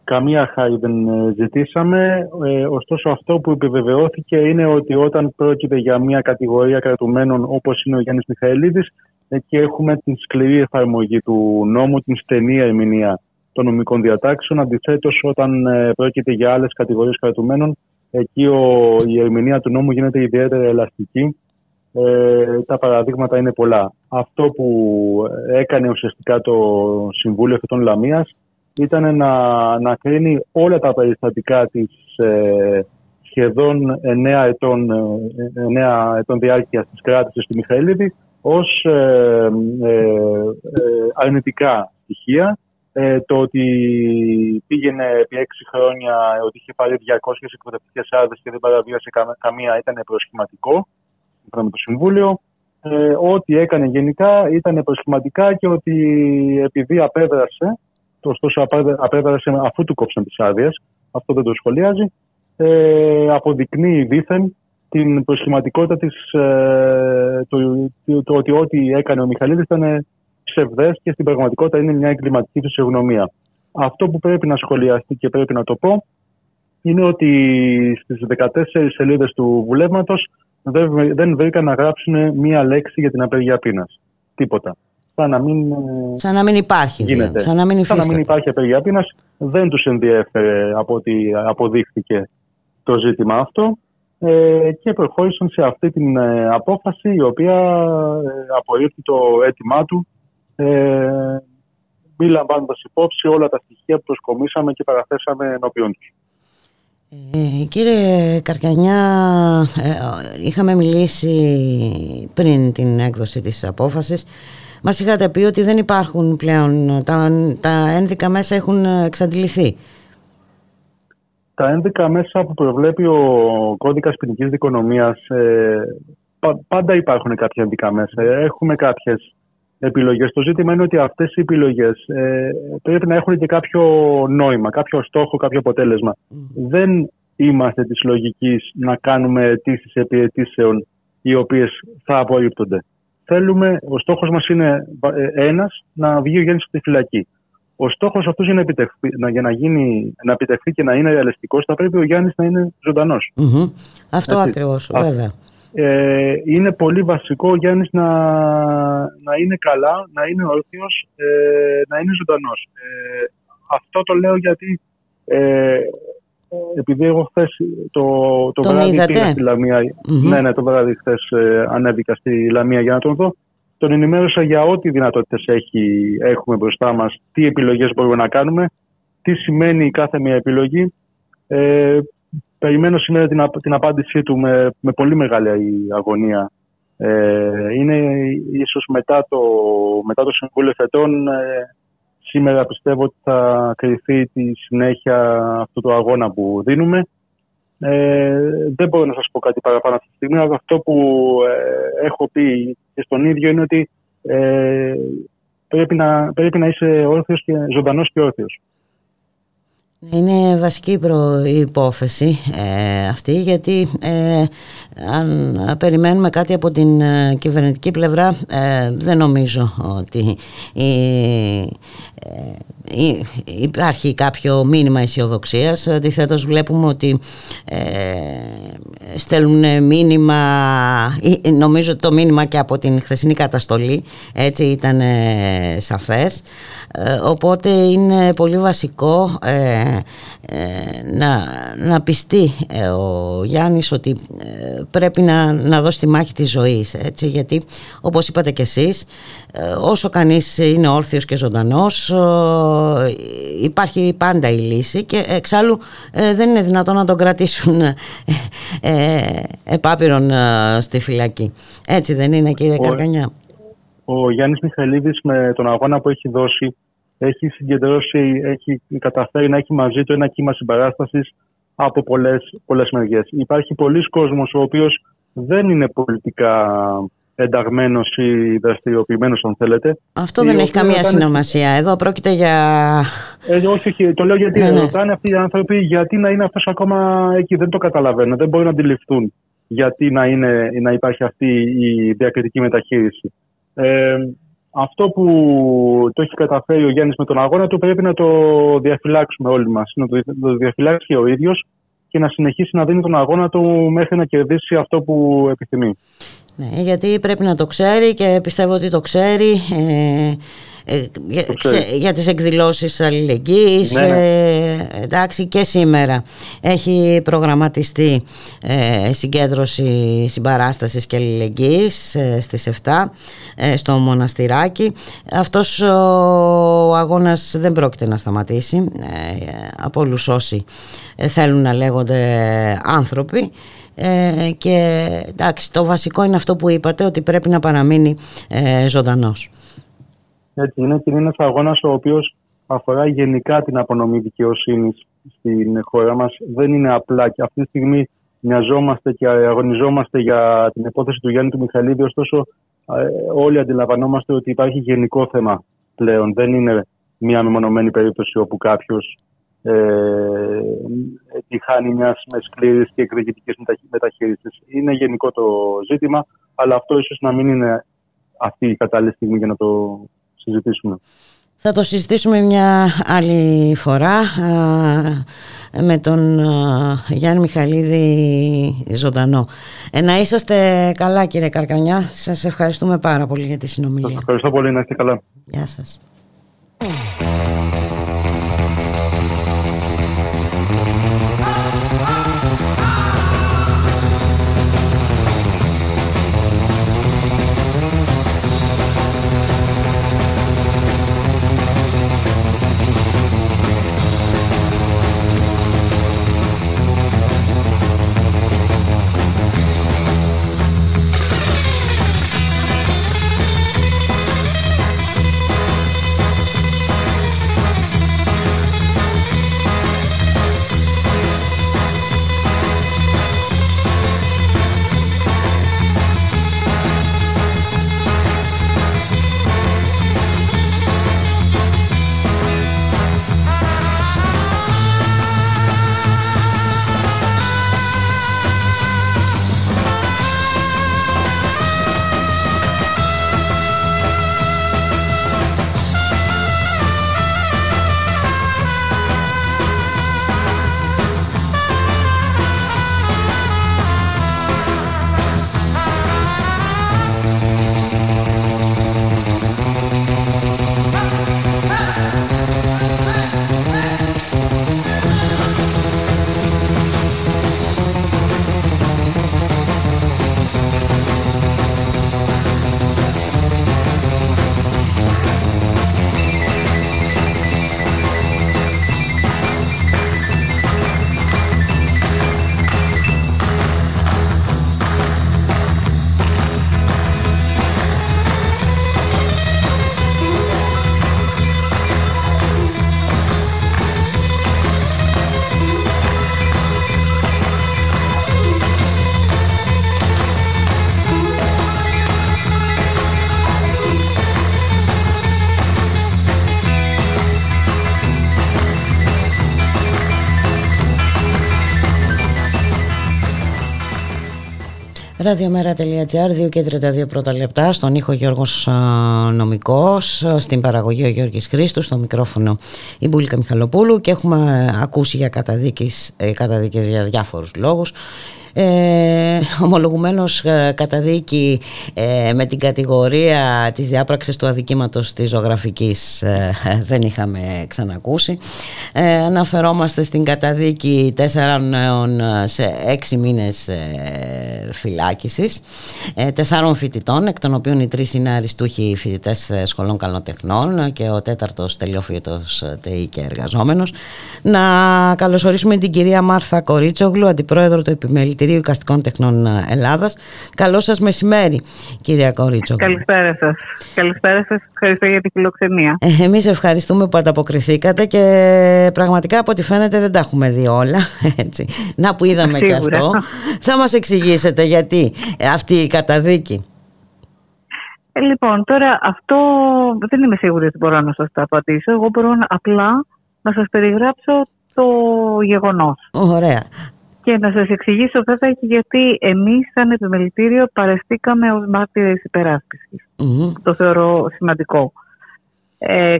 Καμία χάρη δεν ζητήσαμε, ωστόσο αυτό που επιβεβαιώθηκε είναι ότι όταν πρόκειται για μια κατηγορία κρατουμένων όπως είναι ο Γιάννης Μιχαηλίδης, εκεί έχουμε την σκληρή εφαρμογή του νόμου, την στενή ερμηνεία των νομικών διατάξεων. Αντιθέτως, όταν πρόκειται για άλλες κατηγορίες κρατουμένων, εκεί η ερμηνεία του νόμου γίνεται ιδιαίτερα ελαστική. Τα παραδείγματα είναι πολλά. Αυτό που έκανε ουσιαστικά το Συμβούλιο Εφετών Λαμίας ήταν να κρίνει όλα τα περιστατικά της σχεδόν 9 ετών διάρκειας της κράτησης του Μιχαηλίδη ως αρνητικά στοιχεία. Το ότι πήγαινε επί 6 χρόνια, ότι είχε πάρει 200 εκπαιδευτικές άδειες και δεν παραβίασε καμία, ήταν προσχηματικό, ήταν με το Συμβούλιο. Ό,τι έκανε γενικά ήταν προσχηματικά και ότι επειδή απέδρασε, ωστόσο απέδρασε αφού του κόψαν τις άδειες, αυτό δεν το σχολιάζει, αποδεικνύει δήθεν την προσχηματικότητα της, το ότι ό,τι έκανε ο Μιχαηλίδης ήταν ψευδές και στην πραγματικότητα είναι μια εγκληματική φυσιογνωμία. Αυτό που πρέπει να σχολιαστεί και πρέπει να το πω είναι ότι στις 14 σελίδες του βουλεύματος δεν βρήκαν να γράψουν μία λέξη για την απεργία πείνας. Τίποτα. Σαν να μην υπάρχει. Σαν να μην υπάρχει απεργία πείνας. Δεν τους ενδιέφερε από ότι αποδείχθηκε το ζήτημα αυτό και προχώρησαν σε αυτή την απόφαση, η οποία απορρίπτει το αίτημά του, μη λαμβάνοντας υπόψη όλα τα στοιχεία που προσκομίσαμε και παραθέσαμε ενώπιον τους. Κύριε Καρκανιά, είχαμε μιλήσει πριν την έκδοση της απόφασης. Μας είχατε πει ότι δεν υπάρχουν πλέον, τα ένδικα μέσα έχουν εξαντληθεί. Τα ένδικα μέσα που προβλέπει ο κώδικας ποινικής δικονομίας, πάντα υπάρχουν κάποια ένδικα μέσα. Έχουμε κάποιες επιλογές. Το ζήτημα είναι ότι αυτές οι επιλογές πρέπει να έχουν και κάποιο νόημα, κάποιο στόχο, κάποιο αποτέλεσμα. Δεν είμαστε της λογικής να κάνουμε αιτήσεις επί αιτήσεων οι οποίες θα απορρίπτονται. Ο στόχος μας είναι ένας, να βγει ο Γιάννης από τη φυλακή. Ο στόχος αυτός για να επιτευχθεί και να είναι ρεαλιστικός, θα πρέπει ο Γιάννης να είναι ζωντανός. Mm-hmm. Αυτό ακριβώς, βέβαια. Είναι πολύ βασικό ο Γιάννης να είναι καλά, να είναι όρθιος, να είναι ζωντανός. Αυτό το λέω γιατί επειδή εγώ χθες το βράδυ πήγα στη Λαμία, mm-hmm. ναι, το βράδυ χθες ανέβηκα στη Λαμία για να τον δω, τον ενημέρωσα για ό,τι δυνατότητες έχουμε μπροστά μας, τι επιλογές μπορούμε να κάνουμε, τι σημαίνει κάθε μια επιλογή. Περιμένω σήμερα την απάντησή του με πολύ μεγάλη αγωνία. Είναι ίσως μετά το Συμβούλιο Εφετών, σήμερα πιστεύω ότι θα κρυθεί τη συνέχεια αυτού του αγώνα που δίνουμε. Δεν μπορώ να σας πω κάτι παραπάνω αυτή τη στιγμή, αλλά αυτό που έχω πει και στον ίδιο είναι ότι πρέπει να είσαι όρθιος και ζωντανός και όρθιος. Είναι βασική προϋπόθεση αυτή, γιατί αν περιμένουμε κάτι από την κυβερνητική πλευρά, δεν νομίζω ότι υπάρχει κάποιο μήνυμα αισιοδοξίας. Αντιθέτως βλέπουμε ότι στέλνουν μήνυμα, νομίζω το μήνυμα και από την χθεσινή καταστολή έτσι ήταν σαφές, οπότε είναι πολύ βασικό να πιστεί ο Γιάννης ότι πρέπει να δώσει τη μάχη της ζωής, έτσι, γιατί όπως είπατε και εσείς, όσο κανείς είναι όρθιος και ζωντανός υπάρχει πάντα η λύση, και εξάλλου δεν είναι δυνατόν να τον κρατήσουν επάπειρον στη φυλακή, έτσι δεν είναι, κύριε Καρκανιά? Ο Γιάννης Μιχαηλίδης με τον αγώνα που έχει δώσει έχει συγκεντρώσει, έχει καταφέρει να έχει μαζί του ένα κύμα συμπαράστασης από πολλές μεριές. Υπάρχει πολλής κόσμος ο οποίος δεν είναι πολιτικά ενταγμένος ή δραστηριοποιημένος, αν θέλετε. Αυτό δεν έχει καμία συνομασία. Εδώ πρόκειται για... Όχι, το λέω γιατί ρωτάνε αυτοί οι άνθρωποι γιατί να είναι αυτός ακόμα εκεί. Δεν το καταλαβαίνουν, δεν μπορούν να αντιληφθούν γιατί να υπάρχει αυτή η διακριτική μεταχείριση. Αυτό που το έχει καταφέρει ο Γιάννης με τον αγώνα του πρέπει να το διαφυλάξουμε όλοι μας, να το διαφυλάξει ο ίδιος και να συνεχίσει να δίνει τον αγώνα του μέχρι να κερδίσει αυτό που επιθυμεί. Ναι, γιατί πρέπει να το ξέρει και πιστεύω ότι το ξέρει, για τις εκδηλώσεις αλληλεγγύης, εντάξει, και σήμερα έχει προγραμματιστεί συγκέντρωση συμπαράστασης και αλληλεγγύης στις 7 στο Μοναστηράκι. Αυτός ο αγώνας δεν πρόκειται να σταματήσει από όλους όσοι θέλουν να λέγονται άνθρωποι. Και εντάξει, το βασικό είναι αυτό που είπατε, ότι πρέπει να παραμείνει ζωντανός. Έτσι είναι, και είναι ένας αγώνας ο οποίος αφορά γενικά την απονομή δικαιοσύνης στην χώρα μας. Δεν είναι απλά, και αυτή τη στιγμή μοιαζόμαστε και αγωνιζόμαστε για την υπόθεση του Γιάννη του Μιχαηλίδη, ωστόσο όλοι αντιλαμβανόμαστε ότι υπάρχει γενικό θέμα πλέον. Δεν είναι μια μεμονωμένη περίπτωση όπου κάποιος τη χάνει μιας σκληρής και εκδικητικής μεταχείρισης. Είναι γενικό το ζήτημα, αλλά αυτό ίσως να μην είναι αυτή η κατάλληλη στιγμή για να το συζητήσουμε. Θα το συζητήσουμε μια άλλη φορά με τον Γιάννη Μιχαηλίδη ζωντανό. Να είσαστε καλά, κύριε Καρκανιά. Σας ευχαριστούμε πάρα πολύ για τη συνομιλία. Σας ευχαριστώ πολύ, να είστε καλά. Γεια σας. Radiomera.gr, 2:32 πρώτα λεπτά, στον ήχο Γιώργος Νομικός, στην παραγωγή ο Γιώργης Χρήστου, στο μικρόφωνο η Μπούλικα Μιχαλοπούλου, και έχουμε ακούσει για καταδίκες για διάφορους λόγους. Ομολογουμένως καταδίκη με την κατηγορία της διάπραξης του αδικήματος της ζωγραφικής δεν είχαμε ξανακούσει. Αναφερόμαστε στην καταδίκη 4 αιών σε 6 μήνες φυλάκισης, 4 φοιτητών, εκ των οποίων οι 3 είναι αριστούχοι φοιτητές σχολών καλοτεχνών και ο 4ος τελειόφοιτος ΤΕΙ και εργαζόμενος. Να καλωσορίσουμε την κυρία Μάρθα Κορίτσογλου, αντιπρόεδρο του Επιμελητηρίου Οικαστικών Τεχνών Ελλάδας. Καλό σας μεσημέρι, κυρία Κορίτσογλου. Καλησπέρα σας. Καλησπέρα σας. Ευχαριστώ για τη φιλοξενία. Εμείς ευχαριστούμε που ανταποκριθήκατε και πραγματικά από ό,τι φαίνεται δεν τα έχουμε δει όλα. Έτσι. Να που είδαμε και αυτό. Θα μας εξηγήσετε γιατί αυτή η καταδίκη? Λοιπόν, τώρα αυτό δεν είμαι σίγουρη ότι μπορώ να σας τα απαντήσω. Εγώ μπορώ απλά να σας περιγράψω το γεγονός. Ωραία. Και να σας εξηγήσω βέβαια γιατί εμείς σαν επιμελητήριο παραστήκαμε ως μάρτυρες υπεράσπισης. Mm-hmm. Το θεωρώ σημαντικό.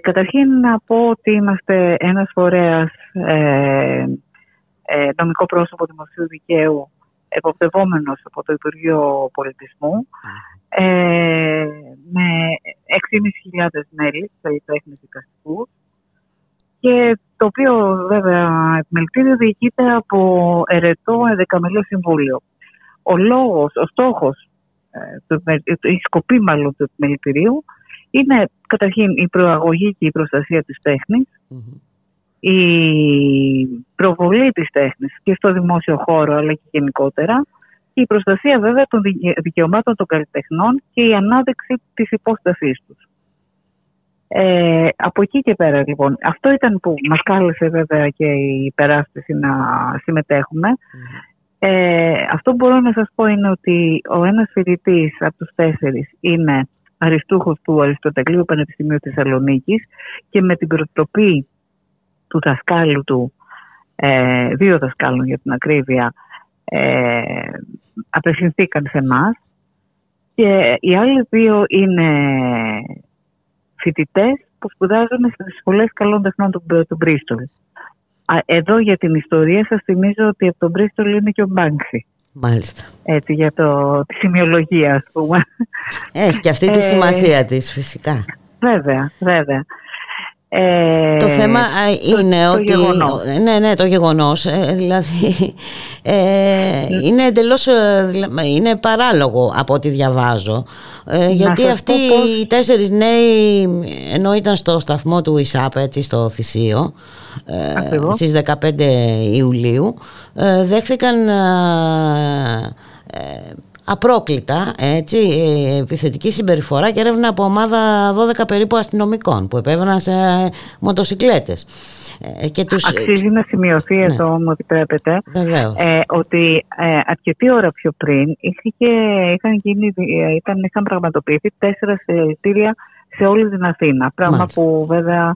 Καταρχήν να πω ότι είμαστε ένας φορέας νομικό πρόσωπο δημοσίου δικαίου, εποπτευόμενος από το Υπουργείο Πολιτισμού, με 6.500 μέλη, καλλιτέχνες δικαστικούς, και το οποίο βέβαια επιμελητήριο διοικείται από ερετό ενδεκαμελές συμβούλιο. Ο λόγος, ο στόχος, η σκοπή μάλλον του επιμελητηρίου είναι καταρχήν η προαγωγή και η προστασία της τέχνης, mm-hmm. η προβολή της τέχνης και στο δημόσιο χώρο αλλά και γενικότερα, και η προστασία βέβαια των δικαιωμάτων των καλλιτεχνών και η ανάδειξη της υπόστασής τους. Από εκεί και πέρα λοιπόν, αυτό ήταν που μας κάλεσε βέβαια και η υπεράσπιση να συμμετέχουμε. Αυτό που μπορώ να σας πω είναι ότι ο ένας φοιτητής από τους 4 είναι αριστούχος του Αριστοτελείου Πανεπιστημίου Θεσσαλονίκης και με την προτροπή του δασκάλου του, 2 δασκάλων για την ακρίβεια, απευθυνθήκαν σε εμάς, και οι άλλοι 2 είναι φοιτητές που σπουδάζουν στις σχολές καλών τεχνών του Bristol. Εδώ για την ιστορία σας θυμίζω ότι από τον Bristol είναι και ο Μπάνξι. Μάλιστα. Έτσι, για τη σημειολογία, ας πούμε. Έχει και αυτή τη σημασία της, φυσικά. Βέβαια, βέβαια. Το θέμα είναι το ότι γεγονός. Ναι, το γεγονός δηλαδή είναι εντελώς είναι παράλογο από ό,τι διαβάζω, γιατί αυτοί οι 4 νέοι, ενώ ήταν στο σταθμό του Ισάπ, έτσι, στο Θησείο, στις 15 Ιουλίου δέχθηκαν απρόκλητα, έτσι, επιθετική συμπεριφορά και έρευνα από ομάδα 12 περίπου αστυνομικών που επέβαιναν σε μοτοσικλέτες. Αξίζει να σημειωθεί εδώ, μου επιτρέπετε, ότι αρκετή ώρα πιο πριν είχαν πραγματοποιηθεί 4 συλλαλητήρια σε όλη την Αθήνα. Πράγμα Μάλιστα. που βέβαια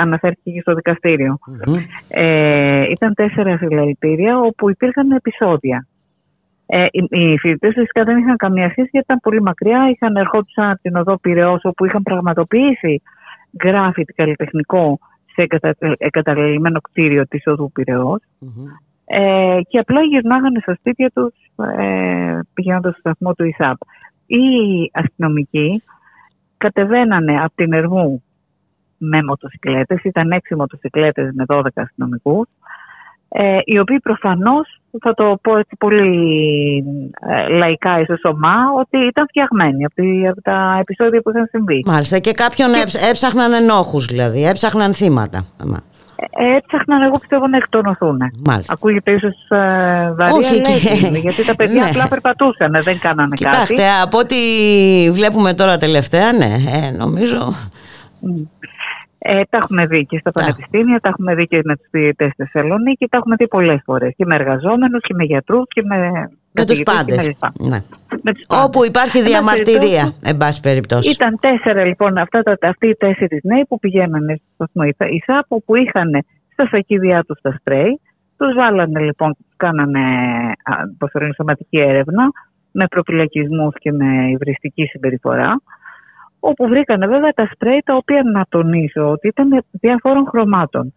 αναφέρθηκε και στο δικαστήριο. Mm-hmm. Ήταν 4 συλλαλητήρια όπου υπήρχαν επεισόδια. Οι φοιτητές φυσικά δεν είχαν καμία σχέση γιατί ήταν πολύ μακριά. Είχαν ερχόντουσαν από την οδό Πυραιός, όπου είχαν πραγματοποιήσει γράφιτι καλλιτεχνικό σε εγκαταλελειμμένο κτίριο της οδού Πυραιός. Mm-hmm. Και απλά γυρνάγανε στα σπίτια τους πηγαίνοντας στο σταθμό του Ισάπ. Οι αστυνομικοί κατεβαίνανε από την Ερμού με μοτοσυκλέτες. Ήταν 6 μοτοσυκλέτες με 12 αστυνομικούς. Οι οποίοι προφανώς, θα το πω έτσι πολύ λαϊκά ίσως ομά, ότι ήταν φτιαγμένοι από τα επεισόδια που είχαν συμβεί. Μάλιστα, και κάποιον έψαχναν ενόχους, δηλαδή, έψαχναν θύματα. Έψαχναν, εγώ πιστεύω, να εκτονωθούν. Μάλιστα. Ακούγεται ίσως βαρύ, αλλά γιατί τα παιδιά απλά περπατούσαν, δεν κάνανε κάτι. Κοιτάξτε, από ό,τι βλέπουμε τώρα τελευταία, ναι, νομίζω... τα έχουμε δει και στα πανεπιστήμια, τα έχουμε δει και με τους φοιτητές στη Θεσσαλονίκη, τα έχουμε δει πολλές φορές και με εργαζόμενους και με γιατρούς και με τους πάντες. Με τους πάντες. Όπου υπάρχει διαμαρτυρία, εν πάση περιπτώσει. Ήταν 4 λοιπόν, αυτοί οι 4 νέοι που πηγαίνανε στο σταθμό Ισάπ, που είχαν στα σακίδια τους τα στρέι, τους βάλανε λοιπόν, κάνανε σωματική έρευνα, με προπυλακισμούς και με υβριστική συμπεριφορά, όπου βρήκανε βέβαια τα σπρέι, τα οποία να τονίζω ότι ήταν διαφόρων χρωμάτων.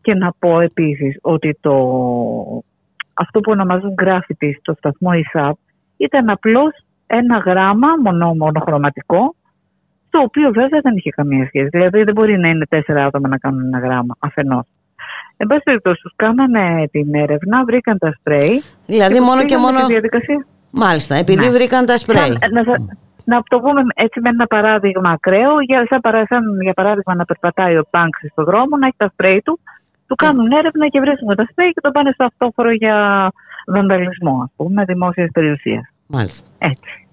Και να πω επίσης ότι αυτό που ονομάζουν γκράφιτι στο σταθμό Isap ήταν απλώς ένα γράμμα μονοχρωματικό, το οποίο βέβαια δεν είχε καμία σχέση. Δηλαδή δεν μπορεί να είναι 4 άτομα να κάνουν ένα γράμμα αφενός. Εν πάση περιπτώσει, τους κάνανε την έρευνα, βρήκαν τα σπρέι. Δηλαδή μόνο και μόνο. Μάλιστα, επειδή βρήκαν τα σπρέι. Να το πούμε έτσι με ένα παράδειγμα ακραίο, για παράδειγμα να περπατάει ο Πάνξης στον δρόμο, να έχει τα σπρέι του, του κάνουν έρευνα και βρίσκουν τα σπρέι και τον πάνε στο αυτόφορο για βανδαλισμό, ας πούμε, δημόσιας περιουσίας. Μάλιστα. Έτσι.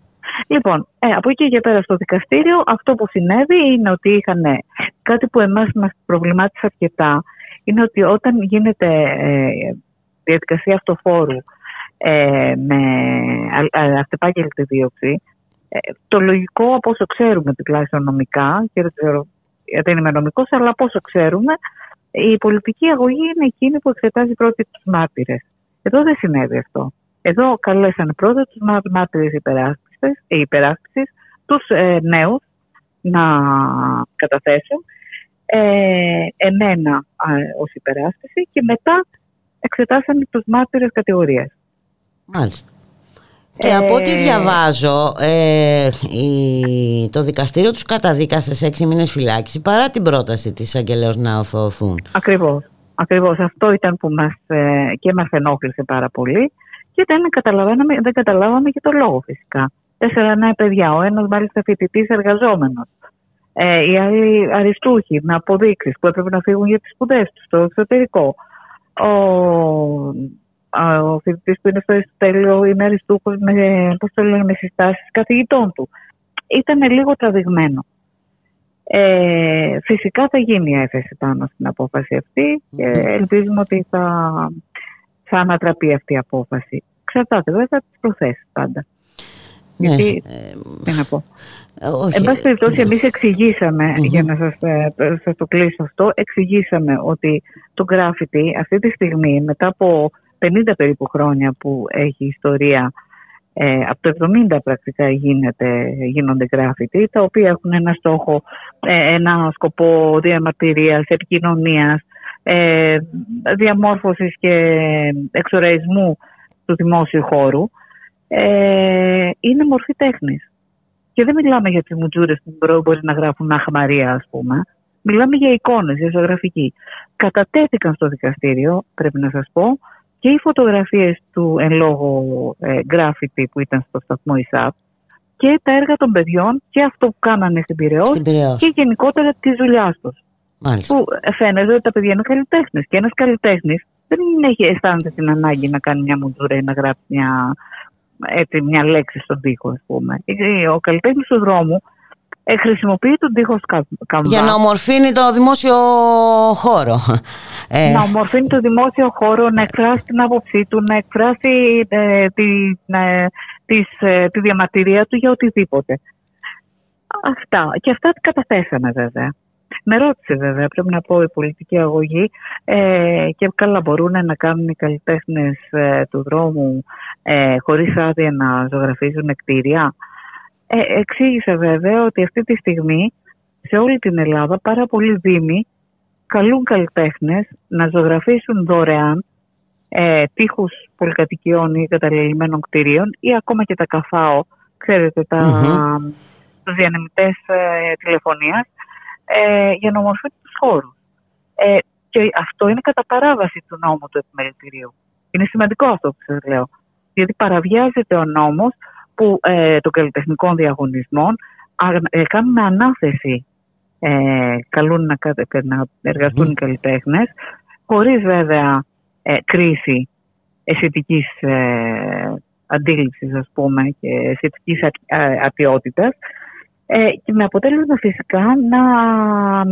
Λοιπόν, από εκεί και πέρα στο δικαστήριο, αυτό που συνέβη είναι ότι είχαν κάτι που εμάς μας προβλημάτισε αρκετά, είναι ότι όταν γίνεται διαδικασία αυτοφόρου με αυτεπάγγελτη δίωξη, το λογικό, από όσο ξέρουμε τουλάχιστον νομικά, και δεν είμαι νομικός, αλλά από όσο ξέρουμε, η πολιτική αγωγή είναι εκείνη που εξετάζει πρώτοι τους μάρτυρες. Εδώ δεν συνέβη αυτό. Εδώ καλέσαν πρώτα τους μάρτυρες υπεράσπισης, τους νέους να καταθέσουν, εμένα ως υπεράσπιση, και μετά εξετάσαν τους μάρτυρες κατηγορίας. Μάλιστα. Και από ό,τι διαβάζω, το δικαστήριο τους καταδίκασε σε 6 μήνες φυλάκιση παρά την πρόταση της εισαγγελέως να αθωωωθούν. Ακριβώς. Αυτό ήταν που μας ενόχλησε πάρα πολύ, και δεν καταλάβαμε και το λόγο φυσικά. 4 νέα παιδιά, ο ένας μάλιστα φοιτητής εργαζόμενος, οι άλλοι αριστούχοι με αποδείξεις που έπρεπε να φύγουν για τις σπουδές τους στο εξωτερικό. Ο φοιτητής που είναι στο Αριστοτέλειο είναι αριστούχος με συστάσεις καθηγητών του. Ήταν λίγο τραβηγμένο. Φυσικά θα γίνει η έφεση πάνω στην απόφαση αυτή και ελπίζουμε ότι θα ανατραπεί αυτή η απόφαση. Ξαρτάται βέβαια από τις προθέσεις πάντα. Γιατί, τι να πω. Εν πάση περιπτώσει, εμείς εξηγήσαμε, για να σας το κλείσω αυτό, εξηγήσαμε ότι το γκράφιτι αυτή τη στιγμή, μετά από 50 περίπου χρόνια που έχει ιστορία, από το 70 πρακτικά γίνονται γκράφιτι, τα οποία έχουν ένα στόχο, ένα σκοπό διαμαρτυρίας, επικοινωνίας, διαμόρφωσης και εξοραϊσμού του δημόσιου χώρου, είναι μορφή τέχνης. Και δεν μιλάμε για τις μουτζούρες που μπορεί να γράφουν αχμαρία, ας πούμε. Μιλάμε για εικόνες, για ζωγραφική. Κατατέθηκαν στο δικαστήριο, πρέπει να σας πω, και οι φωτογραφίες του εν λόγω γκράφιτι που ήταν στο σταθμό Isap, και τα έργα των παιδιών, και αυτό που κάνανε στην Πειραιώς, και γενικότερα τη δουλειά τους. Που φαίνεται ότι τα παιδιά είναι καλλιτέχνες, και ένας καλλιτέχνης δεν αισθάνεται την ανάγκη να κάνει μια μουντζούρα ή να γράψει μια λέξη στον τοίχο, ας πούμε. Ο καλλιτέχνης του δρόμου χρησιμοποιεί τον τοίχο καμβά. Για να ομορφύνει το δημόσιο χώρο. Να ομορφύνει το δημόσιο χώρο, να εκφράσει την άποψή του, να εκφράσει τη διαμαρτυρία του για οτιδήποτε. Αυτά. Και αυτά τα καταθέσαμε βέβαια. Με ρώτησε βέβαια, πρέπει να πω, η πολιτική αγωγή, και καλά μπορούν να κάνουν οι καλλιτέχνες του δρόμου χωρίς άδεια να ζωγραφίζουν κτίρια. Εξήγησα βέβαια ότι αυτή τη στιγμή σε όλη την Ελλάδα πάρα πολλοί δήμοι καλούν καλλιτέχνες να ζωγραφίσουν δωρεάν τείχους πολυκατοικιών ή καταλελειμμένων κτιρίων, ή ακόμα και τα καφάο, ξέρετε, τους διανεμητές τηλεφωνίας, για να ομορφύνουν τους χώρους. Και αυτό είναι κατά παράβαση του νόμου του επιμελητηρίου. Είναι σημαντικό αυτό που σας λέω, γιατί παραβιάζεται ο νόμος των καλλιτεχνικών διαγωνισμών. Κάνουν ανάθεση, καλούν να εργαστούν οι καλλιτέχνες, χωρίς βέβαια κρίση αισθητικής αντίληψης, ας πούμε, και αισθητικής ατιότητας. Και με αποτέλεσμα φυσικά να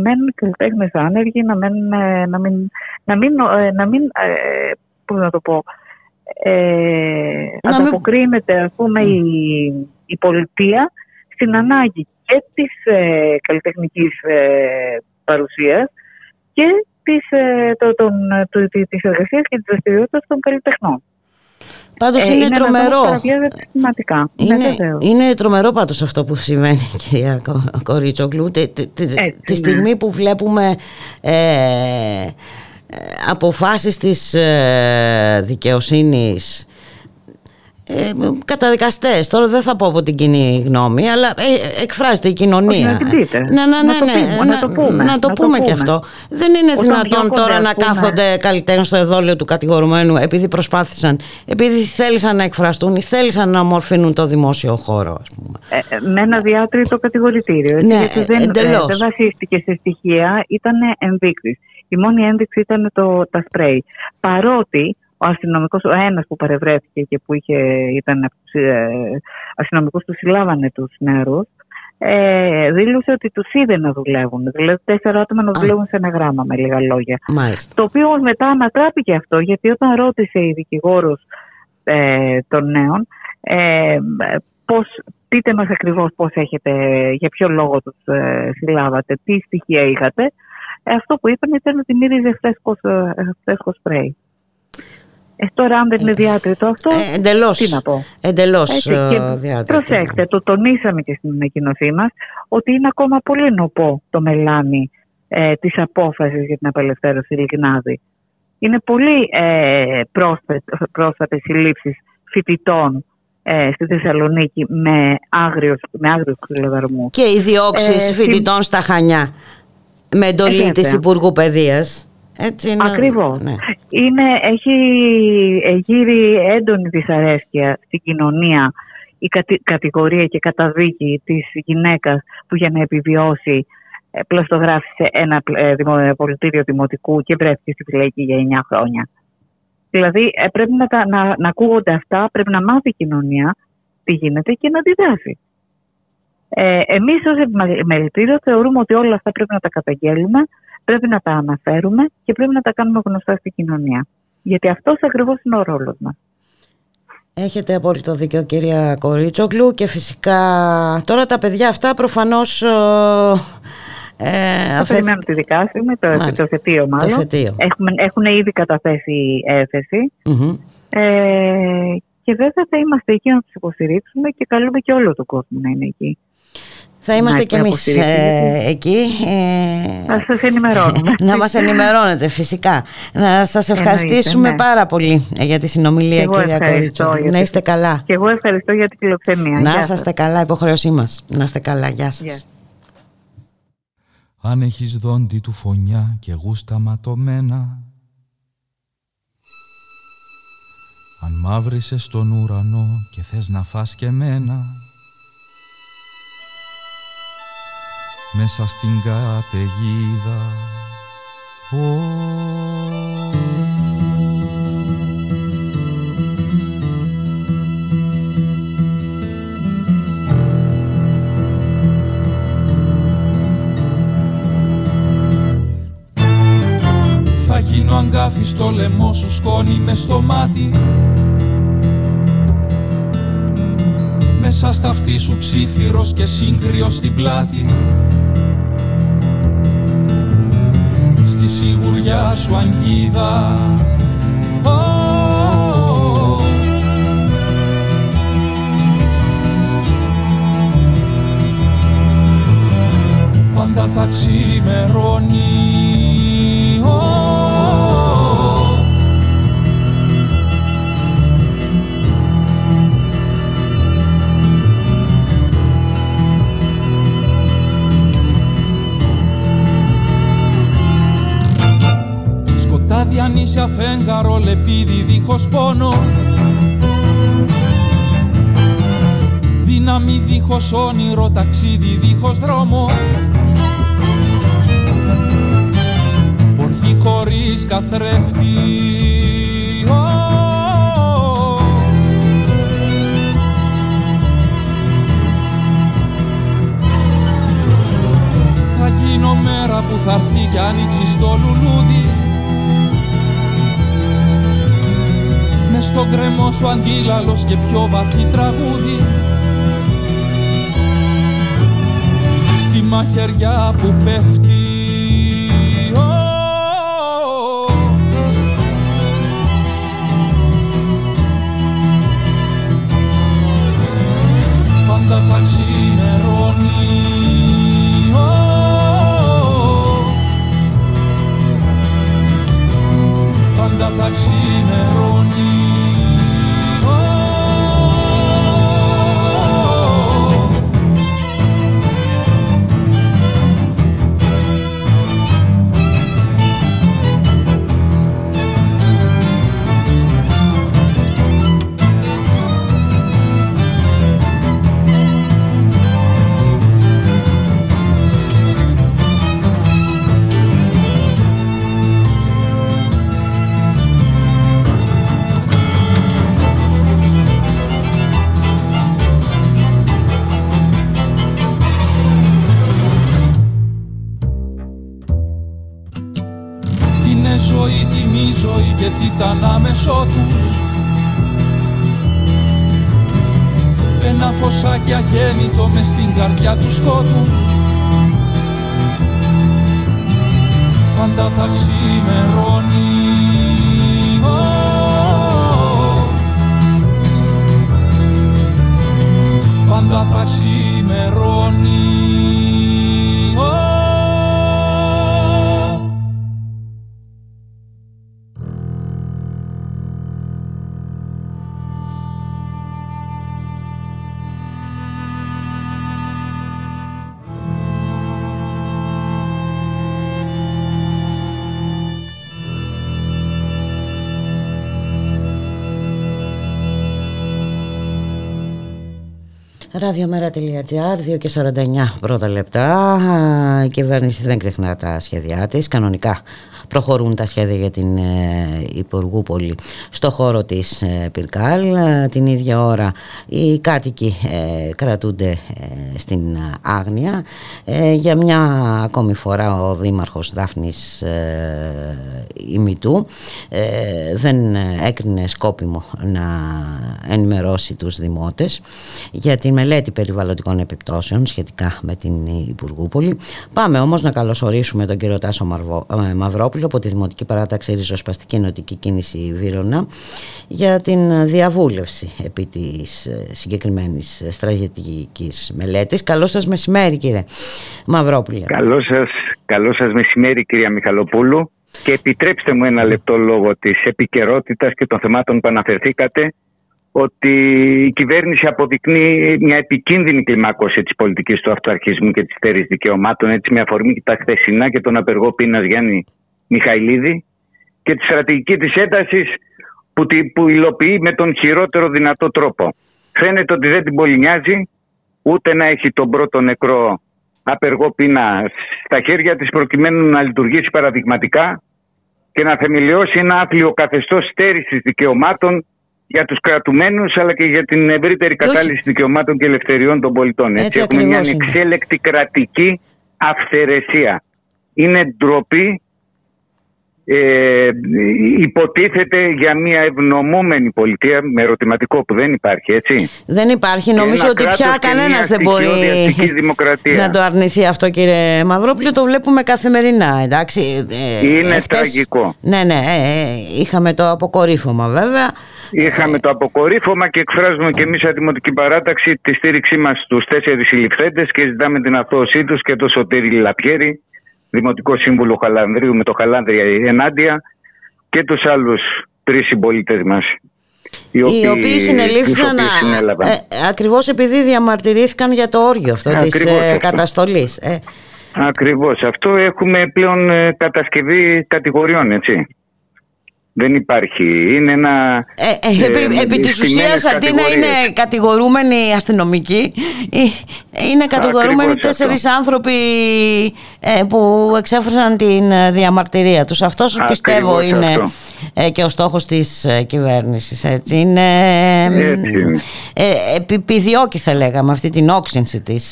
μένουν καλλιτέχνες άνεργοι, ανταποκρίνεται, ας πούμε, η πολιτεία στην ανάγκη και της καλλιτεχνικής παρουσίας και της εργασίας και της δραστηριότητας των καλλιτεχνών. Πάντως είναι τρομερό. Είναι τρομερό πάντως αυτό που σημαίνει, κυρία Κορίτσογλου, τη στιγμή που βλέπουμε αποφάσεις της δικαιοσύνης, καταδικαστές. Τώρα δεν θα πω από την κοινή γνώμη, αλλά εκφράζεται η κοινωνία. Να το πούμε και αυτό. Δεν είναι δυνατόν τώρα να κάθονται καλλιτέχνες στο εδόλιο του κατηγορουμένου επειδή προσπάθησαν, επειδή θέλησαν να εκφραστούν ή θέλησαν να ομορφύνουν το δημόσιο χώρο, ας πούμε. Με ένα διάτριτο κατηγορητήριο. Γιατί δεν βασίστηκε σε στοιχεία, ήταν ενδείξεις. Η μόνη ένδειξη ήταν τα σπρέι. Παρότι ο αστυνομικός, ο ένας που παρευρέθηκε και που ήταν αστυνομικός, του συλλάβανε τους νεαρούς, δήλωσε ότι τους είδε να δουλεύουν. Δηλαδή 4 άτομα να δουλεύουν σε ένα γράμμα, με λίγα λόγια. Μάλιστα. Το οποίο μετά ανατράπηκε αυτό, γιατί όταν ρώτησε η δικηγόρος των νέων, πείτε μας ακριβώς πώς έχετε, για ποιο λόγο τους συλλάβατε, τι στοιχεία είχατε, αυτό που είπαν ήταν ότι μύριζε φρέσκο σπρέι. Τώρα, αν δεν είναι διάτριτο αυτό, εντελώς, τι να πω. Εντελώς διάτριτο. Προσέξτε, το τονίσαμε και στην ανακοίνωσή μας ότι είναι ακόμα πολύ νοπό το μελάνι της απόφασης για την απελευθέρωση Λιγνάδη. Είναι πολύ πρόσφατες συλλήψεις φοιτητών στη Θεσσαλονίκη με άγριους ξυλοδαρμούς. Και οι διώξεις φοιτητών στα Χανιά με εντολή της Υπουργού Παιδείας. Ακριβώς. Ναι. Έχει γύρει έντονη δυσαρέσκεια στην κοινωνία η κατηγορία και καταδίκη της γυναίκας που για να επιβιώσει πλαστογράφησε ένα πολιτήριο δημοτικού και βρέθηκε στη φυλακή για 9 χρόνια. Δηλαδή πρέπει να ακούγονται αυτά, πρέπει να μάθει η κοινωνία τι γίνεται και να αντιδράσει. Εμείς ως επιμελητήριο θεωρούμε ότι όλα αυτά πρέπει να τα καταγγέλουμε, πρέπει να τα αναφέρουμε και πρέπει να τα κάνουμε γνωστά στην κοινωνία. Γιατί αυτός ακριβώς είναι ο ρόλος μας. Έχετε απόλυτο δίκιο, κυρία Κορίτσογλου, και φυσικά τώρα τα παιδιά αυτά προφανώς... περιμένουν τη δικάση, το εφετείο μάλλον. Έχουν ήδη καταθέσει έφεση. Mm-hmm. Και βέβαια θα είμαστε εκεί να τους υποστηρίξουμε και καλούμε και όλο τον κόσμο να είναι εκεί. Θα είμαστε και εμείς εκεί. Να σας ενημερώνουμε. Να μας ενημερώνετε, φυσικά. Να σας ευχαριστήσουμε πάρα πολύ για τη συνομιλία, κυρία Κορίτσογλου. Να είστε καλά. Και εγώ ευχαριστώ για την φιλοξενία. Να είστε καλά, υποχρέωσή μας. Να είστε καλά, γεια σας. Αν έχεις δόντι του φωνιά και γούστα ματωμένα, αν μαύρισες στον ουρανό και θες να φας και μένα, μέσα στην καταιγίδα Θα γίνω αγκάθι στο λαιμό σου, σκόνη μες στο μάτι, μέσα στα αυτή σου ψήθυρος και σύγκριος στην πλάτη, στη σιγουριά σου αγκίδα. Oh, oh, oh. Πάντα θα ξημερώνει. Oh, oh, oh. Σκοτάδια νύσια, φέγγαρο, λεπίδι δίχως πόνο, δύναμη δίχως όνειρο, ταξίδι δίχως δρόμο, οργή χωρίς καθρέφτη. Oh, oh, oh. Θα γίνω μέρα που θα έρθει κι άνοιξη στο λουλούδι, μες στον κρεμό σου αντίλαλος και πιο βαθύ τραγούδι, στη μαχαιριά που πέφτει. Oh, oh, oh. ήταν άμεσό τους. Ένα φωσάκι αγέννητο μες στην καρδιά του σκότους. Πάντα θα ξημερώνει. Πάντα θα ξημερώνει. Radiomera.gr, 2:49 πρώτα λεπτά. Η κυβέρνηση δεν ξεχνά τα σχέδιά της. Κανονικά προχωρούν τα σχέδια για την Υπουργούπολη στο χώρο της Πυρκάλ. Την ίδια ώρα οι κάτοικοι κρατούνται στην άγνοια. Για μια ακόμη φορά ο δήμαρχος Δάφνης Ιμιτού δεν έκρινε σκόπιμο να ενημερώσει τους δημότες για την μελέτη περιβαλλοντικών επιπτώσεων σχετικά με την Υπουργούπολη. Πάμε όμως να καλωσορίσουμε τον κύριο Τάσο Μαυρόπουλο από τη Δημοτική Παράταξη Ριζοσπαστική Ενωτική Κίνηση Βύρωνα για την διαβούλευση επί της συγκεκριμένης στρατηγικής μελέτης. Καλό σας μεσημέρι, κύριε Μαυρόπουλε. Καλό σας μεσημέρι, κυρία Μιχαλοπούλου, και επιτρέψτε μου ένα λεπτό λόγω της επικαιρότητας και των θεμάτων που αναφερθήκατε, ότι η κυβέρνηση αποδεικνύει μια επικίνδυνη κλιμάκωση της πολιτικής του αυτοαρχισμού και της στέρησης δικαιωμάτων, έτσι με αφορμή και τα χθεσινά και τον απεργό πείνας Γιάννη Μιχαηλίδη, και τη στρατηγική της έντασης που υλοποιεί με τον χειρότερο δυνατό τρόπο. Φαίνεται ότι δεν την πολυνιάζει ούτε να έχει τον πρώτο νεκρό απεργό πείνα στα χέρια της, προκειμένου να λειτουργήσει παραδειγματικά και να θεμελιώσει ένα άθλιο καθεστώς στέρησης δικαιωμάτων για τους κρατουμένους, αλλά και για την ευρύτερη κατάλυση δικαιωμάτων και ελευθεριών των πολιτών. Έτσι έχουμε μια ανεξέλεκτη κρατική αυθαιρεσία. Είναι ντροπή, υποτίθεται για μια ευνομούμενη πολιτεία, με ερωτηματικό που δεν υπάρχει, έτσι. Δεν υπάρχει, νομίζω ότι πια κανένας δεν μπορεί να το αρνηθεί αυτό, κύριε Μαυρόπουλο, το βλέπουμε καθημερινά, εντάξει. Είναι τραγικό. Ναι, είχαμε το αποκορύφωμα βέβαια. Είχαμε το αποκορύφωμα και εκφράζουμε και εμείς σαν Δημοτική Παράταξη τη στήριξή μας στους 4 συλληφθέντες και ζητάμε την αθώωσή τους και το Σωτήρι Λαπιέρη, Δημοτικό Σύμβουλο Χαλανδρίου, με το Χαλάνδρια ενάντια, και τους άλλους 3 συμπολίτες μας. Οι οποίοι συνελήφθησαν ακριβώς επειδή διαμαρτυρήθηκαν για το όργιο αυτό της καταστολής. Ακριβώς αυτό. Έχουμε πλέον κατασκευή κατηγοριών, έτσι. Δεν υπάρχει. Είναι ένα. Επί της ουσίας, αντί να είναι κατηγορούμενοι αστυνομικοί, είναι κατηγορούμενοι 4 άνθρωποι που εξέφρασαν την διαμαρτυρία τους. Αυτός πιστεύω είναι αυτό. Και ο στόχος της κυβέρνησης. Έτσι. Είναι επιδιώκει, θα λέγαμε, αυτή την όξυνση της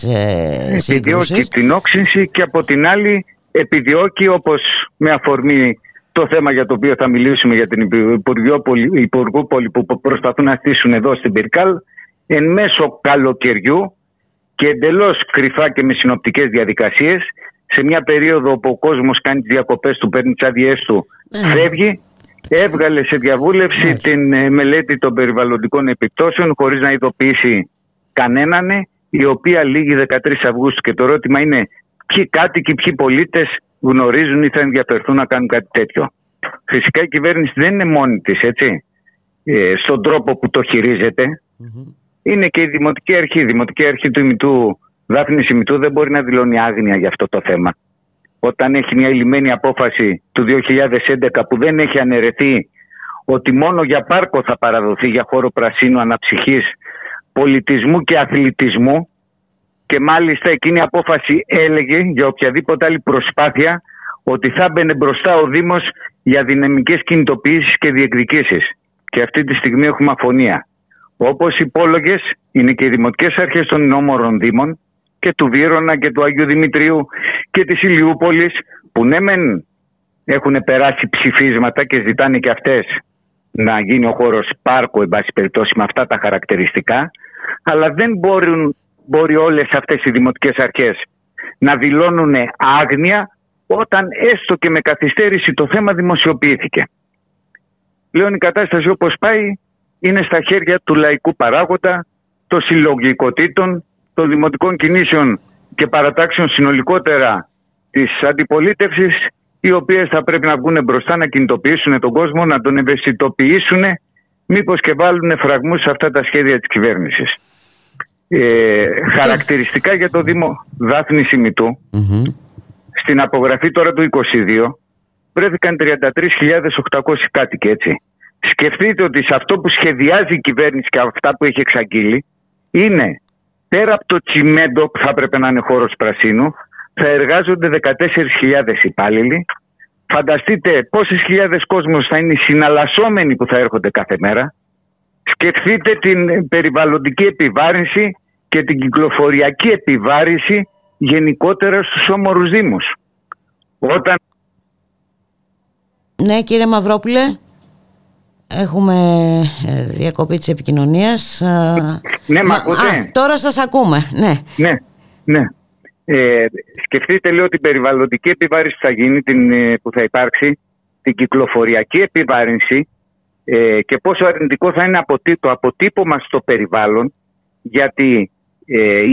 σύγκρουσης. Επιδιώκει την όξυνση και από την άλλη επιδιώκει, όπως με αφορμή το θέμα για το οποίο θα μιλήσουμε για την Υπουργούπολη που προσπαθούν να χτίσουν εδώ στην Πυρκάλ, εν μέσω καλοκαιριού και εντελώς κρυφά και με συνοπτικές διαδικασίες, σε μια περίοδο όπου ο κόσμος κάνει τις διακοπές του, παίρνει τις άδειές του, φεύγει, έβγαλε σε διαβούλευση την μελέτη των περιβαλλοντικών επιπτώσεων χωρίς να ειδοποιήσει κανέναν, η οποία λήγει 13 Αυγούστου. Και το ερώτημα είναι ποιοι κάτοικοι, ποιοι πολίτες γνωρίζουν ή θα ενδιαφερθούν να κάνουν κάτι τέτοιο. Φυσικά η κυβέρνηση δεν είναι μόνη της, έτσι, στον τρόπο που το χειρίζεται. Είναι και η Δημοτική Αρχή. Η Δημοτική Αρχή του Ιμιτού, Δάφνης Ιμιτού, δεν μπορεί να δηλώνει άγνοια για αυτό το θέμα. Όταν έχει μια ηλυμένη απόφαση του 2011 που δεν έχει αναιρεθεί, ότι μόνο για πάρκο θα παραδοθεί, για χώρο πρασίνου, αναψυχής, πολιτισμού και αθλητισμού. Και μάλιστα εκείνη η απόφαση έλεγε για οποιαδήποτε άλλη προσπάθεια ότι θα μπαινε μπροστά ο Δήμος για δυναμικές κινητοποιήσεις και διεκδικήσεις. Και αυτή τη στιγμή έχουμε αφωνία. Όπως υπόλογες είναι και οι δημοτικές αρχές των ενόμορων δήμων και του Βύρωνα και του Αγίου Δημητρίου και της Ηλιούπολης, που ναι μεν Έχουν περάσει ψηφίσματα και ζητάνε και αυτές να γίνει ο χώρος πάρκο, εν πάση περιπτώσει, με αυτά τα χαρακτηριστικά. Αλλά δεν μπορεί όλες αυτές οι δημοτικές αρχές να δηλώνουν άγνοια όταν έστω και με καθυστέρηση το θέμα δημοσιοποιήθηκε. Πλέον η κατάσταση όπως πάει είναι στα χέρια του λαϊκού παράγοντα, των συλλογικοτήτων, των δημοτικών κινήσεων και παρατάξεων συνολικότερα της αντιπολίτευσης, οι οποίες θα πρέπει να βγουν μπροστά, να κινητοποιήσουν τον κόσμο, να τον ευαισθητοποιήσουν, μήπως και βάλουν φραγμούς σε αυτά τα σχέδια της κυβέρνησης. Χαρακτηριστικά για το Δήμο Δάφνη Ιμητού, στην απογραφή τώρα του 22 βρέθηκαν 33.800 κάτοικοι, έτσι. Σκεφτείτε ότι σε αυτό που σχεδιάζει η κυβέρνηση και αυτά που έχει εξαγγείλει είναι, πέρα από το τσιμέντο που θα έπρεπε να είναι χώρος πρασίνου, θα εργάζονται 14.000 υπάλληλοι. Φανταστείτε πόσες χιλιάδες κόσμος θα είναι οι συναλλασσόμενοι που θα έρχονται κάθε μέρα. Σκεφτείτε την περιβαλλοντική επιβάρυνση και την κυκλοφοριακή επιβάρυνση γενικότερα στους όμορους δήμους. Όταν... Ναι, κύριε Μαυρόπουλε, έχουμε διακοπή της επικοινωνίας. Ναι, μα τώρα σας ακούμε. Ναι. Σκεφτείτε, λέω, την περιβαλλοντική επιβάρυνση που θα γίνει, που θα υπάρξει, την κυκλοφοριακή επιβάρυνση και πόσο αρνητικό θα είναι το αποτύπωμα στο περιβάλλον, γιατί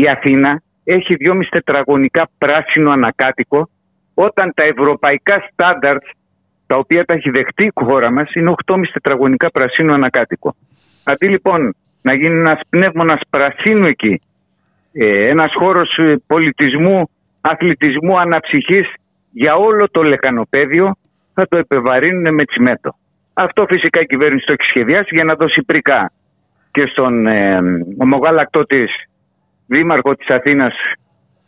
η Αθήνα έχει 2,5 τετραγωνικά πράσινο ανακάτοικο, όταν τα ευρωπαϊκά στάνταρτς τα οποία τα έχει δεχτεί η χώρα μας είναι 8,5 τετραγωνικά πρασίνου ανακάτοικο. Αντί λοιπόν να γίνει ένας πνεύμονας πρασίνου εκεί, ένας χώρος πολιτισμού, αθλητισμού, αναψυχής για όλο το Λεκανοπέδιο, θα το επεβαρύνουν με τσιμέντο. Αυτό φυσικά η κυβέρνηση το έχει σχεδιάσει για να δώσει πρικά και στον ομογάλακτό της δήμαρχο της Αθήνας,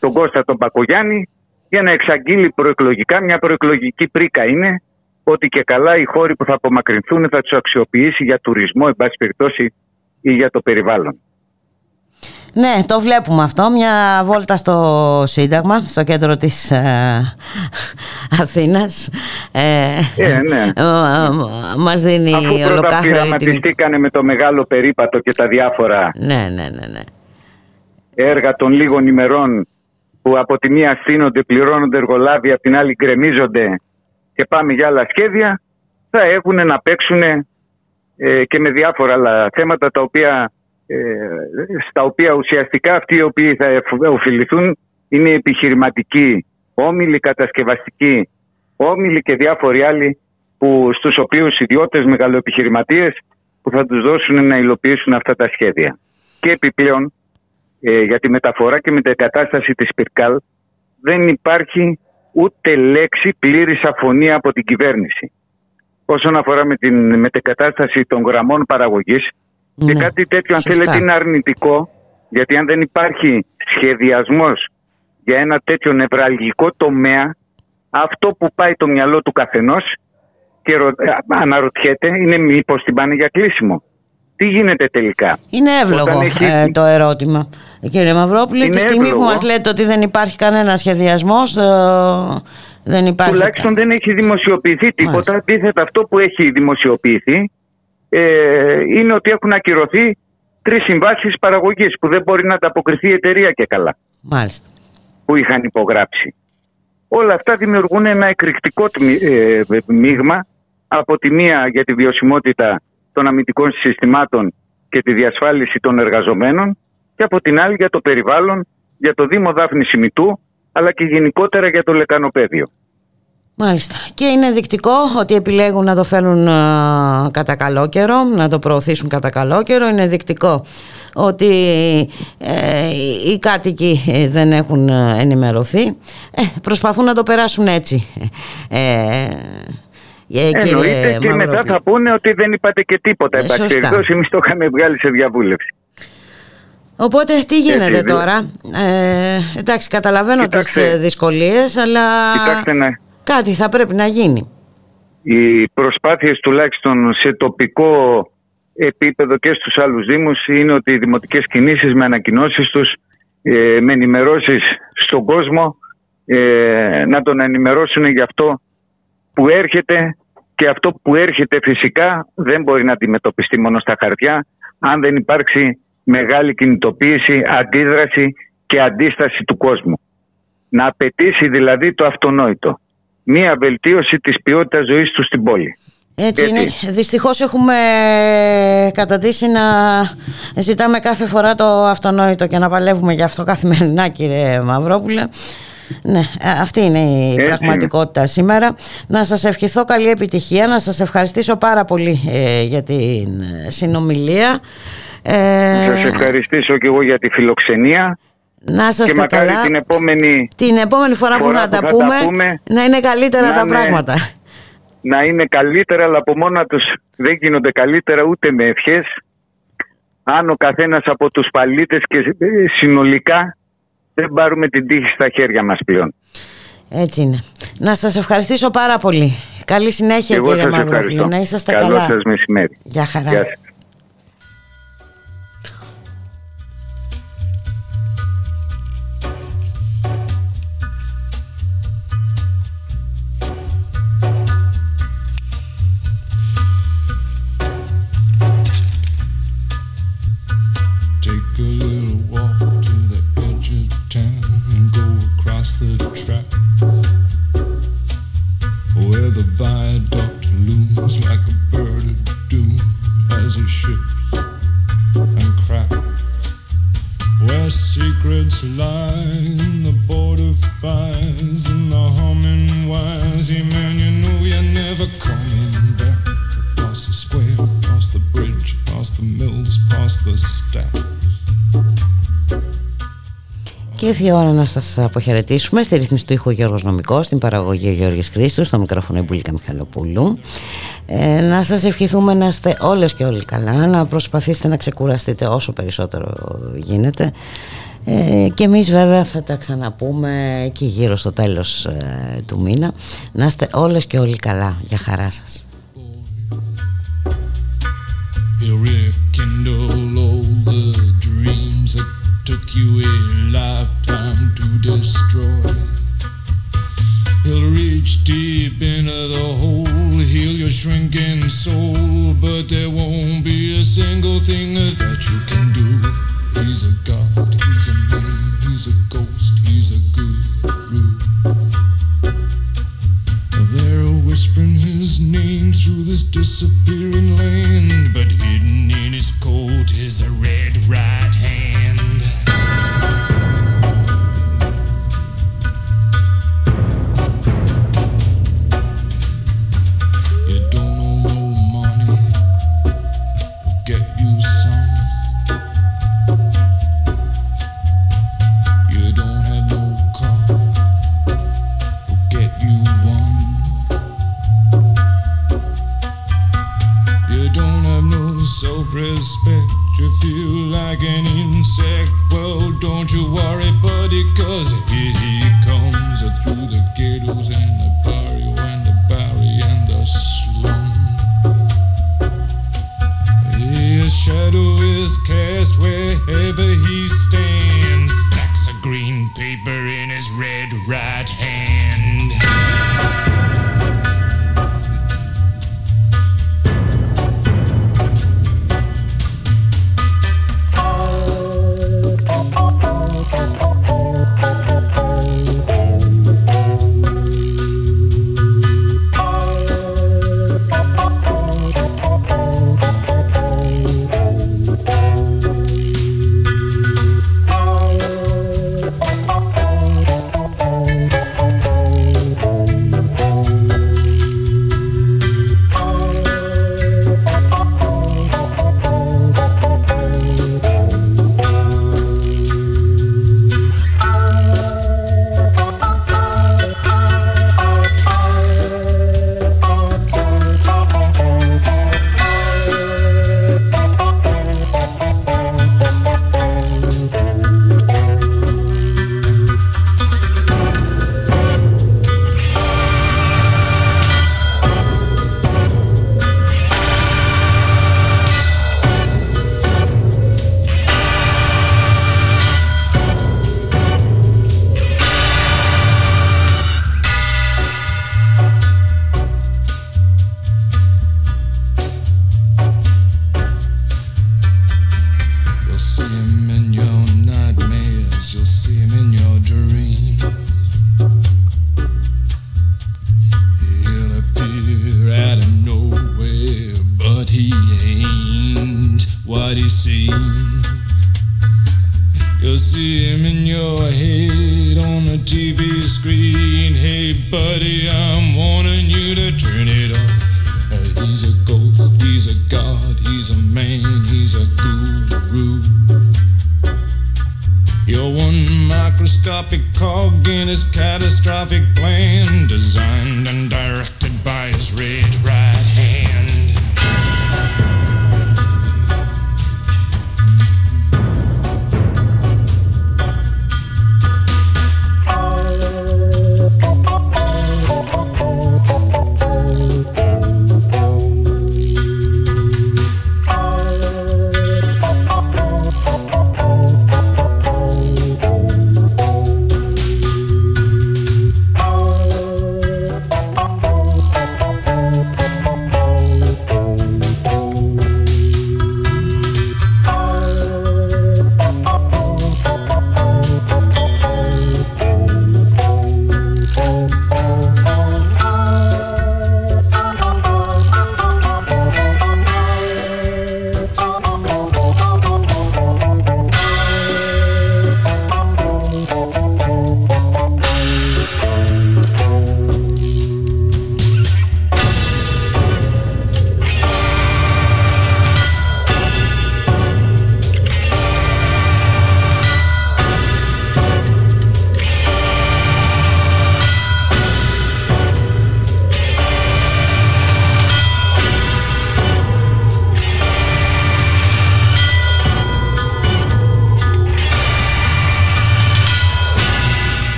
τον Κώστα τον Μπακογιάννη, για να εξαγγείλει προεκλογικά, μια προεκλογική πρίκα είναι, ότι και καλά οι χώροι που θα απομακρυνθούν θα τους αξιοποιήσει για τουρισμό, εν πάση περιπτώσει, ή για το περιβάλλον. Ναι, το βλέπουμε αυτό. Μια βόλτα στο Σύνταγμα, στο κέντρο της Αθήνας. Μας δίνει ολοκάθαρη... Αφού πρώτα πειραματιστήκανε με το μεγάλο περίπατο και τα διάφορα έργα των λίγων ημερών, που από τη μία στείνονται, πληρώνονται εργολάβοι, από την άλλη γκρεμίζονται και πάμε για άλλα σχέδια, θα έχουν να παίξουν και με διάφορα άλλα θέματα στα οποία ουσιαστικά αυτοί οι οποίοι θα ωφεληθούν είναι οι επιχειρηματικοί όμιλοι, κατασκευαστικοί όμιλοι και διάφοροι άλλοι στους οποίους ιδιώτες, μεγαλοεπιχειρηματίες που θα τους δώσουν να υλοποιήσουν αυτά τα σχέδια. Και επιπλέον για τη μεταφορά και μετακατάσταση της Πυρκάλ δεν υπάρχει ούτε λέξη πλήρης αφωνία από την κυβέρνηση. Όσον αφορά με την μετεκατάσταση των γραμμών παραγωγής, και κάτι τέτοιο, αν θέλετε, είναι αρνητικό, γιατί αν δεν υπάρχει σχεδιασμός για ένα τέτοιο νευραλγικό τομέα, αυτό που πάει το μυαλό του καθενός και αναρωτιέται είναι μήπως την πάνε για κλείσιμο. Τι γίνεται τελικά? Είναι εύλογο το ερώτημα, κύριε Μαυρόπουλε. Τη στιγμή εύλογο που μας λέτε ότι δεν υπάρχει κανένα σχεδιασμός, δεν υπάρχει. Τουλάχιστον δεν έχει δημοσιοποιηθεί τίποτα. Αντίθετα, αυτό που έχει δημοσιοποιηθεί είναι ότι έχουν ακυρωθεί 3 συμβάσεις παραγωγής που δεν μπορεί να ανταποκριθεί η εταιρεία και καλά. Μάλιστα. Που είχαν υπογράψει. Όλα αυτά δημιουργούν ένα εκρηκτικό μείγμα, από τη μία για τη βιωσιμότητα των αμυντικών συστημάτων και τη διασφάλιση των εργαζομένων, και από την άλλη για το περιβάλλον, για το Δήμο Δάφνης Ιμητού, αλλά και γενικότερα για το Λεκανοπέδιο. Μάλιστα. Και είναι δεικτικό ότι επιλέγουν να το φέρουν κατά καλό καιρό, να το προωθήσουν κατά καλό καιρό. Είναι δεικτικό ότι οι κάτοικοι δεν έχουν ενημερωθεί. Προσπαθούν να το περάσουν έτσι. Εννοείται, και μετά θα πούνε ότι δεν είπατε και τίποτα. Εμείς το είχαμε βγάλει σε διαβούλευση. Οπότε τι γίνεται τώρα? Εντάξει, καταλαβαίνω τις δυσκολίες, αλλά κάτι θα πρέπει να γίνει. Οι προσπάθειες, τουλάχιστον σε τοπικό επίπεδο και στους άλλους δήμους, είναι ότι οι δημοτικές κινήσεις με ανακοινώσεις τους, με ενημερώσεις στον κόσμο, να τον ενημερώσουν γι' αυτό που έρχεται, και αυτό που έρχεται φυσικά δεν μπορεί να αντιμετωπιστεί μόνο στα χαρτιά αν δεν υπάρξει μεγάλη κινητοποίηση, αντίδραση και αντίσταση του κόσμου. Να απαιτήσει δηλαδή το αυτονόητο. Μία βελτίωση της ποιότητας ζωής του στην πόλη. Έτσι είναι. Δυστυχώς έχουμε καταντήσει να ζητάμε κάθε φορά το αυτονόητο και να παλεύουμε γι' αυτό καθημερινά, κύριε Μαυρόπουλε. Ναι, αυτή είναι η πραγματικότητα σήμερα. Να σας ευχηθώ καλή επιτυχία, να σας ευχαριστήσω πάρα πολύ για την συνομιλία. Σας ευχαριστήσω και εγώ για τη φιλοξενία. Να σας τα καλά. Και μακάρι την επόμενη φορά που θα τα πούμε να είναι καλύτερα πράγματα. Να είναι καλύτερα, αλλά από μόνα τους δεν γίνονται καλύτερα ούτε με ευχές. Αν ο καθένας από τους παλίτες και συνολικά δεν πάρουμε την τύχη στα χέρια μας πλέον. Έτσι είναι. Να σας ευχαριστήσω πάρα πολύ. Καλή συνέχεια, εγώ κύριε Μαυρόπουλε. Να είσαστε καλό καλά. Καλό σας μεσημέρι. Γεια χαρά. Γεια. The track where the viaduct looms like a bird of doom as it shifts and cracks, where secrets lie in the border fires and the humming wires. Yeah, man, you know you're never coming back. Past the square, past the bridge, past the mills, past the stacks. Και ήρθε η ώρα να σας αποχαιρετήσουμε. Στη ρύθμιση του ήχου ο Γιώργος Νομικός, στην παραγωγή ο Γιώργης Χρήστος, στο μικρόφωνο η Μπουλίκα Μιχαλοπούλου. Να σας ευχηθούμε να είστε όλες και όλοι καλά, να προσπαθήσετε να ξεκουραστείτε όσο περισσότερο γίνεται. Και εμείς βέβαια θα τα ξαναπούμε εκεί γύρω στο τέλος του μήνα. Να είστε όλες και όλοι καλά. Για χαρά σας. Took you a lifetime to destroy. He'll reach deep into the hole, heal your shrinking soul, but there won't be a single thing that you can do. He's a god, he's a man, he's a ghost, he's a guru. They're whispering his name through this disappearing land, but hidden in his coat is a red right hand. Self-respect, you feel like an insect. Well, don't you worry, buddy, cause here he comes through the ghettos and the barrio and the barrio and the slum. His shadow is cast wherever he stands, stacks of green paper in his red right hand. to see him in your head on the TV screen. Hey buddy, I'm warning you to turn it off. He's a ghost, he's a god, he's a man, he's a guru. You're one microscopic cog in his catastrophic plan, designed and directed by his red ride.